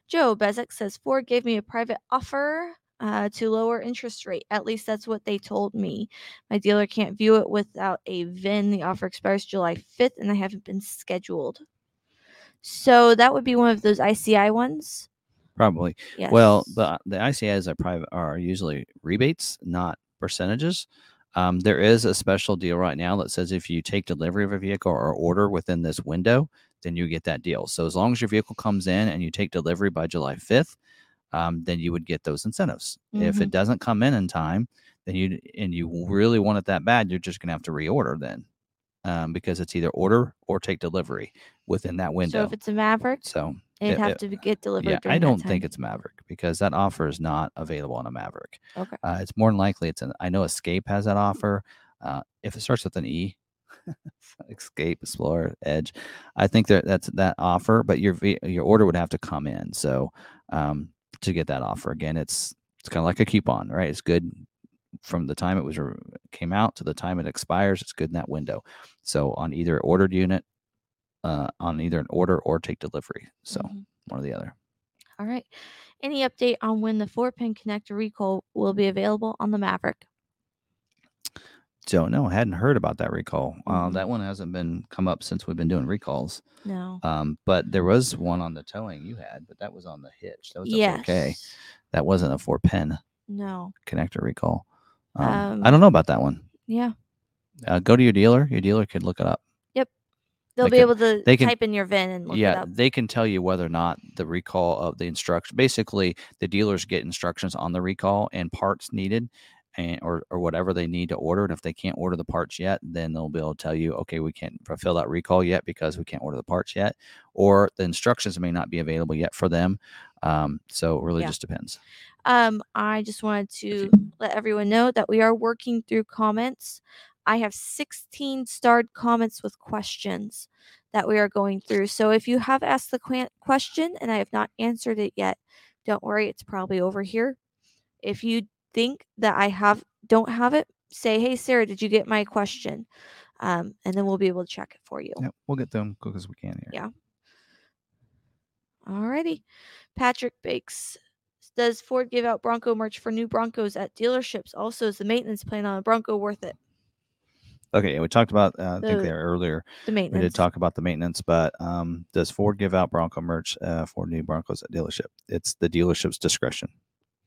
Joe Bezek says, Ford gave me a private offer uh, to lower interest rate. At least that's what they told me. My dealer can't view it without a V I N. The offer expires July fifth, and I haven't been scheduled. So that would be one of those I C I ones? Probably. Yes. Well, the, the I C Is are private are usually rebates, not percentages. Um, there is a special deal right now that says if you take delivery of a vehicle or order within this window, then you get that deal. So as long as your vehicle comes in and you take delivery by July fifth, um, then you would get those incentives. Mm-hmm. If it doesn't come in in time, then you and you really want it that bad, you're just going to have to reorder then. Um, because it's either order or take delivery within that window. So if it's a Maverick, so it'd it, have it, to get delivered. Yeah, I don't think it's Maverick because that offer is not available on a Maverick. Okay, uh, it's more than likely it's an. I know Escape has that offer. Uh, if it starts with an E, Escape, Explorer, Edge, I think that that's that offer. But your your order would have to come in. So um, to get that offer again, it's it's kind of like a coupon, right? It's good. From the time it was came out to the time it expires, it's good in that window. So on either ordered unit, uh, on either an order or take delivery. So mm-hmm. one or the other. All right. Any update on when the four-pin connector recall will be available on the Maverick? Don't know. I hadn't heard about that recall. Mm-hmm. Uh, that one hasn't been come up since we've been doing recalls. No. Um, but there was one on the towing you had, but that was on the hitch. That was a yes. four K. That wasn't a four-pin. No. Connector recall. Um, um, I don't know about that one. Yeah. Uh, go to your dealer. Your dealer could look it up. Yep. They'll they be can, able to they can, type in your V I N and look yeah, it up. Yeah, they can tell you whether or not the recall of the instruction. Basically, the dealers get instructions on the recall and parts needed and or, or whatever they need to order. And if they can't order the parts yet, then they'll be able to tell you, okay, we can't fulfill that recall yet because we can't order the parts yet. Or the instructions may not be available yet for them. Um, so it really yeah. just depends. Um, I just wanted to let everyone know that we are working through comments. I have sixteen starred comments with questions that we are going through. So if you have asked the question and I have not answered it yet, don't worry. It's probably over here. If you think that I have don't have it, say, hey, Sarah, did you get my question? Um, and then we'll be able to check it for you. Yeah, we'll get them quick as we can here. Yeah. Alrighty. Patrick Bakes. Does Ford give out Bronco merch for new Broncos at dealerships? Also, is the maintenance plan on a Bronco worth it? Okay, yeah, we talked about, uh, the, I think there earlier, the maintenance. We did talk about the maintenance, but um, does Ford give out Bronco merch uh, for new Broncos at dealership? It's the dealership's discretion.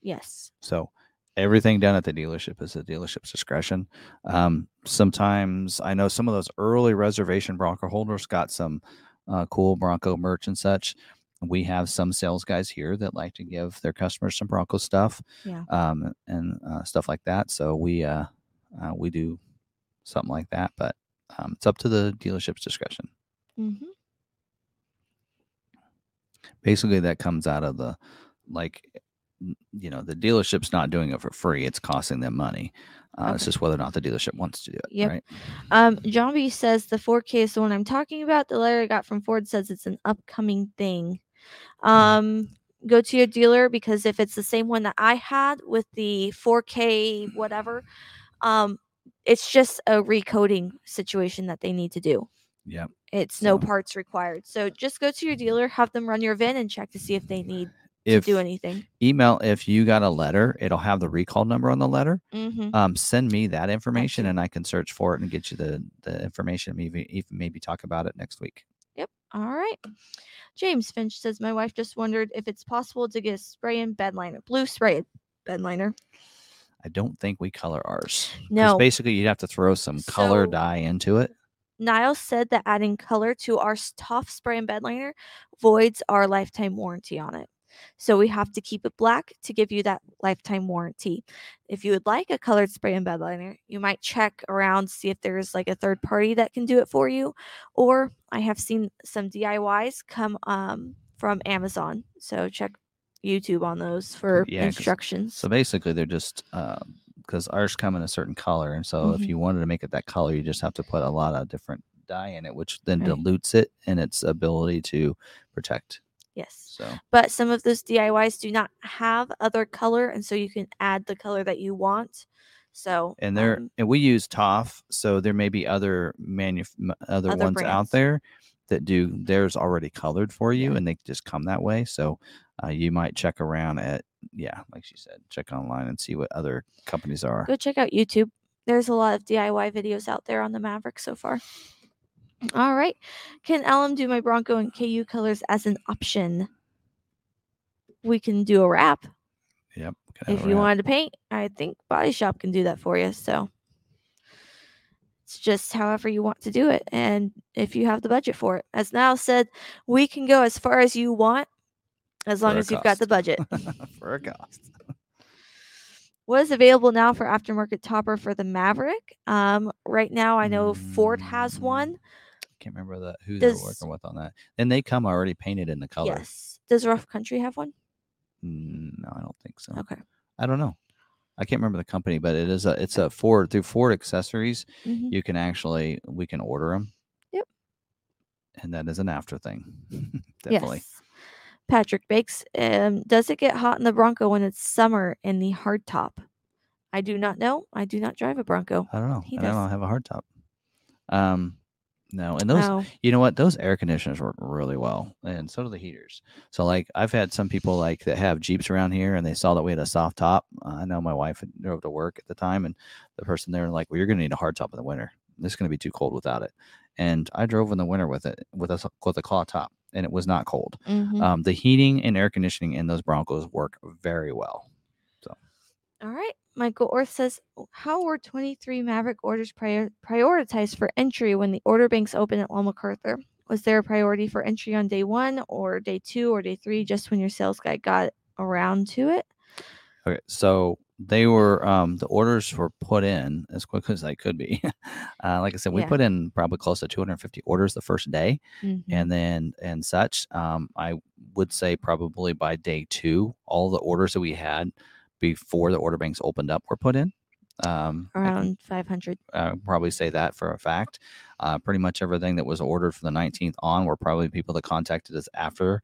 Yes. So everything done at the dealership is the dealership's discretion. Um, sometimes I know some of those early reservation Bronco holders got some uh, cool Bronco merch and such. We have some sales guys here that like to give their customers some Bronco stuff, yeah. um, and uh, stuff like that. So we uh, uh, we do something like that, but um, it's up to the dealership's discretion. Mm-hmm. Basically, that comes out of the like, you know, the dealership's not doing it for free; it's costing them money. Uh, okay. It's just whether or not the dealership wants to do it. Yep. Right? Um, John B says the four K is the one I'm talking about. The letter I got from Ford says it's an upcoming thing. Um, go to your dealer, because if it's the same one that I had with the four K whatever, um, it's just a recoding situation that they need to do. Yeah. It's so. No parts required. So just go to your dealer, have them run your V I N and check to see if they need if, to do anything. Email, if you got a letter, it'll have the recall number on the letter. Mm-hmm. Um, send me that information and I can search for it and get you the, the information. Maybe, maybe talk about it next week. Yep. All right. James Finch says, my wife just wondered if it's possible to get a spray and bed liner, blue spray and bed liner. I don't think we color ours. No. Basically, you'd have to throw some so, color dye into it. Niles said that adding color to our tough spray and bed liner voids our lifetime warranty on it. So we have to keep it black to give you that lifetime warranty. If you would like a colored spray and bed liner, you might check around, see if there's like a third party that can do it for you. Or I have seen some D I Ys come um, from Amazon. So check YouTube on those for yeah, instructions. So basically they're just... Uh... because ours come in a certain color. And so mm-hmm. if you wanted to make it that color, you just have to put a lot of different dye in it, which then right. dilutes it and its ability to protect. Yes. So, but some of those D I Ys do not have other color. And so you can add the color that you want. So, and there, um, and we use T O F. So there may be other manu- other, other ones brands. Out there that do theirs already colored for you. Yeah. And they just come that way. So uh, you might check around at, yeah, like she said, check online and see what other companies are. Go check out YouTube. There's a lot of D I Y videos out there on the Maverick so far. All right. Can L M do my Bronco and K U colors as an option? We can do a wrap. Yep. If you wanted to paint, I think Body Shop can do that for you. So it's just however you want to do it. And if you have the budget for it. As Niall said, we can go as far as you want. As long as you've got the budget. For a cost. What is available now for aftermarket topper for the Maverick? Um, right now, I know Ford has one. I can't remember that, who Does, they're working with on that. And they come already painted in the color. Yes. Does Rough Country have one? No, I don't think so. Okay. I don't know. I can't remember the company, but it is a it's a Ford. Through Ford Accessories, mm-hmm. you can actually, we can order them. Yep. And that is an after thing. Definitely. Yes. Patrick Bakes, um, does it get hot in the Bronco when it's summer in the hardtop? I do not know. I do not drive a Bronco. I don't know. He does. I don't have a hardtop. Um, no, and those, oh. you know what? Those air conditioners work really well, and so do the heaters. So, like, I've had some people like that have Jeeps around here, and they saw that we had a soft top. Uh, I know my wife drove to work at the time, and the person there was like, "Well, you're going to need a hardtop in the winter. It's going to be too cold without it." And I drove in the winter with it with a with a claw top. And it was not cold. Mm-hmm. Um, the heating and air conditioning in those Broncos work very well. So, all right. Michael Orth says, how were twenty-three Maverick orders prior- prioritized for entry when the order banks open at Long McArthur? Was there a priority for entry on day one or day two or day three, just when your sales guy got around to it? Okay. So they were, um, the orders were put in as quick as they could be. uh, like I said, we yeah. put in probably close to two hundred fifty orders the first day mm-hmm. and then, and such. Um, I would say probably by day two, all the orders that we had before the order banks opened up were put in. Um, Around five hundred. I would probably say that for a fact. Uh, pretty much everything that was ordered from the nineteenth on were probably people that contacted us after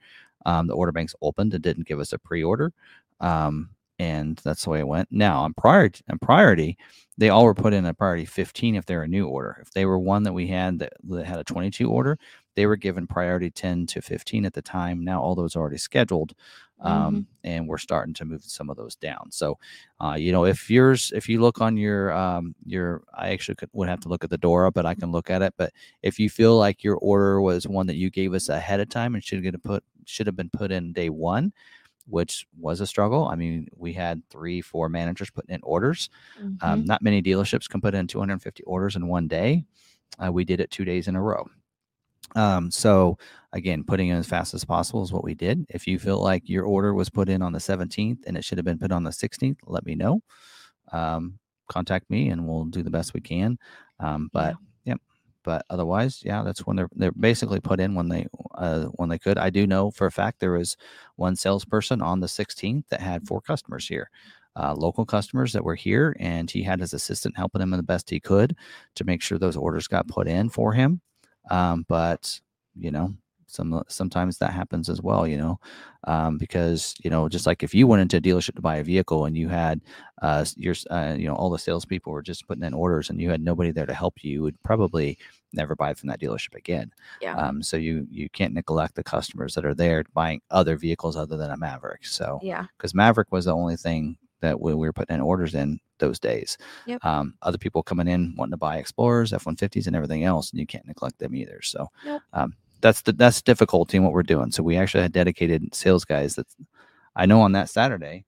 um, the order banks opened and didn't give us a pre-order. Um, And that's the way it went. Now, on priority, on priority, they all were put in a priority fifteen if they're a new order. If they were one that we had that, that had a twenty-two order, they were given priority ten to fifteen at the time. Now, all those are already scheduled, um, mm-hmm. and we're starting to move some of those down. So, uh, you know, if yours, if you look on your, um, your, I actually could, would have to look at the Dora, but I can look at it. But if you feel like your order was one that you gave us ahead of time and should get put, should have been put in day one, which was a struggle. I mean, we had three, four managers putting in orders. Mm-hmm. Um, not many dealerships can put in two hundred fifty orders in one day. Uh, we did it two days in a row. Um, so again, putting in as fast as possible is what we did. If you feel like your order was put in on the seventeenth and it should have been put on the sixteenth, let me know. Um, contact me and we'll do the best we can. Um, but yeah. yeah, but otherwise, yeah, that's when they're, they're basically put in when they, Uh, when they could. I do know for a fact there was one salesperson on the sixteenth that had four customers here, uh, local customers that were here, and he had his assistant helping him the best he could to make sure those orders got put in for him. Um, but, you know, Some sometimes that happens as well, you know, um, because, you know, just like if you went into a dealership to buy a vehicle and you had uh, your, uh, you know, all the salespeople were just putting in orders and you had nobody there to help you, you would probably never buy from that dealership again. Yeah. Um, so you you can't neglect the customers that are there buying other vehicles other than a Maverick. So yeah, because Maverick was the only thing that we, we were putting in orders in those days. Yep. Um, other people coming in wanting to buy Explorers, F one fifties, and everything else, and you can't neglect them either. So yep. um, that's the that's difficulty in what we're doing. So we actually had dedicated sales guys. That I know on that Saturday.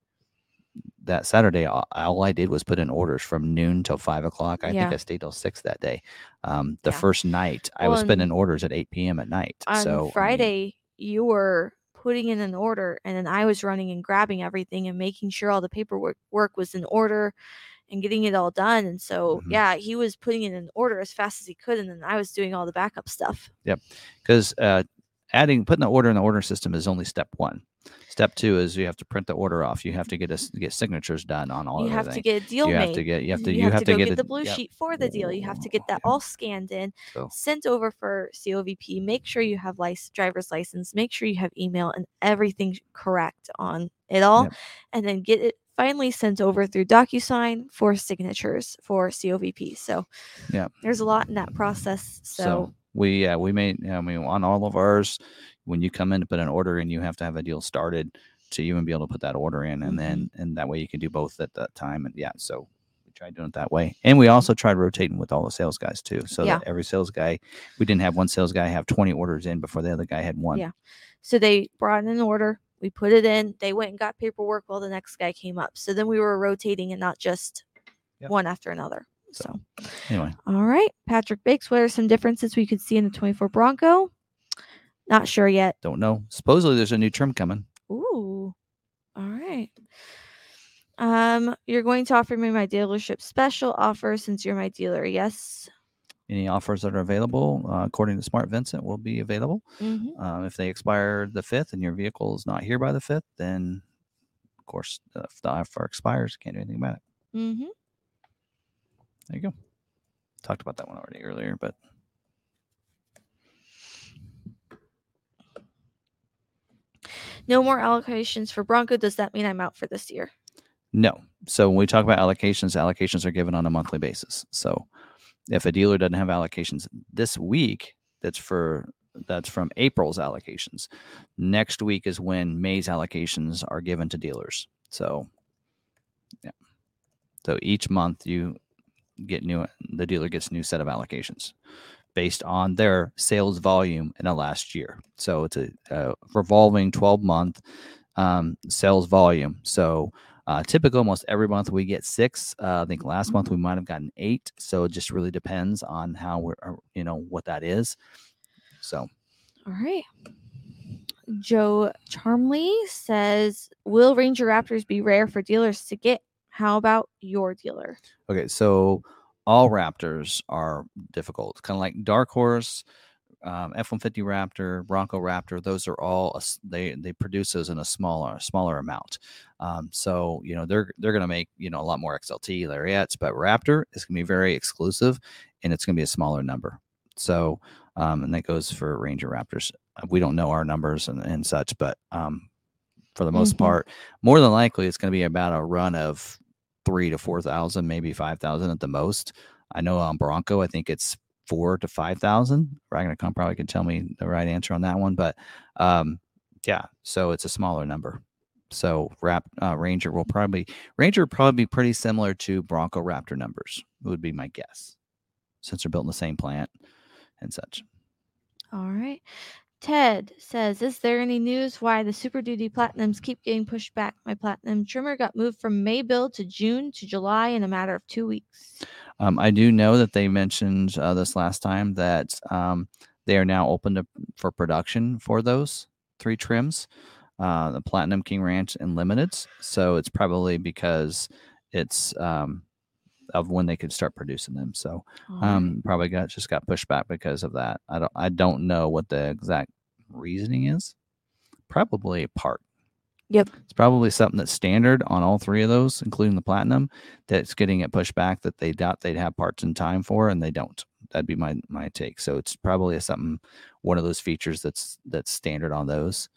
That Saturday, all, all I did was put in orders from noon till five o'clock. I yeah. think I stayed till six that day. Um, the yeah. first night, well, I was putting in orders at eight p.m. at night. On so Friday, I mean, you were putting in an order, and then I was running and grabbing everything and making sure all the paperwork work was in order and getting it all done. And so, mm-hmm. yeah, he was putting it in order as fast as he could, and then I was doing all the backup stuff. Yep, because uh, adding putting the order in the order system is only step one. Step two is you have to print the order off. You have to get a, get signatures done on all. You have to get a deal made. You have to get you have to you have to get the blue sheet for the deal. You have to get that all scanned in, sent over for C O V P. Make sure you have license, driver's license. Make sure you have email and everything correct on it all, and then get it finally sent over through DocuSign for signatures for C O V P. So yeah, there's a lot in that process. So, so we uh, we made I mean on all of ours. When you come in to put an order in, you have to have a deal started to even be able to put that order in. And then, and that way you can do both at that time. And yeah, so we tried doing it that way. And we also tried rotating with all the sales guys too. So yeah. that every sales guy, we didn't have one sales guy have twenty orders in before the other guy had one. Yeah. So they brought in an order, we put it in, they went and got paperwork while the next guy came up. So then we were rotating and not just yep. one after another. So, so anyway. All right, Patrick Bakes, what are some differences we could see in the twenty-four Bronco? Not sure yet. Don't know. Supposedly there's a new trim coming. Ooh. All right. Um, you're going to offer me my dealership special offer since you're my dealer. Yes. Any offers that are available, uh, according to Smart Vincent, will be available. Mm-hmm. Um, if they expire the fifth and your vehicle is not here by the fifth, then, of course, if the offer expires, can't do anything about it. Mm-hmm. There you go. Talked about that one already earlier, but... No more allocations for Bronco. Does that mean I'm out for this year? No. So when we talk about allocations, allocations are given on a monthly basis. So if a dealer doesn't have allocations this week, that's for that's from April's allocations. Next week is when May's allocations are given to dealers. So yeah. So each month you get new the dealer gets a new set of allocations based on their sales volume in the last year. So it's a, a revolving twelve-month um, sales volume. So uh, typical, almost every month we get six. Uh, I think last month we might have gotten eight. So it just really depends on how we're, you know, what that is. So. All right. Joe Charmley says, will Ranger Raptors be rare for dealers to get? How about your dealer? Okay, so... all Raptors are difficult. Kind of like Dark Horse, um, F one fifty Raptor, Bronco Raptor. Those are all a, they they produce those in a smaller smaller amount. Um, so you know they're they're going to make you know a lot more X L T Lariats, but Raptor is going to be very exclusive, and it's going to be a smaller number. So um, and that goes for Ranger Raptors. We don't know our numbers and, and such, but um, for the most mm-hmm. part, more than likely it's going to be about a run of three to four thousand, maybe five thousand at the most. I know on Bronco, I think it's four to five thousand. RagnarKon probably can tell me the right answer on that one, but um, yeah, so it's a smaller number. So Rap uh, Ranger will probably Ranger will probably be pretty similar to Bronco Raptor numbers. Would be my guess, since they're built in the same plant and such. All right. Ted says, is there any news why the Super Duty Platinums keep getting pushed back? My Platinum trimmer got moved from May build to June to July in a matter of two weeks. Um, I do know that they mentioned uh, this last time that um, they are now open to, for production for those three trims, uh, the Platinum, King Ranch, and Limiteds. So it's probably because it's um, of when they could start producing them. So um, probably got just got pushed back because of that. I don't I don't know what the exact reasoning is. Probably a part. Yep. It's probably something that's standard on all three of those, including the Platinum, that's getting it pushed back that they doubt they'd have parts in time for, and they don't. That'd be my my take. So it's probably something, one of those features that's that's standard on those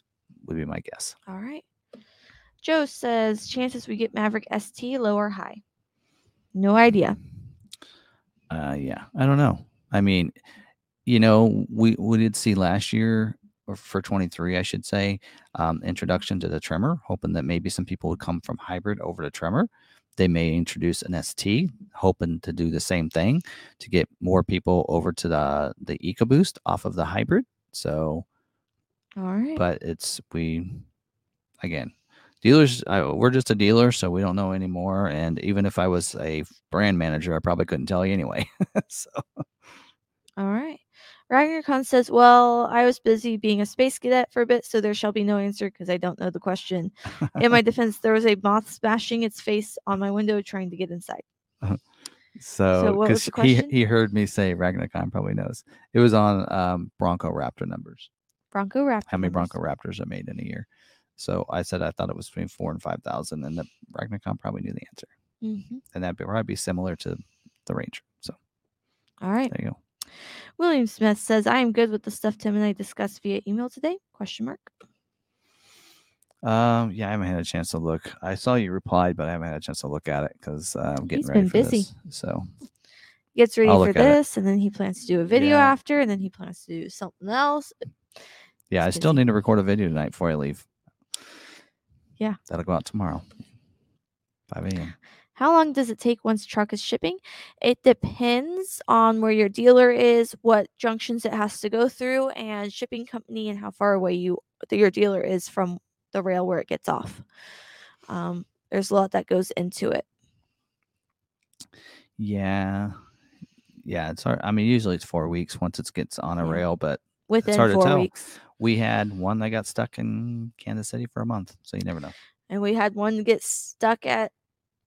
would be my guess. All right. Joe says, chances we get Maverick S T, low or high? No idea. Uh, yeah, I don't know. I mean, you know, we, we did see last year, or for twenty-three, I should say, um, introduction to the Tremor, hoping that maybe some people would come from hybrid over to Tremor. They may introduce an S T, hoping to do the same thing to get more people over to the, the EcoBoost off of the hybrid. So, all right. But it's, we, again, dealers, I, we're just a dealer, so we don't know anymore. And even if I was a brand manager, I probably couldn't tell you anyway. So, all right. RagnarKon says, well, I was busy being a space cadet for a bit, so there shall be no answer because I don't know the question. In my defense, there was a moth smashing its face on my window trying to get inside. Uh, so, because so he, he heard me say, RagnarKon probably knows. It was on um, Bronco Raptor numbers. Bronco Raptor. How many Bronco Raptors are made in a year? So I said I thought it was between four and five thousand, and the RagnarKon probably knew the answer, mm-hmm. and that'd be, probably be similar to the Ranger. So, all right, there you go. William Smith says, "I am good with the stuff Tim and I discussed via email today." Question mark. Um, yeah, I haven't had a chance to look. I saw you replied, but I haven't had a chance to look at it because uh, I'm getting He's ready been for busy. This. So gets ready I'll for this, and then he plans to do a video yeah. after, and then he plans to do something else. Yeah, it's I still busy. Need to record a video tonight before I leave. Yeah. That'll go out tomorrow. five a.m. How long does it take once truck is shipping? It depends on where your dealer is, what junctions it has to go through, and shipping company, and how far away you your dealer is from the rail where it gets off. Um, there's a lot that goes into it. Yeah. Yeah, it's hard. I mean, usually it's four weeks once it gets on a yeah. rail, but within it's hard four to tell. Weeks. We had one that got stuck in Kansas City for a month, so you never know. And we had one get stuck at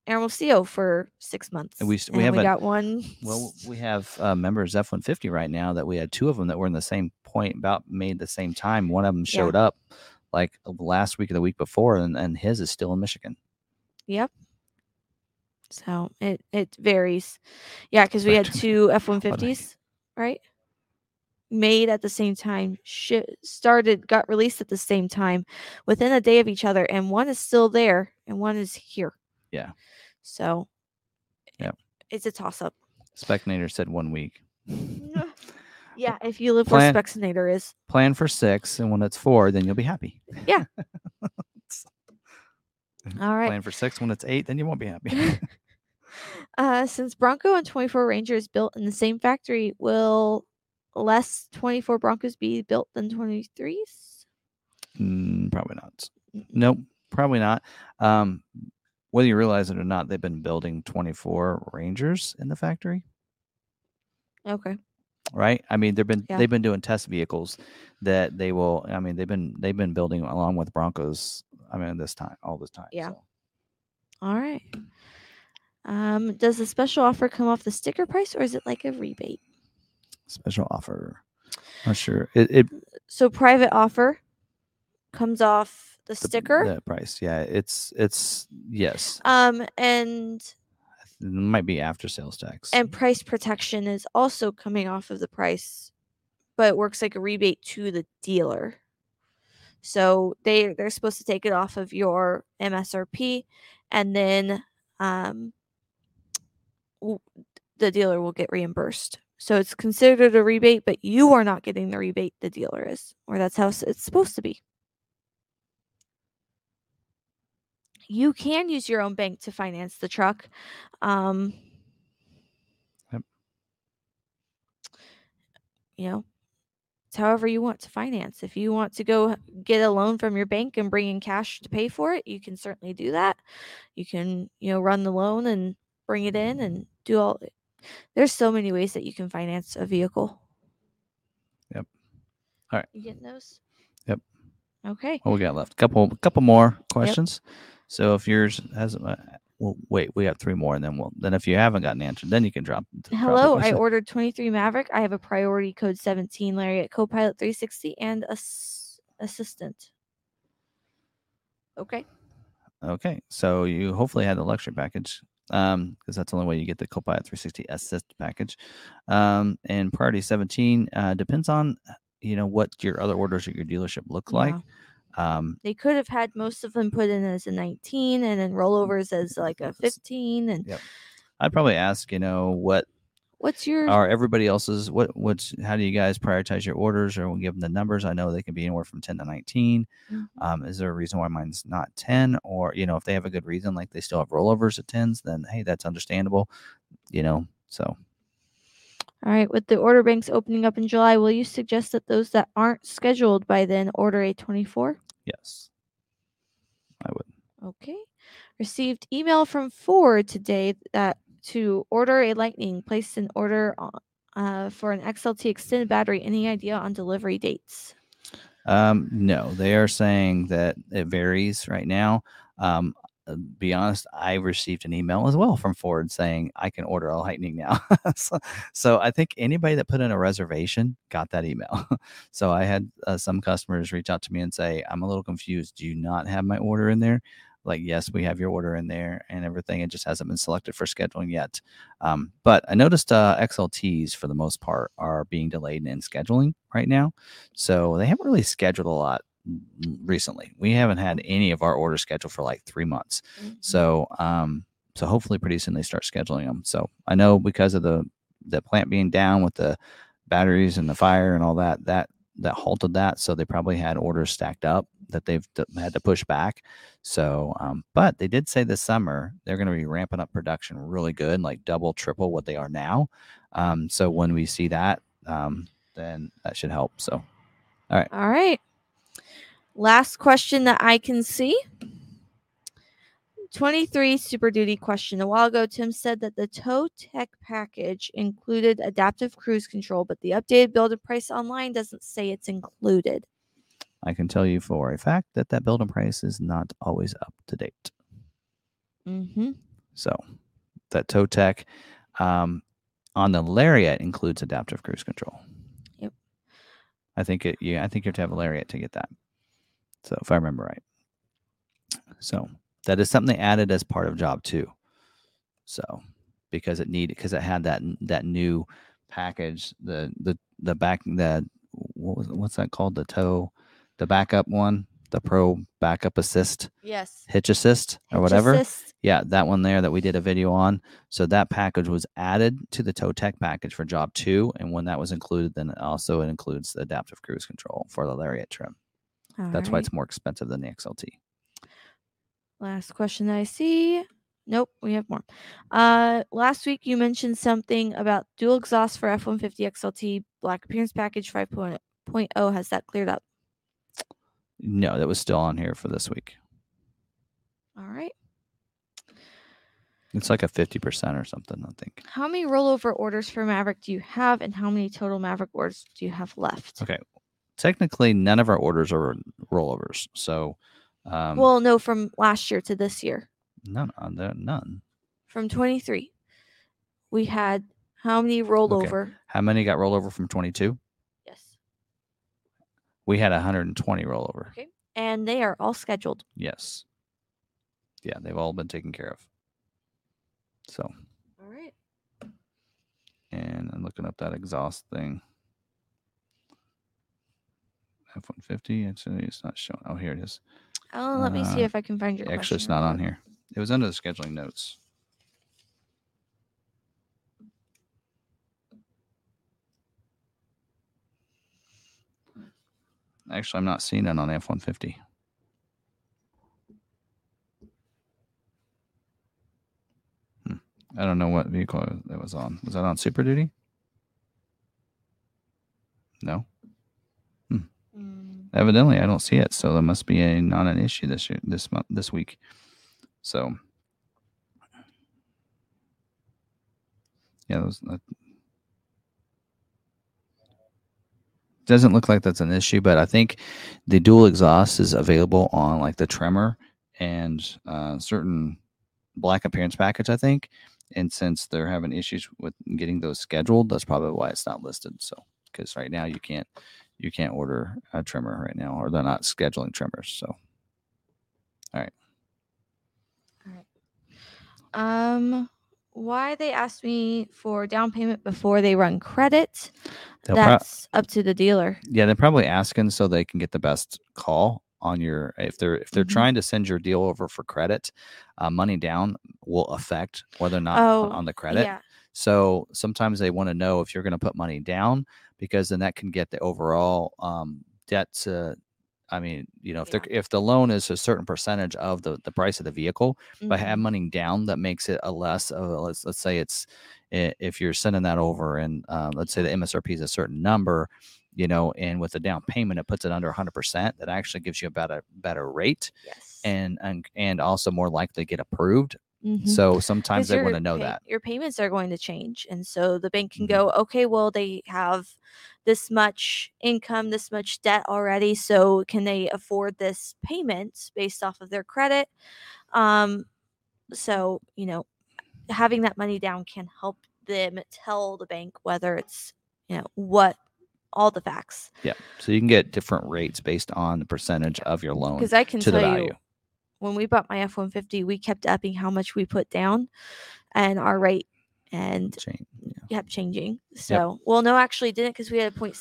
Hermosillo for six months. And we and we, have we a, got one. Well, we have uh, members F one fifty right now that we had two of them that were in the same point, about made the same time. One of them showed yeah. up like last week or the week before, and, and his is still in Michigan. Yep. So it, it varies. Yeah, because we had two F one fifties, right? Made at the same time, sh- started, got released at the same time within a day of each other. And one is still there and one is here. Yeah. So yeah. it's a toss up. Specnator said one week. yeah. If you live plan, where Specnator is. Plan for six. And when it's four, then you'll be happy. Yeah. All right. Plan for six. When it's eight, then you won't be happy. uh, since Bronco and twenty-four Ranger is built in the same factory, will less twenty-four Broncos be built than twenty-threes? Mm, probably not. Nope, probably not. Um, whether you realize it or not, they've been building twenty-four Rangers in the factory. Okay. Right? I mean, they've been yeah. they've been doing test vehicles that they will. I mean, they've been they've been building along with Broncos. I mean, this time, all this time. Yeah. So. All right. Um, does the special offer come off the sticker price, or is it like a rebate? Special offer. Not sure. It, it so private offer comes off the, the sticker. The price, yeah. It's it's yes. Um and it might be after sales tax. And price protection is also coming off of the price, but it works like a rebate to the dealer. So they they're supposed to take it off of your M S R P, and then um the dealer will get reimbursed. So it's considered a rebate, but you are not getting the rebate, the dealer is, or that's how it's supposed to be. You can use your own bank to finance the truck. Um, yep. You know, it's however you want to finance. If you want to go get a loan from your bank and bring in cash to pay for it, you can certainly do that. You can, you know, run the loan and bring it in and do all There's so many ways that you can finance a vehicle. Yep. All right. You getting those? Yep. Okay. What we got left? Couple, couple more questions. Yep. So if yours hasn't, uh, well, wait, we have three more, and then we'll. Then if you haven't gotten answered, then you can drop. Hello, I ordered twenty-three Maverick. I have a priority code seventeen Lariat, Copilot three sixty, and a ass- assistant. Okay. Okay. So you hopefully had the luxury package, um, because that's the only way you get the Copilot three sixty Assist package. Um, and priority seventeen uh, depends on, you know, what your other orders at your dealership look yeah. like. Um, they could have had most of them put in as a nineteen and then rollovers as like a fifteen. And yep. I'd probably ask, you know, what, what's your, are everybody else's, what, what's, how do you guys prioritize your orders, or we'll give them the numbers? I know they can be anywhere from ten to nineteen. Mm-hmm. Um, is there a reason why mine's not ten? Or, you know, if they have a good reason, like they still have rollovers at tens, then hey, that's understandable, you know, so. All right, with the order banks opening up in July, will you suggest that those that aren't scheduled by then order a twenty-four? Yes, I would. Okay. Received email from Ford today that to order a Lightning, placed an order uh, for an X L T extended battery. Any idea on delivery dates? Um, no, they are saying that it varies right now. Um, be honest, I received an email as well from Ford saying I can order a Lightning now. so, so I think anybody that put in a reservation got that email. So I had uh, some customers reach out to me and say, I'm a little confused. Do you not have my order in there? Like, yes, we have your order in there and everything. It just hasn't been selected for scheduling yet. Um, but I noticed uh, X L Ts, for the most part, are being delayed in scheduling right now. So they haven't really scheduled a lot recently. We haven't had any of our orders scheduled for like three months. Mm-hmm. So, um, so hopefully pretty soon they start scheduling them. So I know because of the, the plant being down with the batteries and the fire and all that, that, that halted that. So they probably had orders stacked up that they've d- had to push back. So, um, but they did say this summer, they're going to be ramping up production really good, like double, triple what they are now. Um, so when we see that, um, then that should help. So, all right. All right. Last question that I can see. twenty-three Super Duty question. A while ago, Tim said that the tow tech package included adaptive cruise control, but the updated build and price online doesn't say it's included. I can tell you for a fact that that build and price is not always up to date. Mm-hmm. So that tow tech um, on the Lariat includes adaptive cruise control. Yep. I think it. Yeah, I think you have to have a Lariat to get that. So if I remember right. So that is something they added as part of job two. So because it needed, because it had that, that new package, the, the, the back, the, what was, what's that called? The tow, the backup one, the pro backup assist. Yes. Hitch assist or hitch whatever. Assist. Yeah. That one there that we did a video on. So that package was added to the tow tech package for job two. And when that was included, then also it includes the adaptive cruise control for the Lariat trim. All That's right. why it's more expensive than the X L T. Last question that I see. Nope, we have more. Uh, last week you mentioned something about dual exhaust for F one fifty X L T black appearance package five point oh. Has that cleared up? No, that was still on here for this week. All right. It's like a fifty percent or something, I think. How many rollover orders for Maverick do you have, and how many total Maverick orders do you have left? Okay. Technically, none of our orders are rollovers. So, um, well, no, from last year to this year. None. None. From twenty-three, we had how many rollover? Okay. How many got rollover from twenty-two? Yes. We had one hundred twenty rollover. Okay. And they are all scheduled. Yes. Yeah, they've all been taken care of. So. All right. And I'm looking up that exhaust thing. F one fifty, it's, it's not showing. Oh, here it is. Oh, let uh, me see if I can find your Actually, it's not on here. It was under the scheduling notes. Actually, I'm not seeing it on F one fifty. Hmm. I don't know what vehicle it was on. Was that on Super Duty? No. Evidently, I don't see it, so there must be a not an issue this year, this month, this week. So, yeah, those, that doesn't look like that's an issue. But I think the dual exhaust is available on like the Tremor and uh, certain black appearance package, I think. And since they're having issues with getting those scheduled, that's probably why it's not listed. So, because right now you can't. You can't order a trimmer right now, or they're not scheduling trimmers. So, All right. All right. Um, why they asked me for down payment before they run credit, They'll that's pro- up to the dealer. Yeah, they're probably asking so they can get the best call on your, if they're if they're mm-hmm. trying to send your deal over for credit, uh, money down will affect whether or not oh, on the credit. Yeah. So sometimes they want to know if you're going to put money down, because then that can get the overall um, debt to, I mean, you know, if yeah. they're, if the loan is a certain percentage of the, the price of the vehicle, mm-hmm. by having money down, that makes it a less of a, let's, let's say it's, if you're sending that over and uh, let's say the M S R P is a certain number, you know, and with the down payment, it puts it under one hundred percent. That actually gives you about a better rate, yes. and, and and also more likely to get approved. Mm-hmm. So sometimes they want to know pay- that. Your payments are going to change. And so the bank can mm-hmm. go, okay, well, they have this much income, this much debt already. So can they afford this payment based off of their credit? Um, so, you know, having that money down can help them tell the bank whether it's, you know, what, all the facts. Yeah. So you can get different rates based on the percentage of your loan. Because I can to tell the value. You, when we bought my F one fifty, we kept upping how much we put down and our rate and Change, yeah. kept changing. So, yep. well, no, actually didn't, because we had a point,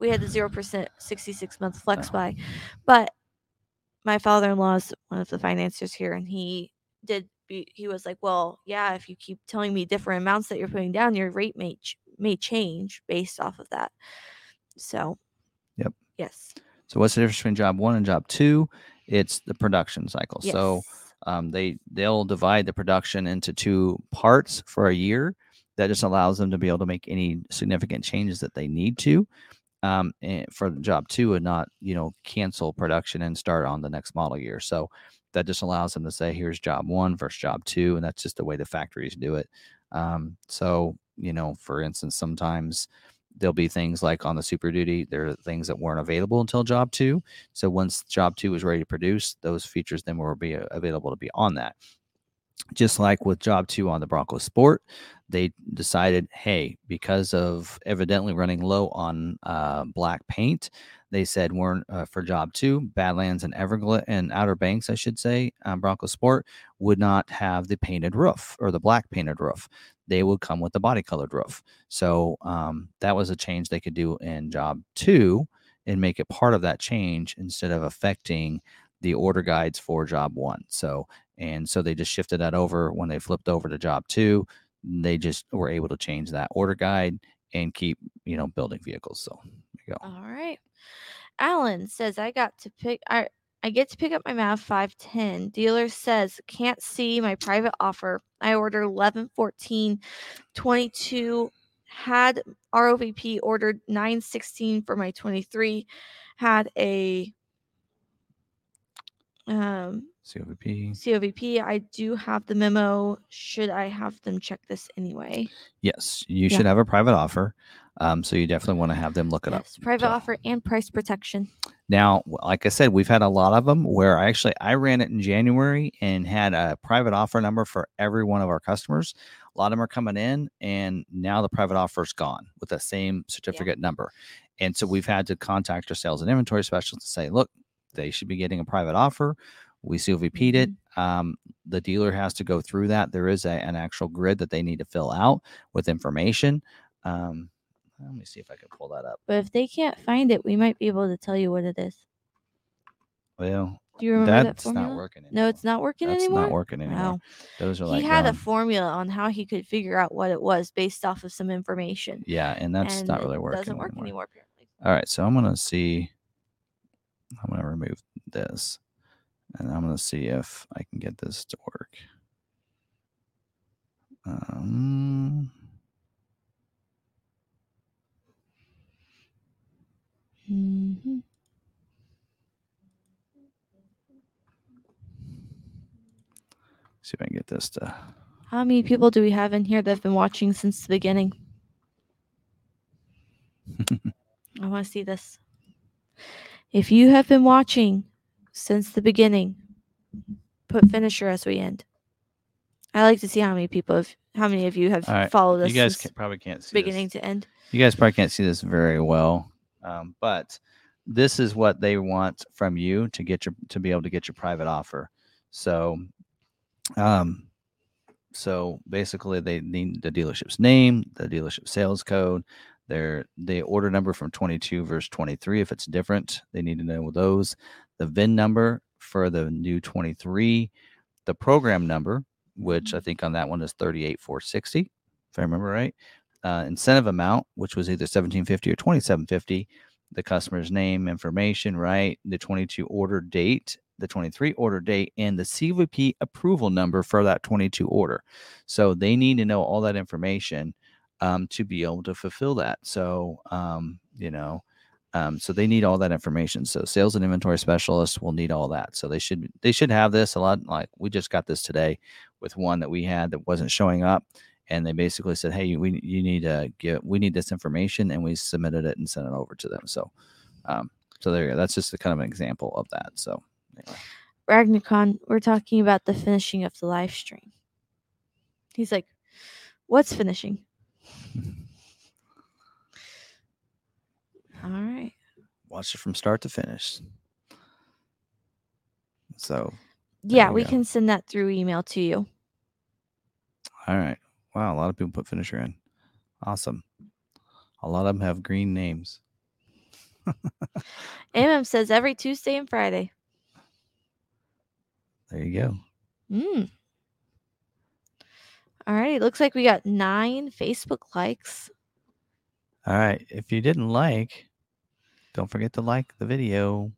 we had the zero percent sixty-six month flex uh-huh. buy. But my father-in-law is one of the financiers here, and he did, he was like, well, yeah, if you keep telling me different amounts that you're putting down, your rate may may change based off of that. So, yep. Yes. So what's the difference between job one and job two? It's the production cycle. Yes. So um, they, they'll divide the production into two parts for a year. That just allows them to be able to make any significant changes that they need to um, and for job two, and not, you know, cancel production and start on the next model year. So that just allows them to say, here's job one versus job two. And that's just the way the factories do it. Um, so, you know, for instance, sometimes there'll be things like on the Super Duty, there are things that weren't available until job two. So once job two is ready to produce, those features then will be available to be on that. Just like with job two on the Bronco Sport, they decided, hey, because of evidently running low on uh, black paint, they said we're uh, for job two, Badlands and Everglades and Outer Banks, I should say, um, Bronco Sport would not have the painted roof or the black painted roof. They would come with the body colored roof. So um, that was a change they could do in job two and make it part of that change instead of affecting the order guides for job one. So, and so they just shifted that over when they flipped over to job two. They just were able to change that order guide and keep, you know, building vehicles. So there you go. All right. Alan says, I got to pick, I, I get to pick up my Mav five ten. Dealer says, can't see my private offer. I ordered eleven fourteen twenty-two, had R O V P, ordered nine sixteen for my twenty-three, had a um, C O V P. C O V P. I do have the memo. Should I have them check this anyway? Yes, you yeah. should have a private offer. Um, so you definitely want to have them look it yes, up. Private so. offer and price protection. Now, like I said, we've had a lot of them where I actually I ran it in January and had a private offer number for every one of our customers. A lot of them are coming in, and now the private offer is gone with the same certificate yeah. number. And so we've had to contact our sales and inventory specialists to say, look, they should be getting a private offer. We C O V P'd it. Um, the dealer has to go through that. There is a, an actual grid that they need to fill out with information. Um, let me see if I can pull that up. But if they can't find it, we might be able to tell you what it is. Well, do you remember that's that formula? Not working anymore. No, it's not working that's anymore. It's not working anymore. Wow. Those are like, he had um, a formula on how he could figure out what it was based off of some information. Yeah, and that's and not really working. It doesn't work anymore. anymore, apparently. All right, so I'm going to see. I'm going to remove this. And I'm going to see if I can get this to work. Um, mm-hmm. See if I can get this to. How many people do we have in here that have been watching since the beginning? I want to see this. If you have been watching since the beginning, put finisher as we end. I like to see how many people have, how many of you have right. followed us. You guys can, probably can't see beginning this. To end. You guys probably can't see this very well, um, but this is what they want from you to get your to be able to get your private offer. So, um, so basically they need the dealership's name, the dealership sales code, their the order number from twenty-two versus twenty-three. If it's different, they need to know those. The V I N number for the new twenty-three, the program number, which I think on that one is thirty-eight four sixty, if I remember right. Uh, incentive amount, which was either seventeen fifty or twenty-seven fifty. The customer's name, information, right? The twenty-two order date, the twenty-three order date, and the C V P approval number for that twenty-two order. So they need to know all that information um, to be able to fulfill that. So, um, you know, um, so they need all that information. So sales and inventory specialists will need all that. So they should, they should have this a lot. Like we just got this today with one that we had that wasn't showing up. And they basically said, "Hey, we you need to get we need this information," and we submitted it and sent it over to them. So, um, so there you go. That's just a kind of an example of that. So, anyway. RagnarKon, we're talking about the finishing of the live stream. He's like, "What's finishing?" All right. Watch it from start to finish. So. Yeah, we go. Can send that through email to you. All right. Wow, a lot of people put finisher in. Awesome. A lot of them have green names. A M M says every Tuesday and Friday. There you go. Mm. All right. It looks like we got nine Facebook likes. All right. If you didn't like, don't forget to like the video.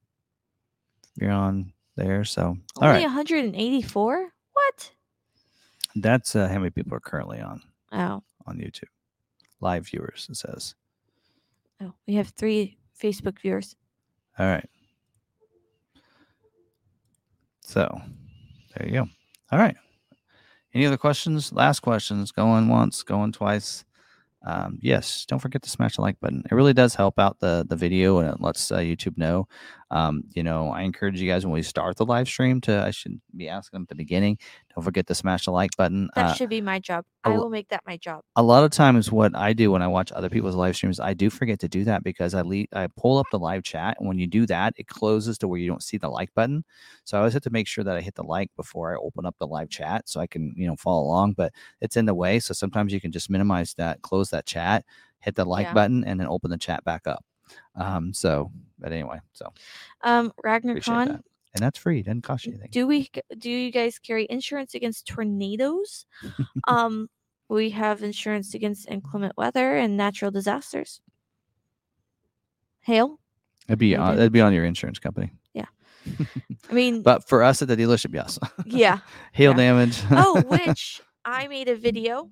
You're on there. So, all right. Only one hundred eighty-four? What? That's uh, how many people are currently on. Oh. On YouTube. Live viewers, it says. Oh, we have three Facebook viewers. All right. So, there you go. All right. Any other questions? Last questions. Going once, going twice. Um, yes, don't forget to smash the like button. It really does help out the, the video, and it lets uh, YouTube know. Um, you know, I encourage you guys when we start the live stream to, I should be asking them at the beginning, don't forget to smash the like button. That uh, should be my job. I will make that my job. A lot of times what I do when I watch other people's live streams, I do forget to do that because I le- I pull up the live chat. And when you do that, it closes to where you don't see the like button. So I always have to make sure that I hit the like before I open up the live chat so I can, you know, follow along, but it's in the way. So sometimes you can just minimize that, close that chat, hit the like yeah. button, and then open the chat back up. Um, so, but anyway, so. Um, RagnarKon. That. And that's free. It doesn't cost you anything. Do we, do you guys carry insurance against tornadoes? um, we have insurance against inclement weather and natural disasters. Hail. It'd be, on, it'd be on your insurance company. Yeah. I mean. But for us at the dealership, yes. Yeah. Hail yeah. damage. Oh, which I made a video.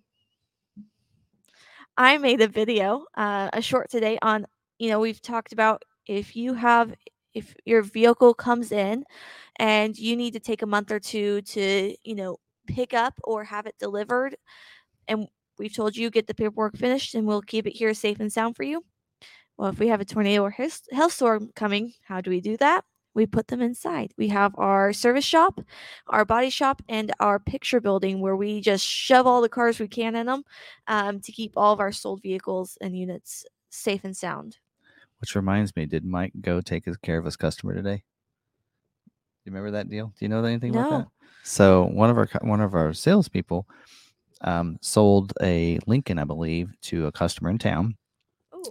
I made a video, uh, a short today on, you know, we've talked about if you have, if your vehicle comes in and you need to take a month or two to, you know, pick up or have it delivered. And we've told you get the paperwork finished and we'll keep it here safe and sound for you. Well, if we have a tornado or hailstorm coming, how do we do that? We put them inside. We have our service shop, our body shop, and our picture building where we just shove all the cars we can in them um, to keep all of our sold vehicles and units safe and sound. Which reminds me, did Mike go take his care of his customer today? You remember that deal? Do you know anything no. about that? So one of our one of our salespeople um, sold a Lincoln, I believe, to a customer in town. Ooh.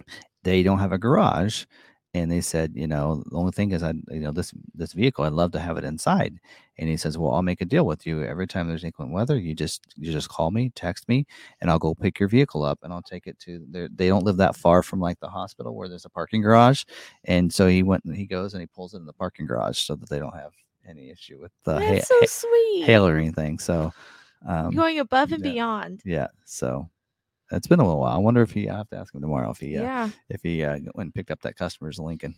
They don't have a garage, and they said, you know, the only thing is, I, you know, this this vehicle, I'd love to have it inside. And he says, well, I'll make a deal with you. Every time there's inclement weather, you just you just call me, text me, and I'll go pick your vehicle up, and I'll take it to their, they don't live that far from like the hospital where there's a parking garage. And so he went and he goes and he pulls it in the parking garage so that they don't have any issue with the uh, ha- so sweet. hail or anything. So um, going above and yeah, beyond. Yeah. So it's been a little while. I wonder if he, I have to ask him tomorrow if he, uh, yeah. if he uh, went and picked up that customer's Lincoln.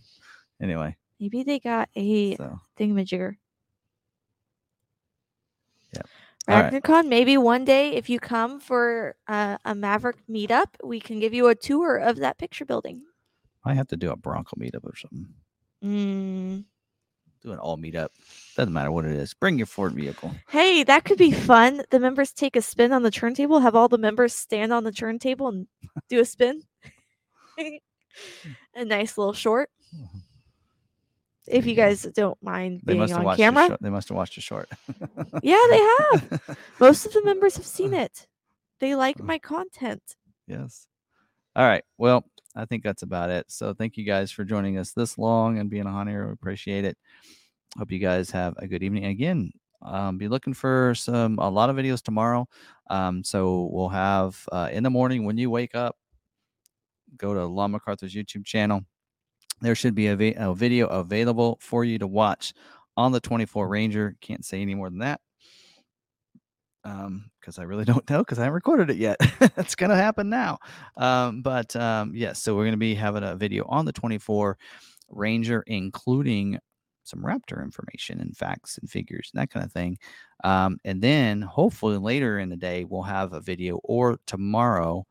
Anyway. Maybe they got a so. thingamajigger. Yeah. RagnarKon, right. Maybe one day if you come for uh, a Maverick meetup, we can give you a tour of that picture building. I have to do a Bronco meetup or something. Mm. Do an all meetup. Doesn't matter what it is. Bring your Ford vehicle. Hey, that could be fun. The members take a spin on the turntable. Have all the members stand on the turntable and do a spin. A nice little short. if you guys don't mind being on camera. The they must have watched the short. Yeah, they have. Most of the members have seen it. They like my content. Yes. All right. Well, I think that's about it. So thank you guys for joining us this long and being on here. We appreciate it. Hope you guys have a good evening. Again, um, be looking for some a lot of videos tomorrow. Um, so we'll have uh, in the morning when you wake up, go to Long McArthur's YouTube channel. There should be a, vi- a video available for you to watch on the twenty-four Ranger. Can't say any more than that um, because I really don't know because I haven't recorded it yet. It's going to happen now. Um, but um, yes, yeah, so we're going to be having a video on the twenty-four Ranger, including some Raptor information and facts and figures and that kind of thing. Um, and then hopefully later in the day, we'll have a video or tomorrow.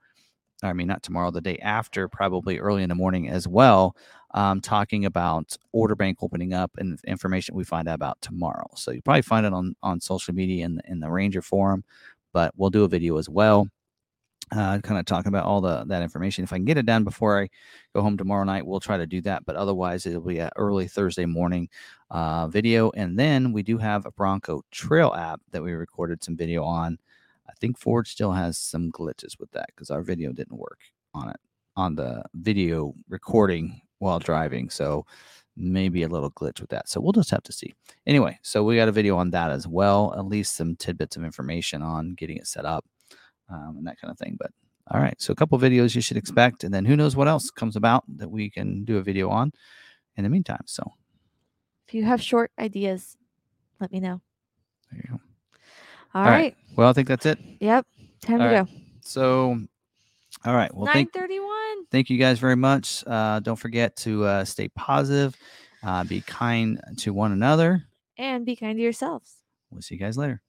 I mean, not tomorrow, the day after, probably early in the morning as well, um, talking about order bank opening up and information we find out about tomorrow. So you probably find it on, on social media and in, in the Ranger forum, but we'll do a video as well. Uh, kind of talking about all the that information. If I can get it done before I go home tomorrow night, we'll try to do that. But otherwise, it'll be an early Thursday morning uh, video. And then we do have a Bronco Trail app that we recorded some video on. I think Ford still has some glitches with that because our video didn't work on it, on the video recording while driving. So maybe a little glitch with that. So we'll just have to see. Anyway, so we got a video on that as well, at least some tidbits of information on getting it set up um, and that kind of thing. But all right, so a couple videos you should expect. And then who knows what else comes about that we can do a video on in the meantime. So if you have short ideas, let me know. There you go. All, all right. right. Well, I think that's it. Yep. Time all to right. go. So, all right. Well, nine thirty-one. Thank, thank you guys very much. Uh, don't forget to uh, stay positive, uh, be kind to one another, and be kind to yourselves. We'll see you guys later.